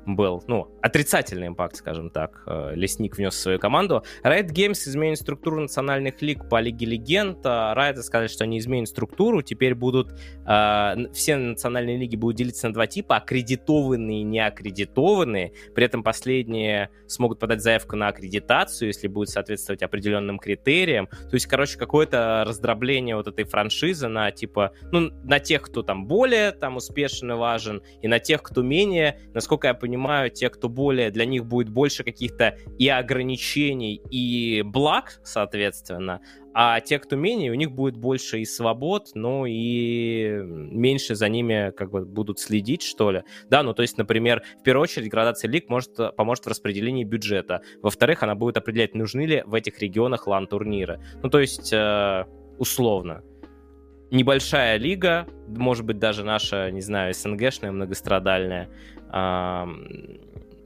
был, ну, отрицательный импакт, скажем так, Лесник внес в свою команду. Riot Games изменит структуру национальных лиг по Лиге Легенд. Riot сказали, что они изменят структуру. Теперь будут все национальные лиги будут делиться на два типа: аккредитованные и неаккредитованные. При этом последние смогут подать заявку на аккредитацию, если будет соответствовать определенным критериям. То есть, короче, какое-то раздробление вот этой франшизы на типа, ну, на тех, кто там более там успешен и важен, и на тех, кто менее. Насколько я понимаю, те, кто более, для них будет больше каких-то и ограничений, и благ, соответственно, а те, кто менее, у них будет больше и свобод, ну и меньше за ними как бы будут следить, что ли. Да, ну то есть, например, в первую очередь градация лиг поможет в распределении бюджета. Во-вторых, она будет определять, нужны ли в этих регионах лан-турниры. Ну то есть, условно, небольшая лига, может быть, даже наша, не знаю, СНГшная, многострадальная,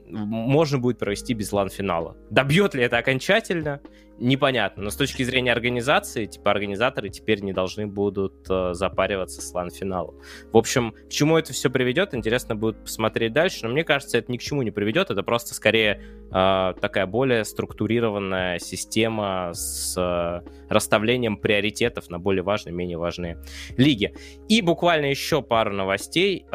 можно будет провести без лан-финала. Добьет ли это окончательно? Непонятно. Но с точки зрения организации, типа, организаторы теперь не должны будут запариваться с лан-финалом. В общем, к чему это все приведет, интересно будет посмотреть дальше. Но мне кажется, это ни к чему не приведет. Это просто скорее такая более структурированная система с расставлением приоритетов на более важные, менее важные лиги. И буквально еще пару новостей.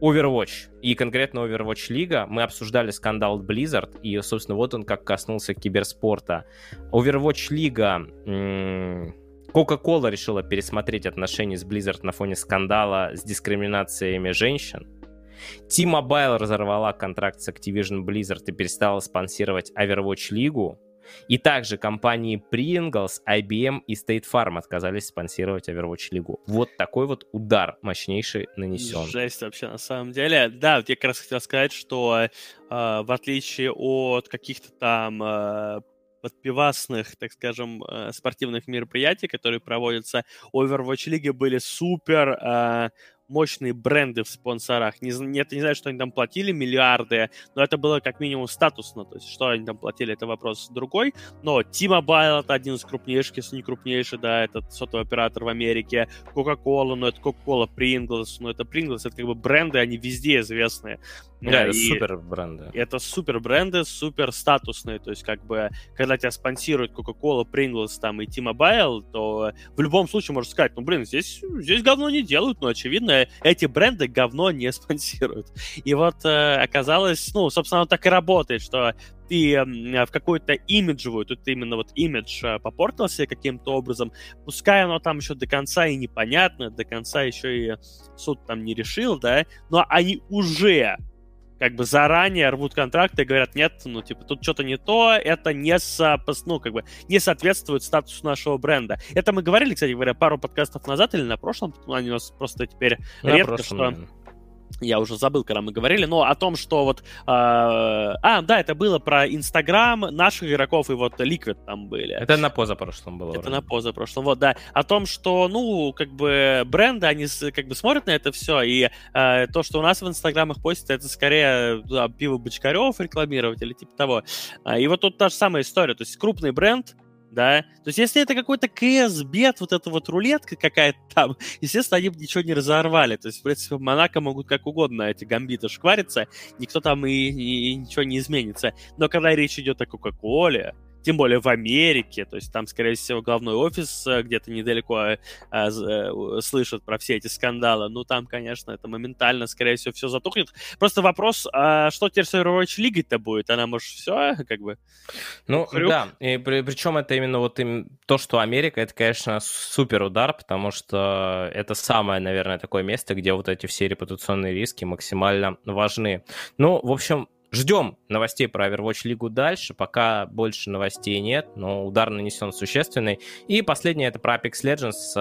Overwatch и конкретно Overwatch Лига. Мы обсуждали скандал Blizzard, и, собственно, вот он как коснулся киберспорта. Overwatch Лига... Coca-Cola решила пересмотреть отношения с Blizzard на фоне скандала с дискриминациями женщин. T-Mobile разорвала контракт с Activision Blizzard и перестала спонсировать Overwatch Лигу. И также компании Pringles, IBM и State Farm отказались спонсировать Overwatch Лигу. Вот такой вот удар мощнейший нанесен. Жесть вообще на самом деле. Да, вот я как раз хотел сказать, что в отличие от каких-то там подпивасных, так скажем, спортивных мероприятий, которые проводятся, у Overwatch Лиги были супер... мощные бренды в спонсорах. Нет, не знаю, что они там платили, миллиарды, но это было как минимум статусно. То есть, что они там платили, это вопрос другой. Но T-Mobile — это один из крупнейших, если не крупнейший, да, этот сотовый оператор в Америке. Coca-Cola, но это Coca-Cola, Pringles, но это Pringles. Это как бы бренды, они везде известные. Да, это супер бренды. Это супер бренды, супер статусные. То есть, как бы, когда тебя спонсируют Coca-Cola, Pringles там и T-Mobile, то в любом случае можно сказать, ну, блин, здесь говно не делают, но очевидно, эти бренды говно не спонсируют. И вот оказалось, ну, собственно, вот так и работает, что ты в какую-то имиджевую, тут именно вот имидж попортился каким-то образом, пускай оно там еще до конца и непонятно, до конца еще и суд там не решил, да, но они уже как бы заранее рвут контракты и говорят, нет, ну, типа, тут что-то не то, это не соответствует статусу нашего бренда. Это мы говорили, кстати говоря, пару подкастов назад или на прошлом, они у нас просто теперь редко что... Я уже забыл, когда мы говорили, но о том, что вот... да, это было про Инстаграм наших игроков, и вот Ликвид там были. Это на позапрошлом было. Это на позапрошлом, вот, да. О том, что, ну, как бы бренды, они как бы смотрят на это все, и то, что у нас в Инстаграмах постят, это скорее да, пиво Бочкарев рекламировать или типа того. И вот тут та же самая история, то есть крупный бренд, да, то есть если это какой-то КС-бет, вот эта вот рулетка какая-то там, естественно, они бы ничего не разорвали, то есть, в принципе, в Монако могут как угодно эти гамбиты шквариться, никто там и ничего не изменится, но когда речь идет о Кока-Коле, тем более в Америке, то есть там, скорее всего, главный офис где-то недалеко слышит про все эти скандалы, ну там, конечно, это моментально, скорее всего, все затухнет. Просто вопрос, что теперь с Overwatch Лигой-то будет? Она, может, все, как бы... Ну, хрюк. Да, и причем это именно вот то, что Америка, это, конечно, супер удар, потому что это самое, наверное, такое место, где вот эти все репутационные риски максимально важны. Ну, в общем... Ждем новостей про Overwatch Лигу дальше, пока больше новостей нет, но удар нанесен существенный. И последнее — это про Apex Legends.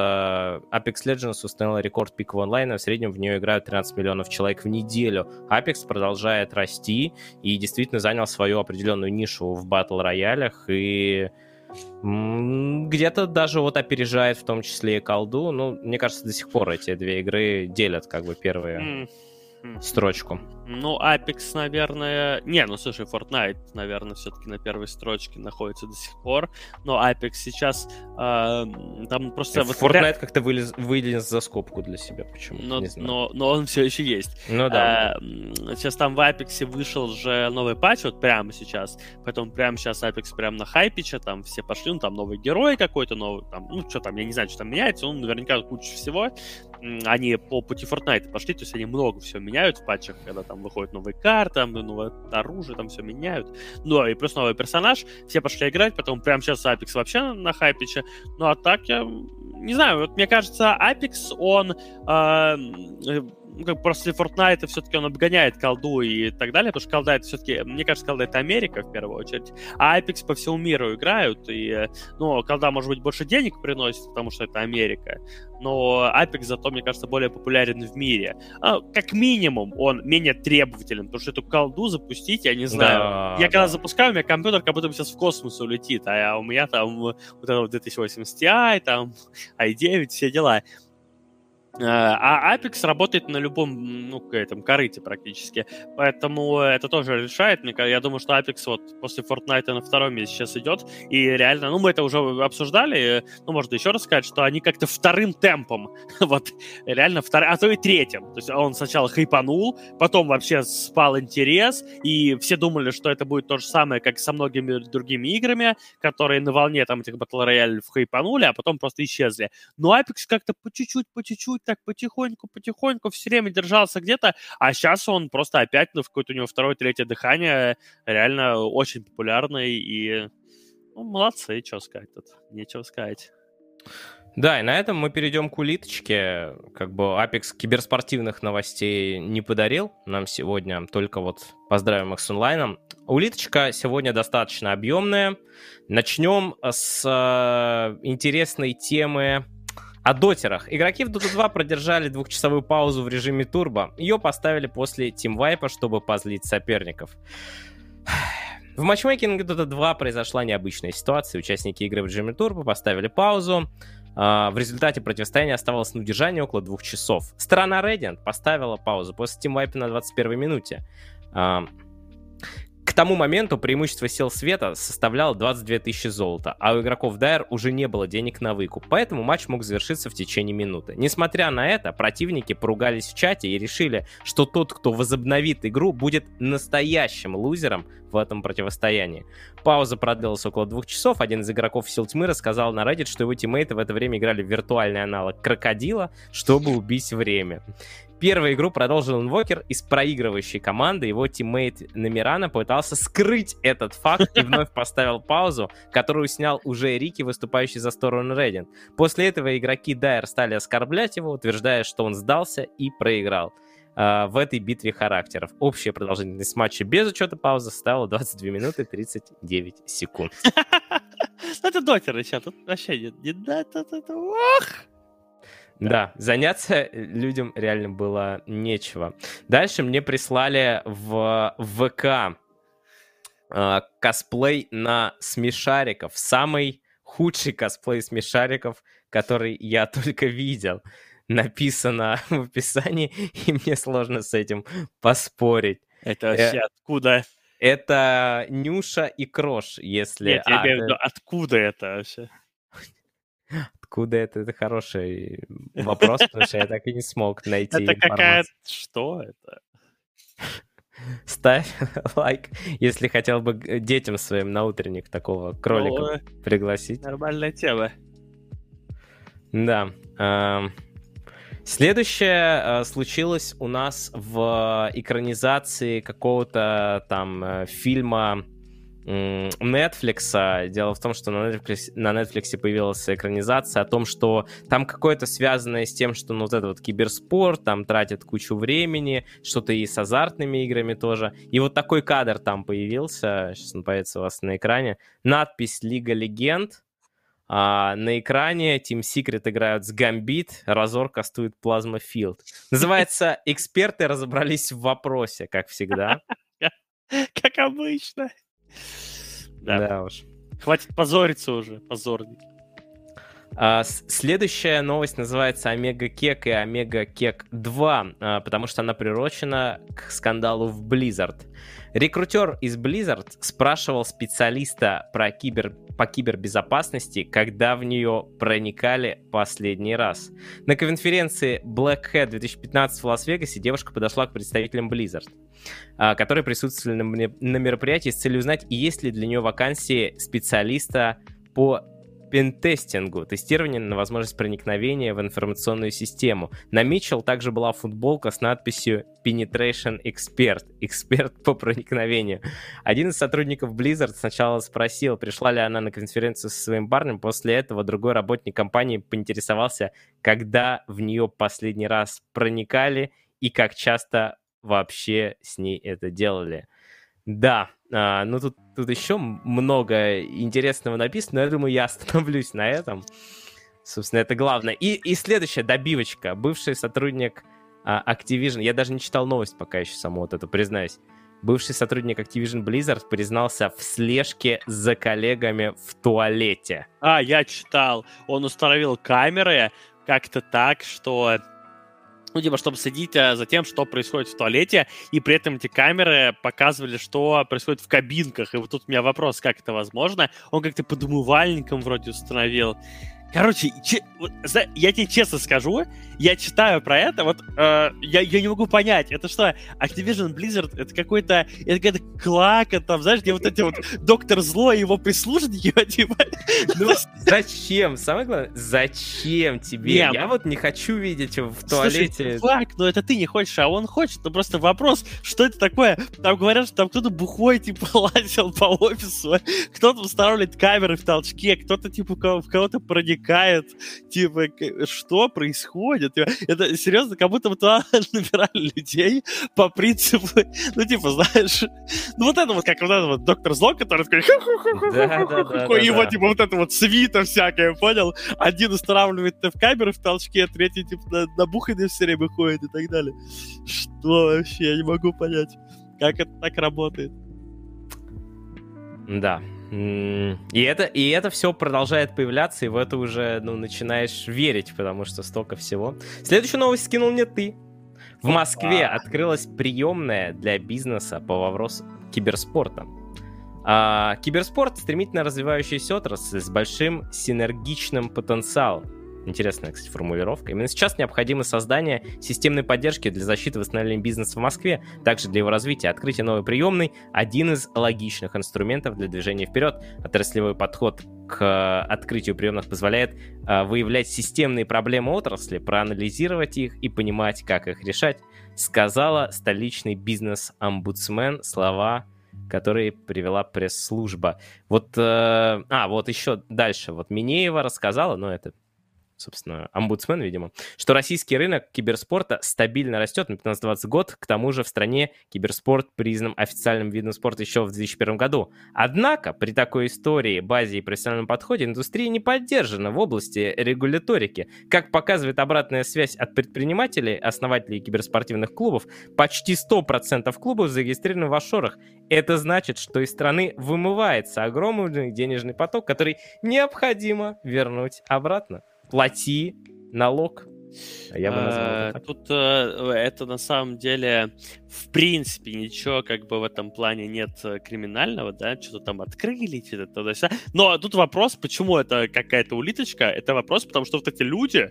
Apex Legends установила рекорд пикового онлайна, в среднем в нее играют 13 миллионов человек в неделю. Apex продолжает расти и действительно занял свою определенную нишу в батл-роялях и... где-то даже вот опережает в том числе и колду. Ну, мне кажется, до сих пор эти две игры делят как бы первую строчку. Ну, Apex, наверное... Не, ну, слушай, Fortnite, наверное, все-таки на первой строчке находится до сих пор. Но Apex сейчас... там просто... Вот Fortnite как-то вылез за скобку для себя почему-то, но он все еще есть. Ну, да. Сейчас там в Apex вышел же новый патч, вот прямо сейчас. Поэтому прямо сейчас Apex прям на хайпиче, там все пошли, ну, там новый герой какой-то, новый, там, ну, что там, я не знаю, что там меняется, он наверняка куча всего. Они по пути Fortnite пошли, то есть они много всего меняют в патчах, когда там выходят новые карты, новое оружие, там все меняют. Ну, и плюс новый персонаж, все пошли играть, потом прямо сейчас Apex вообще на хайпиче. Ну, а так, я не знаю, вот мне кажется, Apex, он... как после Fortnite все-таки он обгоняет колду и так далее, потому что колда это все-таки, мне кажется, колда это Америка в первую очередь, а Apex по всему миру играют, и, ну, колда, может быть, больше денег приносит, потому что это Америка, но Apex зато, мне кажется, более популярен в мире. А, как минимум, он менее требователен, потому что эту колду запустить, я не знаю. Да, я когда запускаю, у меня компьютер как будто сейчас в космос улетит, а у меня там вот это вот 2080 Ti, там i9, все дела. А Apex работает на любом, ну, этом корыте практически. Поэтому это тоже решает. Я думаю, что Apex вот после Fortnite на втором месте сейчас идет. И реально, ну, мы это уже обсуждали. Ну, можно еще раз сказать, что они как-то вторым темпом. Вот, реально вторым, а то и третьим. То есть он сначала хайпанул, потом вообще спал интерес. И все думали, что это будет то же самое, как со многими другими играми, которые на волне там этих Battle Royale хайпанули, а потом просто исчезли. Но Apex как-то по чуть-чуть, так потихоньку все время держался где-то, а сейчас он просто опять, ну, какое-то у него второе-третье дыхание, реально очень популярный и, ну, молодцы, что сказать тут, нечего сказать. Да, и на этом мы перейдем к улиточке, как бы Apex киберспортивных новостей не подарил нам сегодня, только вот поздравим их с онлайном. Улиточка сегодня достаточно объемная, начнем с интересной темы о дотерах. Игроки в Dota 2 продержали двухчасовую паузу в режиме турбо. Ее поставили после тимвайпа, чтобы позлить соперников. В матчмейкинге Dota 2 произошла необычная ситуация. Участники игры в режиме турбо поставили паузу. В результате противостояние оставалось на удержании около 2 часов. Сторона Radiant поставила паузу после тимвайпа на 21 минуте. К тому моменту преимущество сил света составляло 22 тысячи золота, а у игроков Dire уже не было денег на выкуп, поэтому матч мог завершиться в течение минуты. Несмотря на это, противники поругались в чате и решили, что тот, кто возобновит игру, будет настоящим лузером в этом противостоянии. Пауза продлилась около 2 часов. Один из игроков сил тьмы рассказал на Reddit, что его тиммейты в это время играли в виртуальный аналог крокодила, чтобы убить время. Первую игру продолжил инвокер из проигрывающей команды. Его тиммейт Номирана пытался скрыть этот факт и вновь поставил паузу, которую снял уже Рики, выступающий за сторону Reddit. После этого игроки Dire стали оскорблять его, утверждая, что он сдался и проиграл в этой битве характеров. Общая продолжительность матча без учета паузы составила 22 минуты 39 секунд. Это дотеры сейчас, тут вообще нет. Ох! Да, заняться людям реально было нечего. Дальше мне прислали в ВК косплей на смешариков. Самый худший косплей смешариков, который я только видел. Написано в описании, и мне сложно с этим поспорить. Это вообще откуда? Это Нюша и Крош, если... Нет, я имею в виду, откуда это вообще? Откуда это? Это хороший вопрос, потому что я так и не смог найти информацию. Это какая-то... Что это? Ставь лайк, если хотел бы детям своим на утренник такого кролика пригласить. Нормальная тема. Да. Следующее случилось у нас в экранизации какого-то там фильма... Netflix. Дело в том, что на Netflix появилась экранизация о том, что там какое-то связанное с тем, что, ну, вот это вот киберспорт, там тратят кучу времени, что-то и с азартными играми тоже. И вот такой кадр там появился, сейчас он появится у вас на экране. Надпись «Лига Легенд». На экране Team Secret играют с Гамбит, Разор кастует Plasma Field. Называется «Эксперты разобрались в вопросе», как всегда. Как обычно. Да уж. Хватит позориться уже, позорник. Следующая новость называется «Омега Кек» и «Омега Кек 2», потому что она приурочена к скандалу в Blizzard. Рекрутер из Blizzard спрашивал специалиста про по кибербезопасности, когда в нее проникали последний раз. На конференции Black Hat 2015 в Лас-Вегасе девушка подошла к представителям Blizzard, которые присутствовали на мероприятии с целью узнать, есть ли для нее вакансии специалиста по пентестингу, тестирование на возможность проникновения в информационную систему. На Митчелл также была футболка с надписью Penetration Expert, эксперт по проникновению. Один из сотрудников Blizzard сначала спросил, пришла ли она на конференцию со своим парнем. После этого другой работник компании поинтересовался, когда в нее последний раз проникали и как часто вообще с ней это делали. Да, ну тут еще много интересного написано, но я думаю, я остановлюсь на этом. Собственно, это главное. И следующая добивочка. Бывший сотрудник Activision, я даже не читал новость пока еще саму вот эту, признаюсь. Бывший сотрудник Activision Blizzard признался в слежке за коллегами в туалете. А, я читал. Он установил камеры как-то так, что... Ну, типа, чтобы следить за тем, что происходит в туалете, и при этом эти камеры показывали, что происходит в кабинках. И вот тут у меня вопрос, как это возможно? Он как-то под умывальником вроде установил. Короче, я тебе честно скажу, я читаю про это, вот я не могу понять, это что, Activision Blizzard, это какая-то клака, там, знаешь, где вот эти вот доктор зло и его прислужники, типа. Ну, зачем? Самое главное, зачем тебе? Я вот не хочу видеть в туалете. Слушай, факт, но это ты не хочешь, а он хочет, но просто вопрос, что это такое? Там говорят, что там кто-то бухой, типа, лазил по офису, кто-то устанавливает камеры в толчке, кто-то, типа, в кого-то проникает. Типа, что происходит? Это серьезно, как будто бы туда набирали людей по принципу, ну, типа, знаешь, ну, вот это вот доктор Зло, который такой, его, типа, вот это вот свита всякая, понял? Один устанавливает в камеру в толчке, третий, типа, набуханный все время ходит и так далее. Что вообще? Я не могу понять, как это так работает. Да. И это все продолжает появляться, и в это уже, начинаешь верить, потому что столько всего. Следующую новость скинул мне ты. В Москве открылась приемная для бизнеса по вопросу киберспорта. Киберспорт — стремительно развивающаяся отрасль с большим синергичным потенциалом. Интересная, кстати, формулировка. Именно сейчас необходимо создание системной поддержки для защиты и восстановления бизнеса в Москве, также для его развития. Открытие новой приемной – один из логичных инструментов для движения вперед. Отраслевой подход к открытию приемных позволяет выявлять системные проблемы отрасли, проанализировать их и понимать, как их решать, сказала столичный бизнес-омбудсмен, слова которые привела пресс-служба. Вот еще дальше. Вот Минеева рассказала, собственно, омбудсмен, видимо, что российский рынок киберспорта стабильно растет на 15-20 год. К тому же в стране киберспорт признан официальным видом спорта еще в 2001 году. Однако при такой истории, базе и профессиональном подходе индустрия не поддержана в области регуляторики. Как показывает обратная связь от предпринимателей, основателей киберспортивных клубов, почти 100% клубов зарегистрированы в офшорах. Это значит, что из страны вымывается огромный денежный поток, который необходимо вернуть обратно. Плати налог. Я бы назвал это. Тут это на самом деле в принципе ничего как бы в этом плане нет криминального, да, что-то там открыли, что-то туда-сюда. Но тут вопрос, почему это какая-то улиточка, это вопрос, потому что вот эти люди,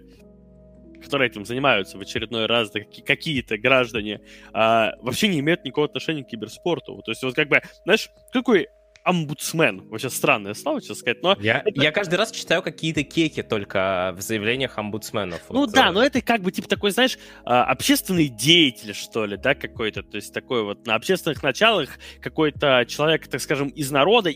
которые этим занимаются в очередной раз, да, какие-то граждане, вообще не имеют никакого отношения к киберспорту. То есть вот как бы, знаешь, какой... Омбудсмен. Вообще странное слово, честно сказать, но... Я каждый раз читаю какие-то кеки только в заявлениях омбудсменов. Но это как бы типа такой, знаешь, общественный деятель, что ли, да, какой-то, то есть такой вот на общественных началах какой-то человек, так скажем, из народа,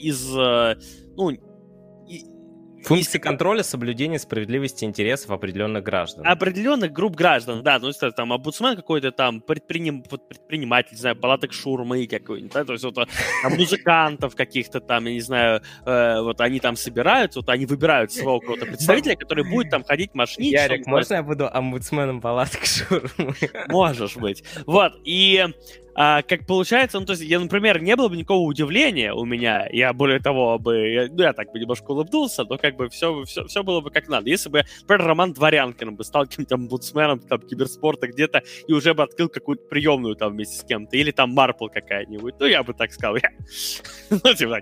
функции контроля, соблюдения справедливости интересов определенных граждан. Определенных групп граждан, да. Ну, это там омбудсмен какой-то, там, предприниматель, не знаю, палаток шаурмы какой-нибудь, да, то есть вот там, музыкантов каких-то там, я не знаю, вот они там собираются, вот они выбирают своего какого-то представителя, который будет там ходить мошенничать. Ярик, можно я буду омбудсменом палаток шаурмы? Можешь быть. Вот, и... как получается, ну, то есть, я, например, не было бы никакого удивления у меня, я, более того, бы, я так бы немножко улыбнулся, но как бы все было бы как надо. если бы, например, Роман Дворянкин бы стал каким-то омбудсменом там, киберспорта где-то и уже бы открыл какую-то приемную там вместе с кем-то, или там Марпл какая-нибудь, ну, я бы так сказал, ну, типа,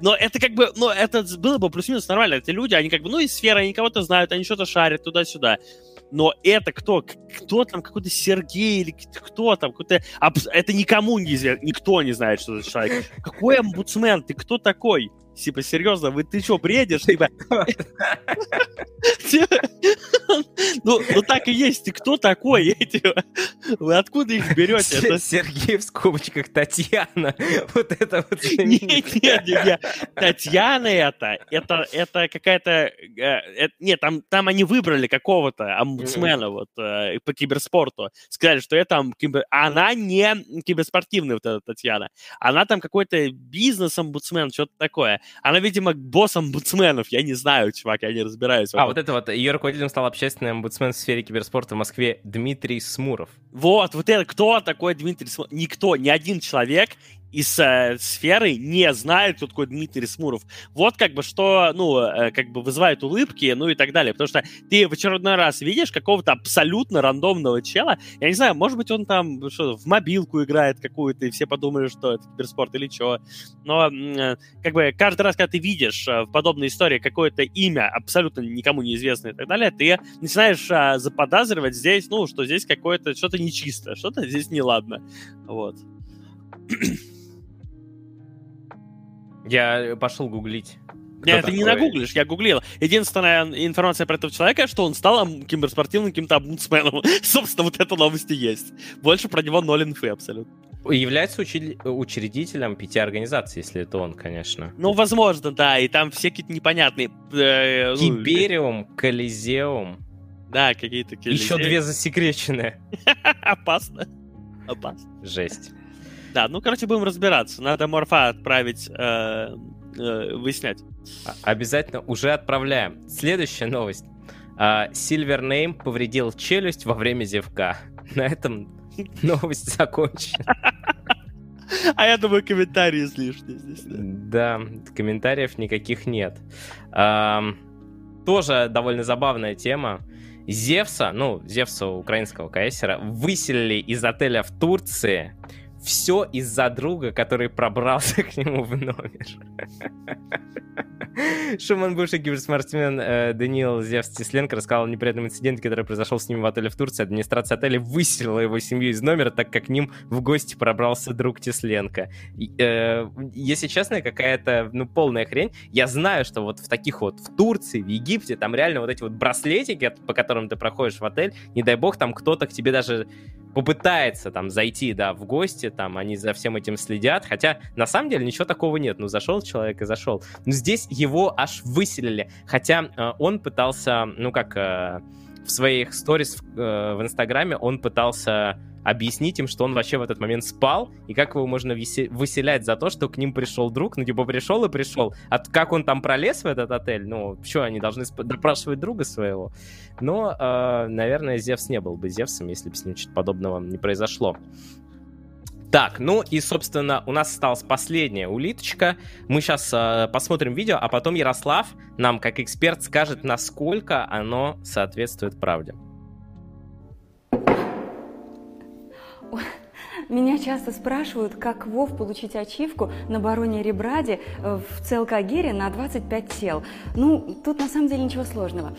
но это как бы, ну, это было бы плюс-минус нормально, это люди, они как бы, ну, из сферы, они кого-то знают, они что-то шарят туда-сюда. Но это кто там, какой-то Сергей или кто там, какой-то... Это никому не известно, никто не знает, что за человек. Какой омбудсмен, ты кто такой? Типа, серьезно, ты что, бредишь? Ну, так и есть, ты кто такой? Вы откуда их берете? Сергей в скобочках, Татьяна. Вот это вот... Нет, Татьяна это какая-то... Нет, там они выбрали какого-то омбудсмена вот по киберспорту. Сказали, что это... Она не киберспортивная вот эта Татьяна. Она там какой-то бизнес-омбудсмен, что-то такое. Она, видимо, босс омбудсменов. Я не знаю, чувак, я не разбираюсь. Вот это вот. Ее руководителем стал общественный омбудсмен в сфере киберспорта в Москве Дмитрий Смуров. Вот это. Кто такой Дмитрий Смуров? Никто, ни один человек из сферы не знает, кто такой Дмитрий Смуров. Вот как бы что, ну, как бы вызывает улыбки, ну и так далее. Потому что ты в очередной раз видишь какого-то абсолютно рандомного чела. Я не знаю, может быть, он там что, в мобилку играет какую-то, и все подумали, что это киберспорт или что. Но как бы каждый раз, когда ты видишь в подобной истории какое-то имя абсолютно никому неизвестное и так далее, ты начинаешь заподозривать здесь, ну, что здесь какое-то что-то нечистое, что-то здесь неладно. Вот. Я пошел гуглить. Нет, ты не нагуглишь, я гуглил. Единственная информация про этого человека, что он стал киберспортивным каким-то омбудсменом. Собственно, вот эта новость и есть. Больше про него ноль инфы абсолютно. Является учредителем 5 организаций, если это он, конечно. Ну, возможно, да, и там все какие-то непонятные... Кибериум, Колизеум. Да, какие-то Колизеи. Еще 2 засекреченные. Опасно. Жесть. Да, ну, короче, будем разбираться. Надо Морфа отправить, выяснять. Обязательно уже отправляем. Следующая новость. Silvername повредил челюсть во время зевка. На этом новость закончена. А я думаю, комментарии излишние здесь. Да, комментариев никаких нет. Тоже довольно забавная тема. Зевса, украинского каэсера, выселили из отеля в Турции. Все из-за друга, который пробрался к нему в номер. Шуман, бывший киберспортсмен Даниил Зевс Тесленко, рассказал о неприятном инциденте, который произошел с ним в отеле в Турции. Администрация отеля выселила его семью из номера, так как к ним в гости пробрался друг Тесленко. Если честно, какая-то полная хрень. Я знаю, что вот в таких вот в Турции, в Египте, там реально вот эти вот браслетики, по которым ты проходишь в отель, не дай бог, там кто-то к тебе даже попытается там зайти, да, в гости, там они за всем этим следят, хотя на самом деле ничего такого нет, ну зашел человек и зашел, но здесь его аж выселили, хотя он пытался, в своих сторис в Инстаграме он пытался объяснить им, что он вообще в этот момент спал, и как его можно выселять за то, что к ним пришел друг, пришел. А как он там пролез в этот отель? Что, они должны допрашивать друга своего? Но, наверное, Зевс не был бы Зевсом, если бы с ним что-то подобного не произошло. Так, и, собственно, у нас осталась последняя улиточка. Мы сейчас посмотрим видео, а потом Ярослав нам, как эксперт, скажет, насколько оно соответствует правде. Меня часто спрашивают, как Вов получить ачивку на бароне Ребраде в Целкагире на 25 тел. Тут на самом деле ничего сложного.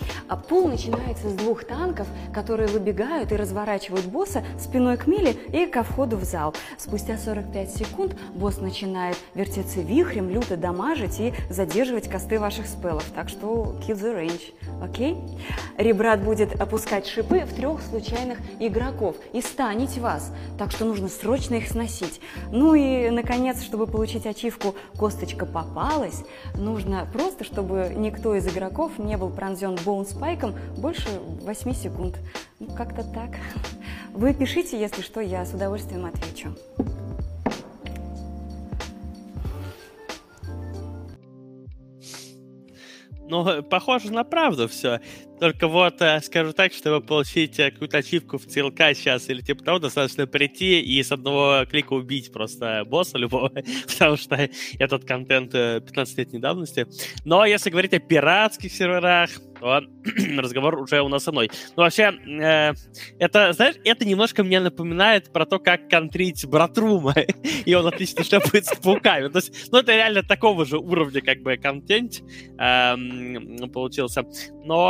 Пул начинается с 2 танков, которые выбегают и разворачивают босса спиной к миле и ко входу в зал. Спустя 45 секунд босс начинает вертеться вихрем, люто дамажить и задерживать косты ваших спеллов. Так что keep the range, окей? Ребрад будет опускать шипы в 3 случайных игроков и станить вас. Так что нужно срочно их сносить. И, наконец, чтобы получить ачивку «Косточка попалась», нужно просто, чтобы никто из игроков не был пронзен боунспайком больше 8 секунд. Как-то так. Вы пишите, если что, я с удовольствием отвечу. Похоже на правду все. Только вот скажу так, чтобы получить какую-то ачивку в ЦЛК сейчас или типа того, достаточно прийти и с одного клика убить просто босса любого, потому что этот контент 15-летней давности. Но если говорить о пиратских серверах, то разговор уже у нас иной. Ну, вообще, это, знаешь, это немножко мне напоминает про то, как контрить Братрума, и он отлично шлепается с пауками. То есть, ну, это реально такого же уровня, как бы, контент получился. Но...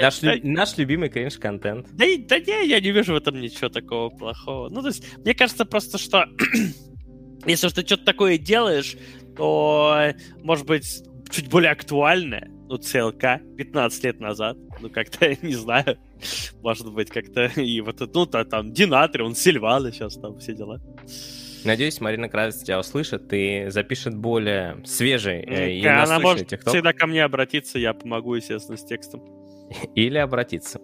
Наш любимый кринж-контент. Да не, я не вижу в этом ничего такого плохого. Ну, то есть, мне кажется просто, что если ты что-то такое делаешь, то, может быть, чуть более актуальное, ну, ЦЛК, 15 лет назад, ну, как-то, не знаю, может быть, как-то, и вот это, ну, там, Динатрион, Сильвана сейчас там, все дела. Надеюсь, Марина Кравец тебя услышит и запишет более свежий и насущный TikTok. Она может всегда ко мне обратиться, я помогу, естественно, с текстом. Или обратиться.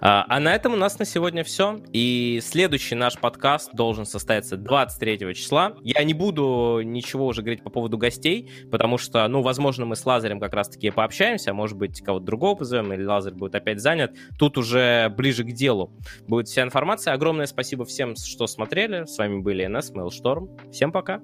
А на этом у нас на сегодня все. И следующий наш подкаст должен состояться 23 числа. Я не буду ничего уже говорить по поводу гостей, потому что, ну, возможно, мы с Лазарем как раз-таки пообщаемся, может быть, кого-то другого позовем, или Лазарь будет опять занят. Тут уже ближе к делу будет вся информация. Огромное спасибо всем, что смотрели. С вами были NS, Mailstorm. Всем пока.